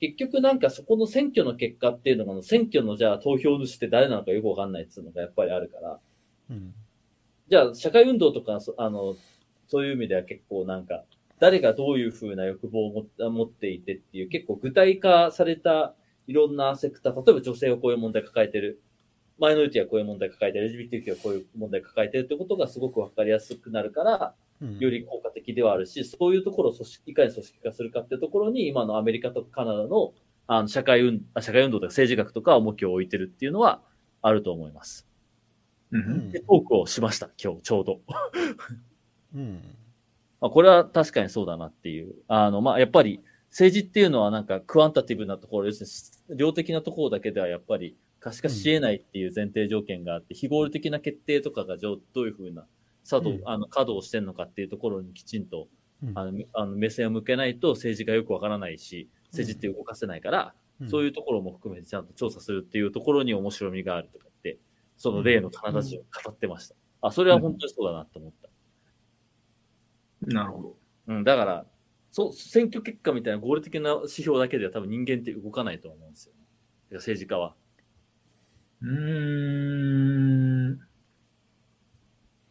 結局なんかそこの選挙の結果っていうのが、選挙のじゃあ投票主って誰なのかよくわかんないっていうのがやっぱりあるから。じゃあ社会運動とか、そういう意味では結構なんか、誰がどういうふうな欲望を持っていてっていう、結構具体化されたいろんなセクター、例えば女性はこういう問題抱えてる、マイノリティはこういう問題抱えてる、LGBTQ はこういう問題抱えてるってことがすごくわかりやすくなるから、より効果的ではあるし、そういうところをいかに組織化するかっていうところに、今のアメリカとかカナダの、社会運動とか政治学とか重きを置いてるっていうのはあると思います。でトークをしました、今日、ちょうど。まあ、これは確かにそうだなっていう。まあ、やっぱり政治っていうのはなんかクアンタティブなところ、要するに量的なところだけではやっぱり可視化し得ないっていう前提条件があって、非合理的な決定とかがどういうふうな稼働してるのかっていうところにきちんと、目線を向けないと政治がよくわからないし、政治って動かせないから、そういうところも含めてちゃんと調査するっていうところに面白みがあるとかって、その例のカナダ人を語ってました。それは本当にそうだなと思った。なるほど。だから、選挙結果みたいな合理的な指標だけでは多分人間って動かないと思うんですよね。政治家は。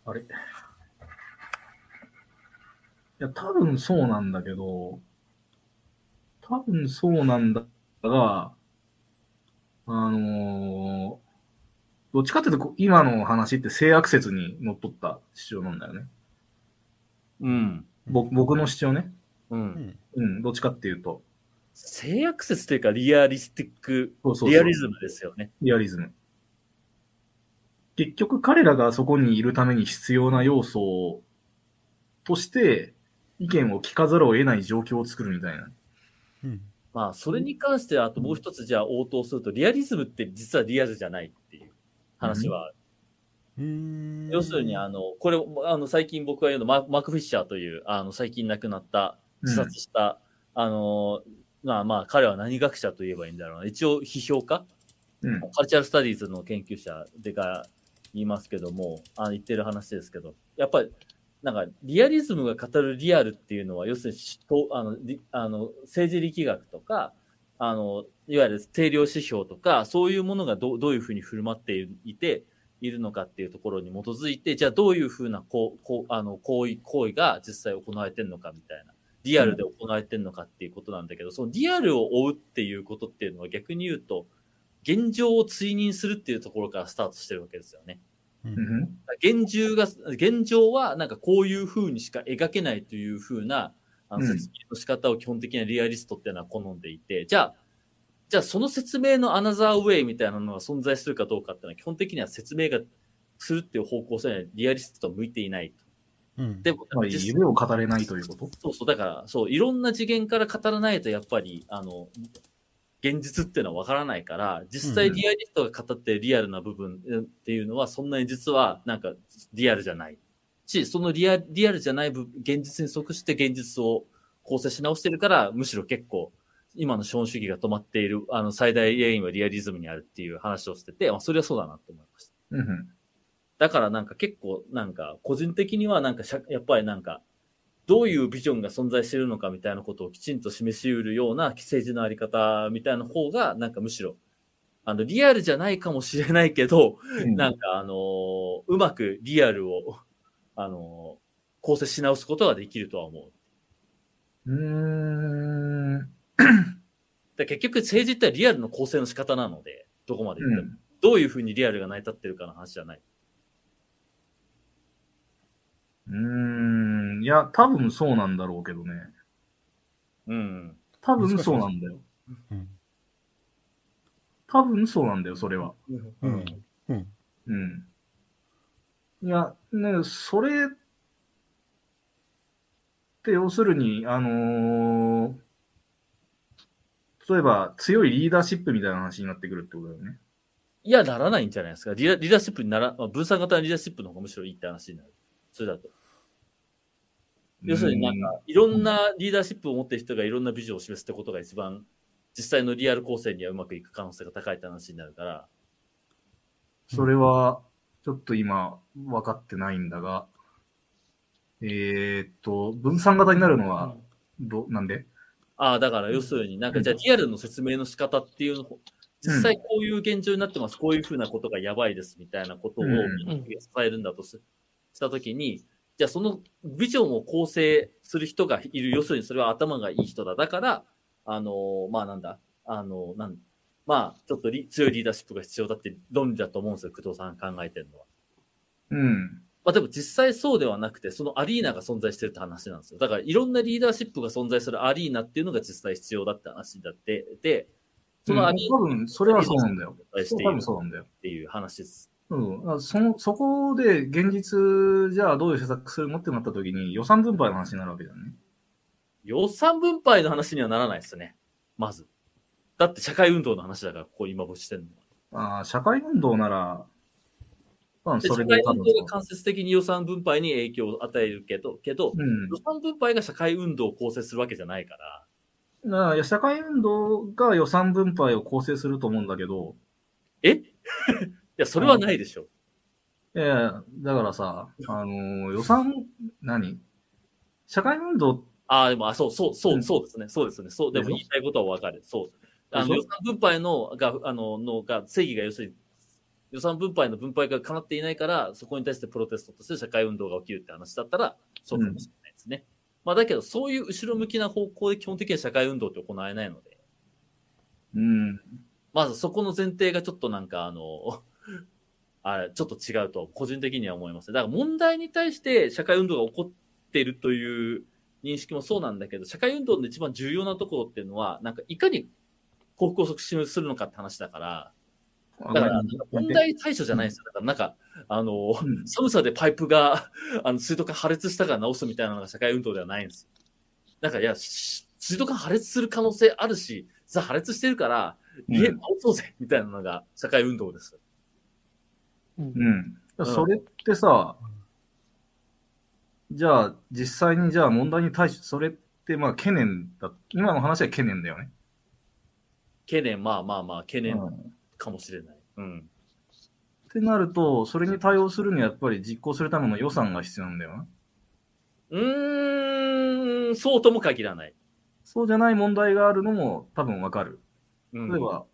あれ？いや、多分そうなんだが、どっちかっていうと、今の話って性悪説にのっとった主張なんだよね。僕の主張ね。どっちかっていうと。性悪説というか、リアリズムですよね。リアリズム。結局、彼らがそこにいるために必要な要素として、意見を聞かざるを得ない状況を作るみたいな。まあ、それに関しては、あともう一つ、じゃあ応答すると、リアリズムって実はリアルじゃないっていう話はある。要するに、これ、最近僕が言うの、マーク・フィッシャーという、最近亡くなった、自殺した、彼は何学者と言えばいいんだろうな。一応、批評家、カルチャル・スタディーズの研究者でが言いますけども、言ってる話ですけど、やっぱり、なんかリアリズムが語るリアルっていうのは、要するに政治力学とか、いわゆる定量指標とか、そういうものがどういうふうに振る舞っているのかっていうところに基づいて、じゃあどういうふうな行為が実際行われてるのかみたいな、リアルで行われてるのかっていうことなんだけど、そのリアルを追うっていうことっていうのは逆に言うと、現状を追認するっていうところからスタートしてるわけですよね。うん、現状はなんかこういう風にしか描けないという風な説明の仕方を基本的にはリアリストっていうのは好んでいて、じゃあその説明のアナザーウェイみたいなのが存在するかどうかっていうのは基本的には説明がするっていう方向性にはリアリストと向いていないと。うん、でも、夢を語れないということ？そうそう、だからそういろんな次元から語らないとやっぱり現実っていうのはわからないから、実際リアリストが語ってリアルな部分っていうのはそんなに実はなんかリアルじゃないし、そのリアルじゃない現実に即して現実を構成し直してるから、むしろ結構今の資本主義が止まっている最大原因はリアリズムにあるっていう話をしてて、まあそれはそうだなと思いました。うん、だからなんか結構なんか個人的にはなんかやっぱりなんかどういうビジョンが存在しているのかみたいなことをきちんと示し得るような政治のあり方みたいな方が、なんかむしろ、リアルじゃないかもしれないけど、うん、なんかうまくリアルを、構成し直すことができるとは思う。だ結局政治ってリアルの構成の仕方なので、どこまでいっても、うん、どういうふうにリアルが成り立ってるかの話じゃない。いや、多分そうなんだろうけどね。うん。多分そうなんだよ。うん。多分そうなんだよ、それは。うん。うん。うん、いや、ね、それって要するに、例えば強いリーダーシップみたいな話になってくるってことだよね。いや、ならないんじゃないですか。リーダーシップになら、分散型のリーダーシップの方がむしろいいって話になる。それだと。要するになんか、いろんなリーダーシップを持っている人がいろんなビジョンを示すってことが一番、実際のリアル構成にはうまくいく可能性が高いって話になるから。それは、ちょっと今、分かってないんだが、分散型になるのは、なんで？だから要するになんか、じゃあリアルの説明の仕方っていうのを、実際こういう現状になってます、こういうふうなことがやばいです、みたいなことを支えるんだとしたときに、じゃあそのビジョンを構成する人がいる。要するにそれは頭がいい人だ。だから、ちょっと強いリーダーシップが必要だって論理だと思うんですよ。工藤さんが考えてるのは。うん。まあでも実際そうではなくて、そのアリーナが存在してるって話なんですよ。だからいろんなリーダーシップが存在するアリーナっていうのが実際必要だって話だって、で、そのアリーナが、うん、それはそうなんだよ。多分そうなんだよ。っていう話です。うん、そこで現実、じゃあどういう施策するのってなった時に予算分配の話になるわけだね。予算分配の話にはならないですね。まず。だって社会運動の話だから、ここ今募してるのは。社会運動なら、それで社会運動が間接的に予算分配に影響を与えるけど、うん、予算分配が社会運動を構成するわけじゃないから。社会運動が予算分配を構成すると思うんだけど。いや、それはないでしょ。いや、だからさ、予算、社会運動。でも、そうですね。そうですね。そう、でも言いたいことはわかる。そう。予算分配の、正義が要するに、予算分配の分配が叶っていないから、そこに対してプロテストとして社会運動が起きるって話だったら、そうかもしれないですね。まあ、だけど、そういう後ろ向きな方向で基本的には社会運動って行えないので。まずそこの前提がちょっとなんかちょっと違うと個人的には思います。だから問題に対して社会運動が起こっているという認識もそうなんだけど、社会運動の一番重要なところっていうのは、なんかいかに幸福を促進するのかって話だから、問題対処じゃないんですよ。だからなんか、寒さでパイプが、水道管破裂したから直すみたいなのが社会運動ではないんですよ。だからいや、水道管破裂する可能性あるし、破裂してるから、直そうぜみたいなのが社会運動です。それってさ、じゃあ実際にじゃあ問題に対して、それってまあ懸念だ。今の話は懸念だよね。懸念、懸念かもしれない。ってなると、それに対応するにはやっぱり実行するための予算が必要なんだよな。そうとも限らない。そうじゃない問題があるのも多分わかる。例えば、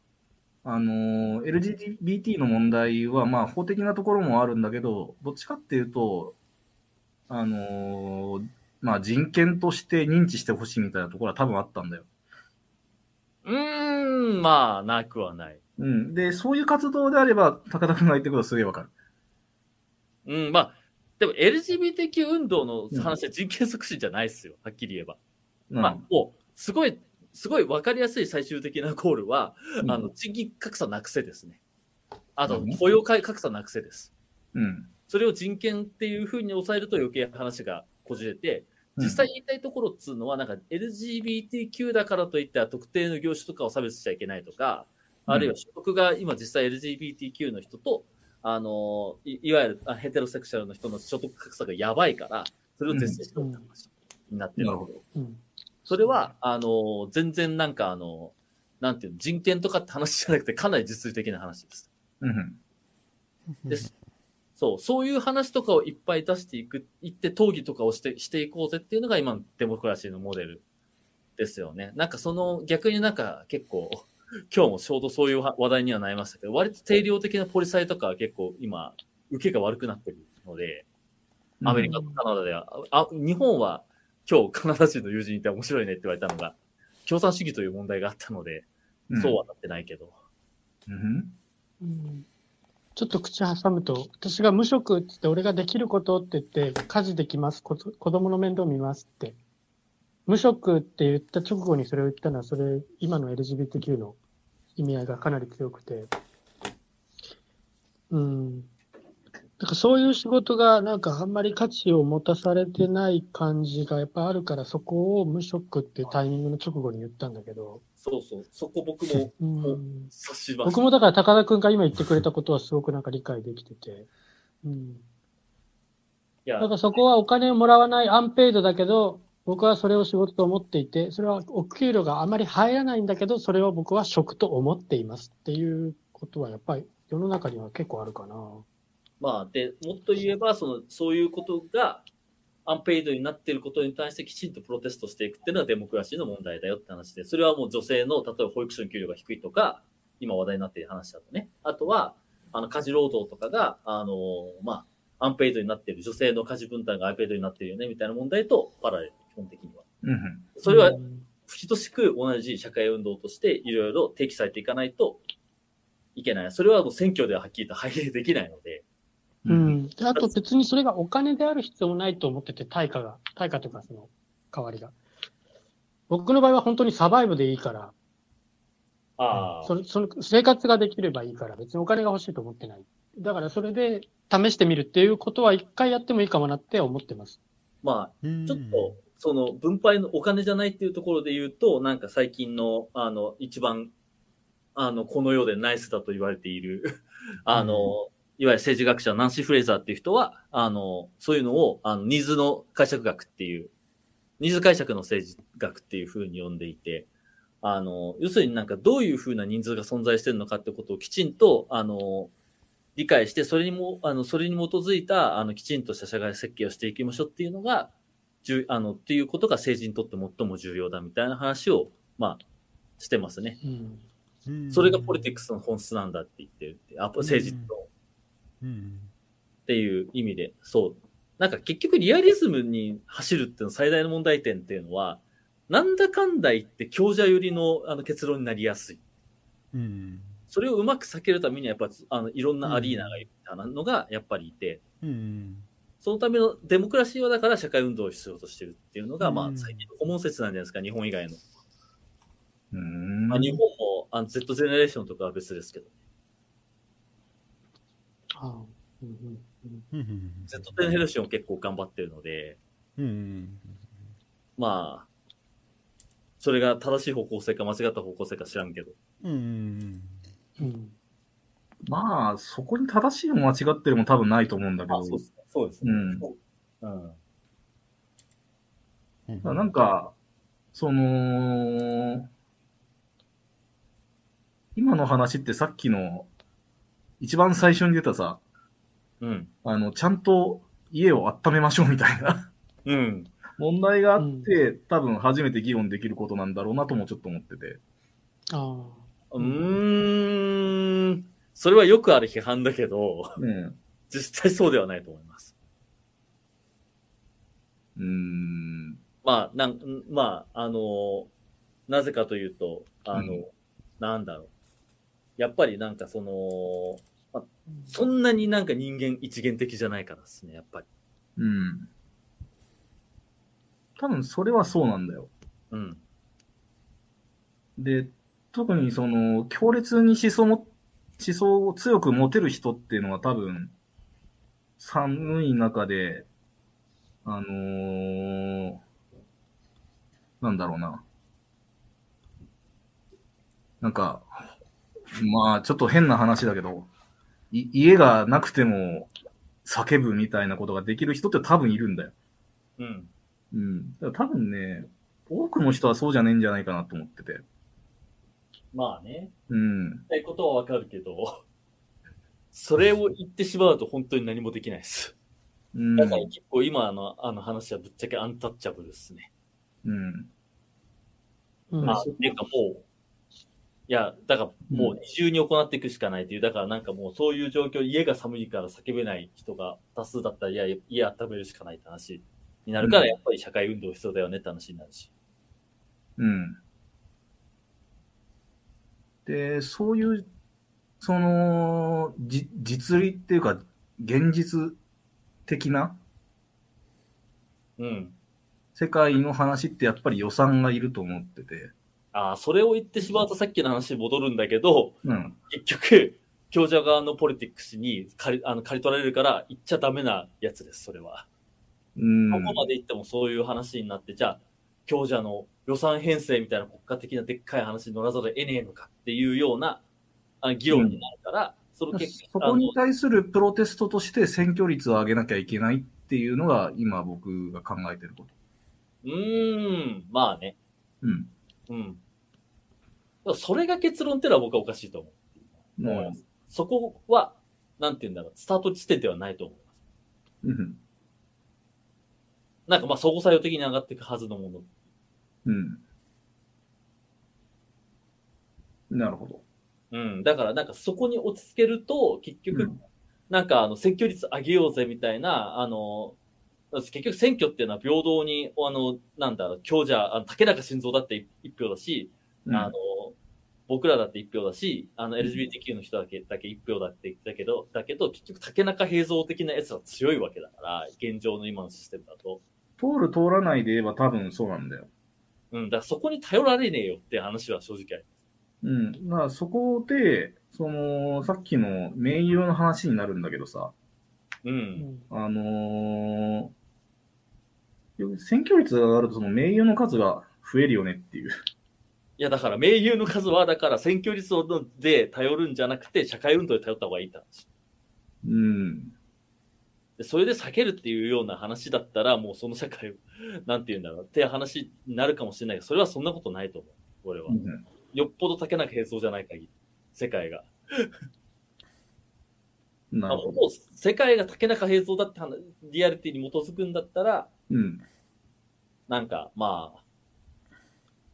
LGBT の問題は、まあ、法的なところもあるんだけど、どっちかっていうと、まあ、人権として認知してほしいみたいなところは多分あったんだよ。まあ、なくはない。で、そういう活動であれば、高田君が言ってくるとすげえわかる。まあ、でも LGBTQ 運動の話は人権促進じゃないっすよ、はっきり言えば。まあ、もう、すごい分かりやすい最終的なゴールは、賃金格差なくせですね。あと、雇用格差なくせです。それを人権っていう風に抑えると余計話がこじれて、実際言いたいところっつうのは、なんか LGBTQ だからといった特定の業種とかを差別しちゃいけないとか、あるいは所得が今実際 LGBTQ の人と、いわゆるヘテロセクシャルの人の所得格差がやばいから、それを是正しろって話になってる。それは、全然なんかなんていうの、人権とかって話じゃなくて、かなり実利的な話です。です。そういう話とかをいっぱい出していく、討議とかをしていこうぜっていうのが今のデモクラシーのモデルですよね。なんかその、逆になんか結構、今日もちょうどそういう話題にはなりましたけど、割と定量的なポリサイとかは結構今、受けが悪くなってるので、アメリカとカナダでは、日本は、今日カナダ人の友人にいて面白いねって言われたのが、共産主義という問題があったので、そうはなってないけど。ちょっと口挟むと、私が無職って言って、俺ができることって言って、家事できます、子供の面倒見ますって。無職って言った直後にそれを言ったのは、それ、今の LGBTQ の意味合いがかなり強くて。なんかそういう仕事がなんかあんまり価値を持たされてない感じがやっぱあるから、そこを無職っていうタイミングの直後に言ったんだけど。そこ僕も、察しました。僕もだから高田くんが今言ってくれたことはすごくなんか理解できてて。なんかそこはお金をもらわないアンペイドだけど、僕はそれを仕事と思っていて、それはお給料があまり入らないんだけど、それを僕は職と思っていますっていうことはやっぱり世の中には結構あるかな。まあ、でもっと言えばそういうことがアンペイドになっていることに対してきちんとプロテストしていくっていうのはデモクラシーの問題だよって話で、それはもう女性の例えば保育所の給料が低いとか今話題になっている話だとね、あとは家事労働とかがまあアンペイドになっている、女性の家事分担がアンペイドになっているよねみたいな問題とパラレル、基本的には、それは等しく同じ社会運動としていろいろ提起されていかないといけない。それはもう選挙でははっきりと反映できないので。で、あと別にそれがお金である必要もないと思ってて、対価というかその代わりが。僕の場合は本当にサバイブでいいから、生活ができればいいから、別にお金が欲しいと思ってない。だからそれで試してみるっていうことは一回やってもいいかもなって思ってます。まあ、ちょっと、分配のお金じゃないっていうところで言うと、なんか最近の、一番、この世でナイスだと言われている、いわゆる政治学者のナンシー・フレイザーっていう人は、そういうのを、ニーズの解釈学っていう、ニーズ解釈の政治学っていう風に呼んでいて、要するになんかどういう風なニーズが存在してるのかってことをきちんと、理解して、それに基づいた、きちんとした社会設計をしていきましょうっていうのが、っていうことが政治にとって最も重要だみたいな話を、まあ、してますね。それがポリティクスの本質なんだって言ってるって、政治と。っていう意味で、なんか結局リアリズムに走るっていうの最大の問題点っていうのは、なんだかんだ言って強者寄りの結論になりやすい。それをうまく避けるためにはやっぱいろんなアリーナがいるみたいなのがやっぱりいて、そのためのデモクラシーはだから社会運動を必要としてるっていうのが、まあ最近のコモン説なんじゃないですか、日本以外の。まあ日本もZ ジェネレーションとかは別ですけど。Z ジェネレーション結構頑張ってるので、まあそれが正しい方向性か間違った方向性か知らんけど、まあそこに正しいも間違ってるも多分ないと思うんだけど、そうですね。なんか今の話ってさっきの一番最初に出たさ、ちゃんと家を温めましょうみたいなうん、問題があって、うん、多分初めて議論できることなんだろうなともちょっと思ってて。ああ。それはよくある批判だけど、うん、実際そうではないと思います。まあ、なぜかというと、うん、なんだろう。やっぱりなんかその、まあ、そんなになんか人間一元的じゃないからですね、やっぱり。うん。多分それはそうなんだよ。うん。で、特にその、強烈に思想を強く持てる人っていうのは多分、寒い中で、なんだろうな。なんか、まあちょっと変な話だけど、家がなくても叫ぶみたいなことができる人って多分いるんだよ。うん。うん。だから多分ね、多くの人はそうじゃねえんじゃないかなと思ってて。まあね。うん。ってことはわかるけど、それを言ってしまうと本当に何もできないです。うん。だから結構今あの話はぶっちゃけアンタッチャブルですね。うん。まあ、なんかもう、いや、だからもう二重に行っていくしかないという、だからなんかもうそういう状況、家が寒いから叫べない人が多数だったら、いや、家温めるしかないって話になるから、やっぱり社会運動必要だよねって話になるし。うん。で、そういう、その、実利っていうか、現実的な、うん。世界の話ってやっぱり予算がいると思ってて。ああ、それを言ってしまうとさっきの話に戻るんだけど、うん、結局、教者側のポリティックスに借り取られるから、言っちゃダメなやつです、それは。ここまで言ってもそういう話になって、じゃあ、教者の予算編成みたいな国家的なでっかい話に乗らざるを得ねえのかっていうような議論になるから、うん、そこに対するプロテストとして選挙率を上げなきゃいけないっていうのが今僕が考えてること。まあね。うん。うん。それが結論ってのは僕はおかしいと思う。うん、そこは、なんて言うんだろう、スタート地点ではないと思います。うん。なんかまあ相互作用的に上がっていくはずのもの。うん。なるほど。うん。だからなんかそこに落ち着けると、結局、うん、なんか選挙率上げようぜみたいな、結局選挙っていうのは平等に、なんだろう、強者、竹中晋三だって一票だし、うん、僕らだって一票だし、LGBTQ の人だけ一票だって言ったけど、結局竹中平蔵的なやつは強いわけだから、現状の今のシステムだと。通る通らないで言えば多分そうなんだよ。うん、だからそこに頼られねえよって話は正直あります。うん、だからそこで、さっきの名誉の話になるんだけどさ、うん。選挙率が上がるとその名誉の数が増えるよねっていう。いや、だから、名誉の数は、だから、選挙率で頼るんじゃなくて、社会運動で頼った方がいいって話。うん。それで避けるっていうような話だったら、もうその社会を、なんて言うんだろう、って話になるかもしれないけど、それはそんなことないと思う。俺は。うん、よっぽど竹中平蔵じゃない限り、世界が。なるほど。もう、世界が竹中平蔵だって、リアリティに基づくんだったら、うん。なんか、まあ、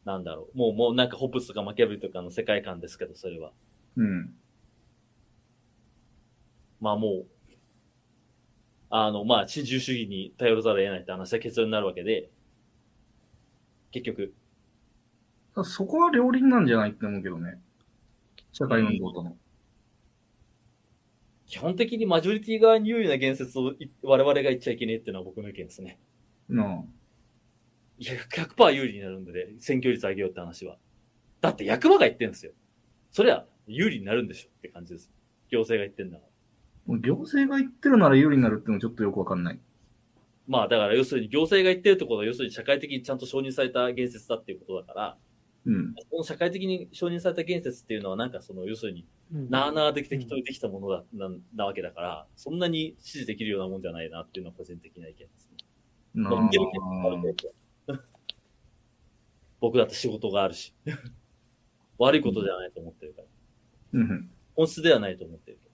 なんだろう。もうなんかホップスとかマキャベルとかの世界観ですけど、それは。うん。まあもう、まあ、自由主義に頼らざるを得ないって話は結論になるわけで、結局。そこは両輪なんじゃないって思うけどね。社会運動との。うん、基本的にマジョリティ側に有利な言説を我々が言っちゃいけねえっていうのは僕の意見ですね。うん。いや、100% 有利になるんで、選挙率上げようって話は。だって役場が言ってんですよ。そりゃ、有利になるんでしょって感じです。行政が言ってんだから。行政が言ってるなら有利になるってのちょっとよくわかんない。まあ、だから要するに行政が言ってるってことは、要するに社会的にちゃんと承認された言説だっていうことだから、うん。この社会的に承認された言説っていうのは、なんかその、要するに、なあなあで適当にできたものだ、なわけだから、そんなに支持できるようなもんじゃないなっていうのは個人的な意見ですね。なあ。僕だって仕事があるし。悪いことじゃないと思ってるから。うん。本質ではないと思ってるけど。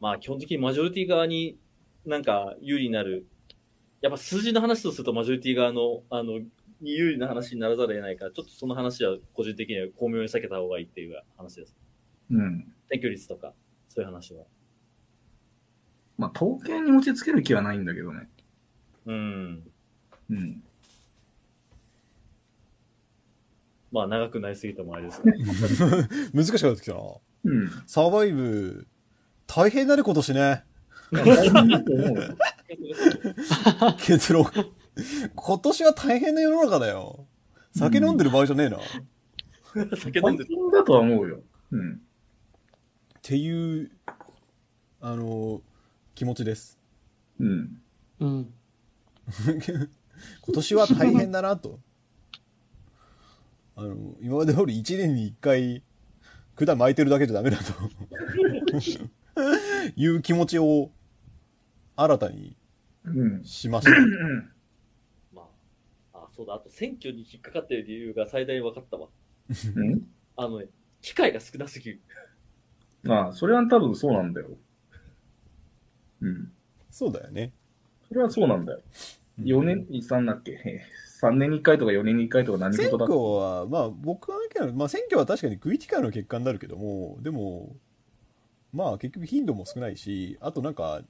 まあ基本的にマジョリティ側になんか有利になる、やっぱ数字の話とするとマジョリティ側のに有利な話にならざるを得ないから、ちょっとその話は個人的には巧妙に避けた方がいいっていう話です。うん。選挙率とかそういう話は。まあ統計に持ちつける気はないんだけどね。うん。うん。まあ長くなりすぎてもあれですね。難しくなってきたな。うん。サバイブ大変なることしね。結論。今年は大変な世の中だよ。酒飲んでる場合じゃねえな。うん、酒飲んでる。だとは思うよ。うん。っていう気持ちです。うん。うん。今年は大変だなと。今まで通り1年に1回管巻いてるだけじゃダメだという気持ちを新たにしました。うん、まあ、あ、そうだ、あと選挙に引っかかってる理由が最大に分かったわ。うん、ね、機会が少なすぎる。まあ、それは多分そうなんだよ。うん。そうだよね。それはそうなんだよ。4年に3だっけ3年に1回とか4年に1回とか何事だっけ。選挙は、まあ僕はまあ選挙は確かにクリティカルの結果になるけども、でも、まあ結局頻度も少ないし、あとなんか、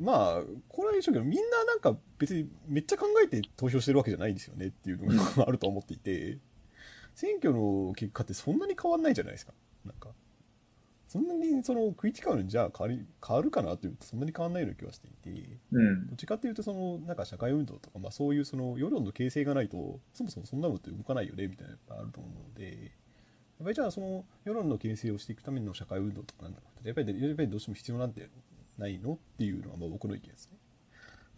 まあ、これは一緒だけど、みんななんか別にめっちゃ考えて投票してるわけじゃないんですよねっていうのがあると思っていて、選挙の結果ってそんなに変わんないじゃないですか。なんか、そんなにそのクリティカルにじゃあ変わるかなというとそんなに変わらないような気はしていて、うん、どっちかっていうとそのなんか社会運動とか、まあ、そういうその世論の形成がないとそもそもそんなのって動かないよねみたいなのがあると思うので、やっぱりじゃあその世論の形成をしていくための社会運動とかなんだろうってやっぱりどうしても必要なんてないのっていうのはまあ僕の意見ですね。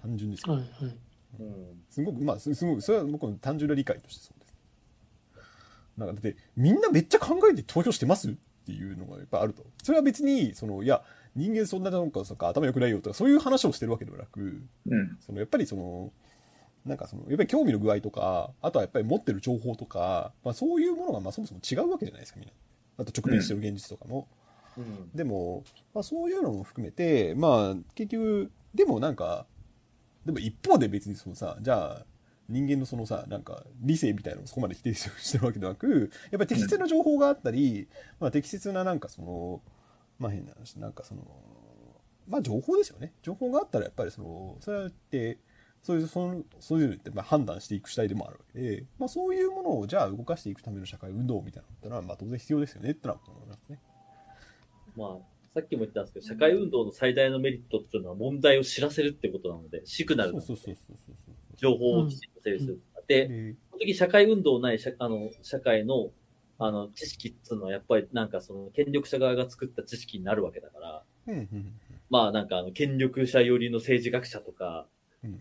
単純ですけど、はいはい、うん、すごくまあすごくそれは僕の単純な理解としてそうです。なんかだってみんなめっちゃ考えて投票してますっていうのがやっぱあると、それは別にそのいや人間そんななんか頭良くないよとかそういう話をしてるわけではなく、うん、そのやっぱりそのなんかそのやっぱり興味の具合とか、あとはやっぱり持ってる情報とか、まあ、そういうものがまあそもそも違うわけじゃないですかみんな。あと直面してる現実とかも、うん、でも、まあ、そういうのも含めてまあ結局でもなんかでも一方で別にそのさじゃあ人間のそのさなんか理性みたいなのをそこまで否定してるわけではなく、やっぱり適切な情報があったり、うん、まあ、適切ななんかそのまあ変な話なんかそのまあ情報ですよね。情報があったらやっぱりそのそれってそういうのってまあ判断していく主体でもあるわけで、まあ、そういうものをじゃあ動かしていくための社会運動みたいなのはまあ当然必要ですよねってなことなんですね。まあさっきも言ったんですけど、社会運動の最大のメリットっていうのは問題を知らせるってことなので、シグナルなので。そう情報をきちんと整理する。うん、で、その時社会運動ない社会の知識っていうのはやっぱりなんかその権力者側が作った知識になるわけだから、うんうん、まあなんか権力者寄りの政治学者とか、うん、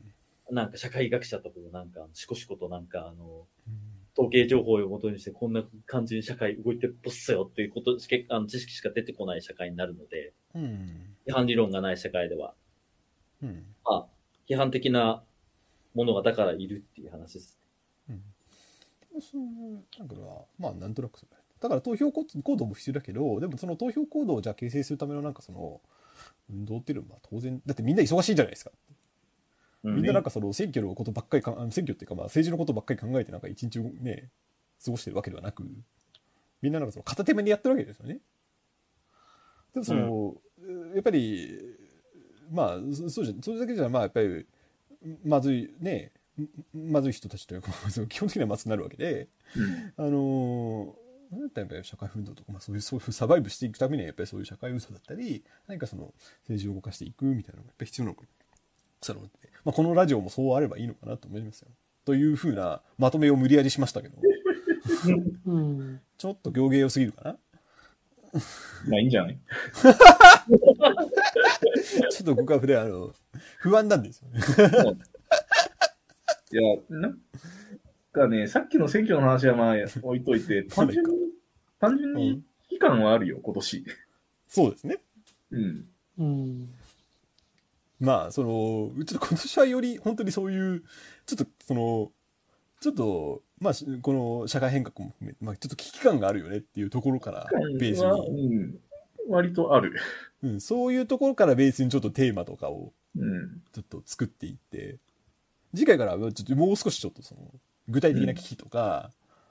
なんか社会学者とかもなんかしこしことなんかうん、統計情報を元にしてこんな感じに社会動いてるっぽっすよっていうことしか知識しか出てこない社会になるので、うん、批判理論がない社会では、うん、まあ批判的なものがだからいるっていう話です。うん。だからまあなんとなくそれ。だから投票行動も必要だけど、でもその投票行動をじゃあ形成するためのなんかその運動っていうのは当然だってみんな忙しいじゃないですか。うん、みんななんかその選挙のことばっかり選挙っていうかまあ政治のことばっかり考えてなんか一日ね過ごしてるわけではなく、みんななんかその片手間でやってるわけですよね。でもその、うん、やっぱりまあそれだけじゃまあやっぱりまずい人たちというか基本的にはまずくなるわけで、なんだったら社会運動とか、まあ、そういうサバイブしていくためにはやっぱりそういう社会運動だったり何かその政治を動かしていくみたいなのがやっぱり必要なのかな、まあ、このラジオもそうあればいいのかなと思いますよというふうなまとめを無理やりしましたけどちょっと行儀良すぎるかな。まあいいんじゃないちょっと僕はで不安なんですよねいやなんかねさっきの選挙の話はまあ置いといて単純に期間はあるよ、うん、今年そうですね、うん、うん、まあそのちょっと今年はより本当にそういうちょっとそのちょっとまあこの社会変革も含め、まあ、ちょっと危機感があるよねっていうところからベースに、うん、割とあるうん、そういうところからベースにちょっとテーマとかをちょっと作っていって、うん、次回からはちょっともう少しちょっとその具体的な危機とか、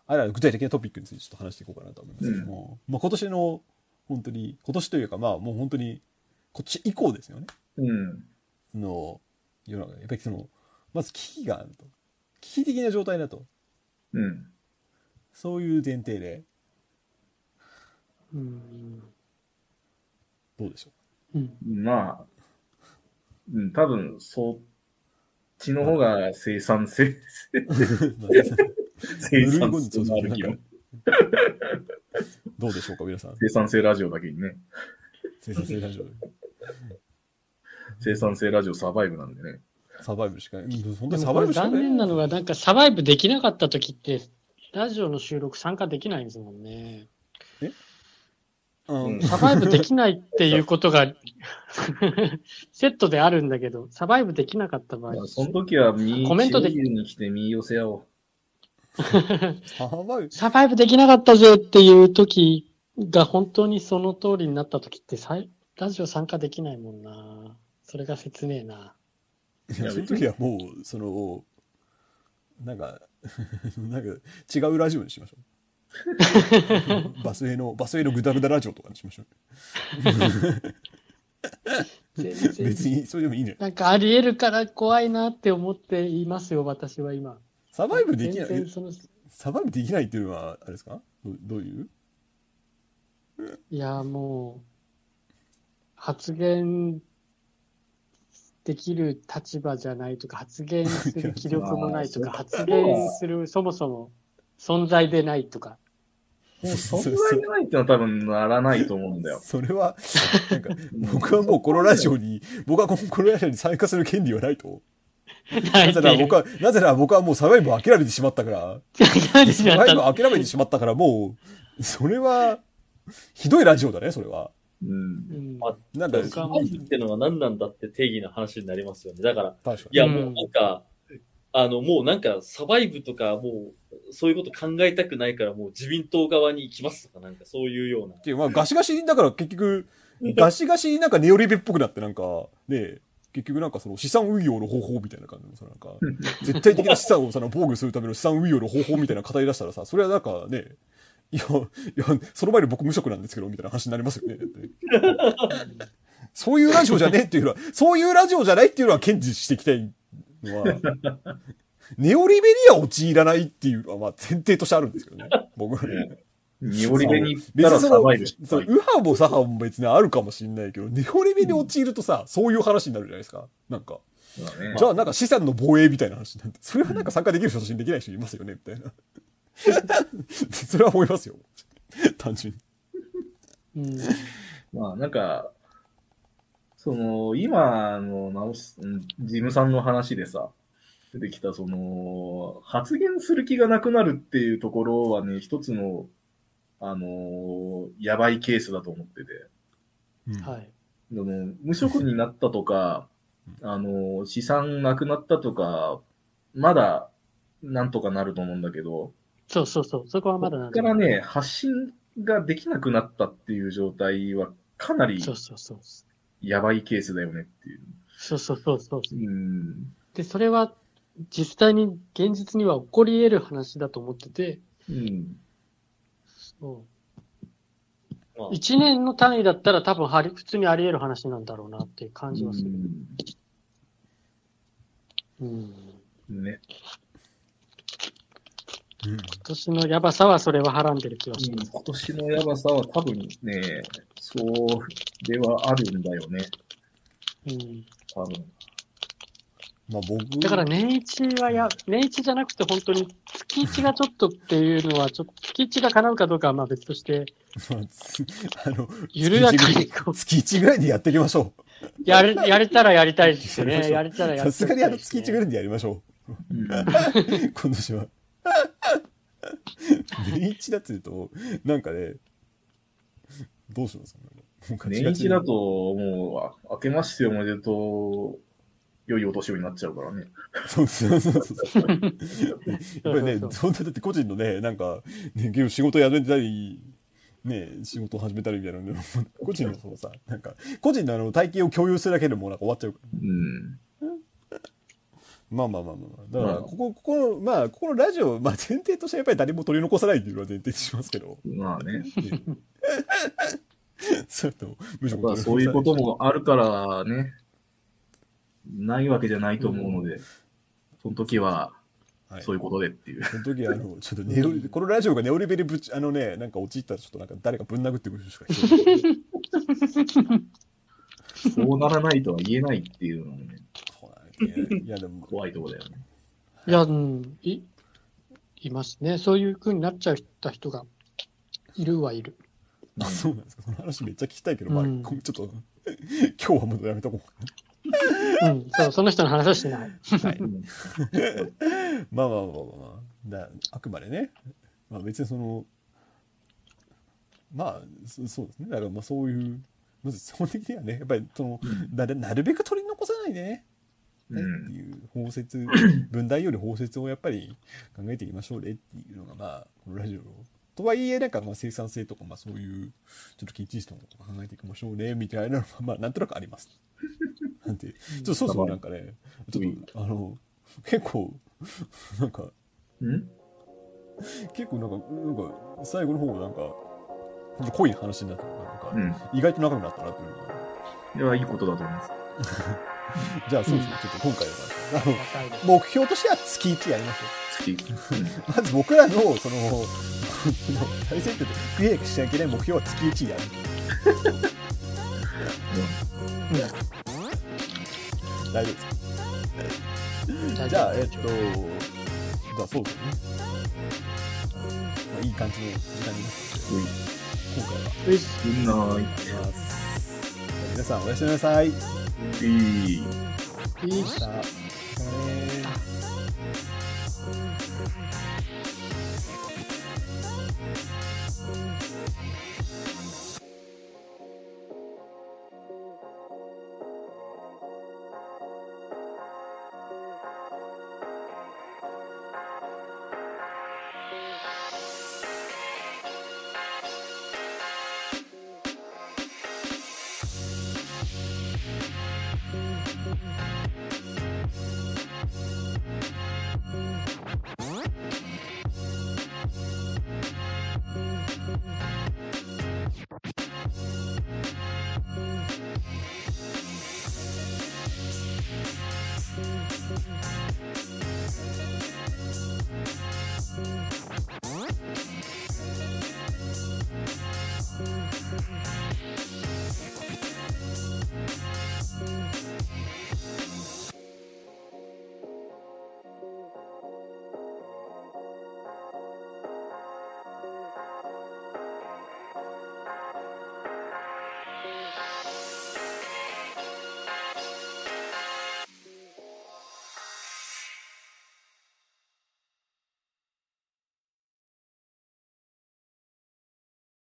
うん、あるいは具体的なトピックについてちょっと話していこうかなと思いますけども、うん、まあ、今年の本当に今年というか、まあもう本当にこっち以降ですよね、うん、の世の中やっぱりそのまず危機があると、危機的な状態だと、うん、そういう前提で、うん、どうでしょう、うん、まあ、うん、多分そっちの方が生産性生産性のある議論どうでしょうか皆さん、生産性ラジオだけにね、生産性ラジオ生産性ラジオサバイブなんでね、サバイブしかない。本当にサバイブしかない。残念なのがなんかサバイブできなかった時ってラジオの収録参加できないんですもんね。え、うん、サバイブできないっていうことがセットであるんだけど、サバイブできなかった場合、その時はコメントで来て見寄せ合おうサバイブできなかったぜっていう時が本当にその通りになった時ってラジオ参加できないもんな。それが切ねえな。いや、その時はもうそのなんか違うラジオにしましょうバスへのグダグダラジオとかにしましょう別にそれでもいいんじゃない。なんかありえるから怖いなって思っていますよ私は今。サバイブできない、サバイブできないっていうのはあれですか、どういういやもう発言できる立場じゃないとか、発言する気力もないとか発言するそもそも存在でないとか。もう存在でないってのは多分ならないと思うんだよ。それはなんか僕はもうこのラジオに参加する権利はないと。なぜなら僕はもうサバイブを諦めてしまったから。サバイブを諦めてしまったからもうそれはひどいラジオだねそれは。うん。まあなんかサバイブってのは何なんだって定義の話になりますよね。だからいやもうなんか、うん、もうなんかサバイブとかもうそういうこと考えたくないからもう自民党側に行きますとかなんかそういうような。っていう、まあガシガシだから結局ガシガシなんかネオリベっぽくなってなんかね、結局なんかその資産運用の方法みたいな感じのさ、なんか絶対的な資産をさ防御するための資産運用の方法みたいな語り出したらさ、それはなんかね、いやその前に僕無職なんですけどみたいな話になりますよね。そういうラジオじゃねえっていうのは、そういうラジオじゃないっていうのは堅持していきたいのは。ネオリベには陥らないっていうのはまあ前提としてあるんですけどね。僕はね。ネオリベに行ったらサバイブしない。右派も左派も別にあるかもしれないけど、ネオリベに陥るとさ、そういう話になるじゃないですか。なんか。ね、じゃあなんか資産の防衛みたいな話になって、それはなんか参加できる人とできない人いますよね、みたいな。それは思いますよ。単純に。うん、まあなんか、その、今のジムさんの話でさ、出てきたその発言する気がなくなるっていうところはね、一つのやばいケースだと思ってて、はい、無職になったとか資産なくなったとかまだなんとかなると思うんだけど、そうそこはまだなんだからね、発信ができなくなったっていう状態はかなりやばいケースだよねっていう。そう、うん、でそれは実際に現実には起こり得る話だと思ってて、うん、そう、まあ、1年の単位だったら多分普通にあり得る話なんだろうなっていう感じはする、うん、ね、今年のやばさはそれははらんでる気がします、うん、今年のやばさは多分ね、そうではあるんだよね、うん、多分。まあ、だから年一は年一じゃなくて本当に月一がちょっとっていうのは、ちょっと月一が叶うかどうかはまあ別として、緩やかに月一ぐらいでやっていきましょう。やれたらやりたいですね。やれたらやりたいですね。さすがに月一ぐらいでやりましょう。今年は。年一だというと、なんかね、どうしますかね。年一だと、もう、明けましておめでとう。良いお年寄りになっちゃうからね。そう。やっぱりね、そんなだって個人のね、なんか、ね、仕事やめたり、ね仕事を始めたりみたいなので個人のそのさなんか個人のあの体験を共有するだけでもなんか終わっちゃうから、うん、まあまあまあまあだからここまあここのラジオ、まあ、前提としてやっぱり誰も取り残さないっていうのは前提にしますけどまあねそういうこともあるからねないわけじゃないと思うので、うん、その時ははい、そういうことでっていう。その時はちょっとこのラジオがネオリベルあのねなんか陥ったらちょっとなんか誰かぶん殴ってくるしかそうならないとは言えないっていうのもね。いやでも怖いとこだよね。いや、うん、いますね。そういう風になっちゃった人がいるはいる。あ、そうなんですか。その話めっちゃ聞きたいけど、うん、まあちょっと今日はもうやめとこう。うん、その人の話はしない。はい、まあまあまあまあ、あくまでね、まあ、別にそのまあそうですね。だからまあそういうまず基本的にはねやっぱりその、うん、なるべく取り残さないね、うん、っていう包摂分断より包摂をやっぱり考えていきましょうねっていうのがまあこのラジオとはいえなんかまあ生産性とかまあそういうちょっときっちりしたことを考えていきましょうねみたいなのがまあなんとなくあります。なんてそうそうなんかねちょっと結構なんか結構なんか最後の方なんか濃い話になってなんか、うん、意外と長くなったなというのがいやいいことだと思いますじゃあそうですね、うん、ちょっと今回は目標としては月1やりましょうまず僕らのその大前提でクリアしなきゃいけない目標は月1やる大丈夫です。じゃあじゃあそうですね。まあ、いい感じの時間になってます。今回は。皆さんおやすみなさい。いい。いい。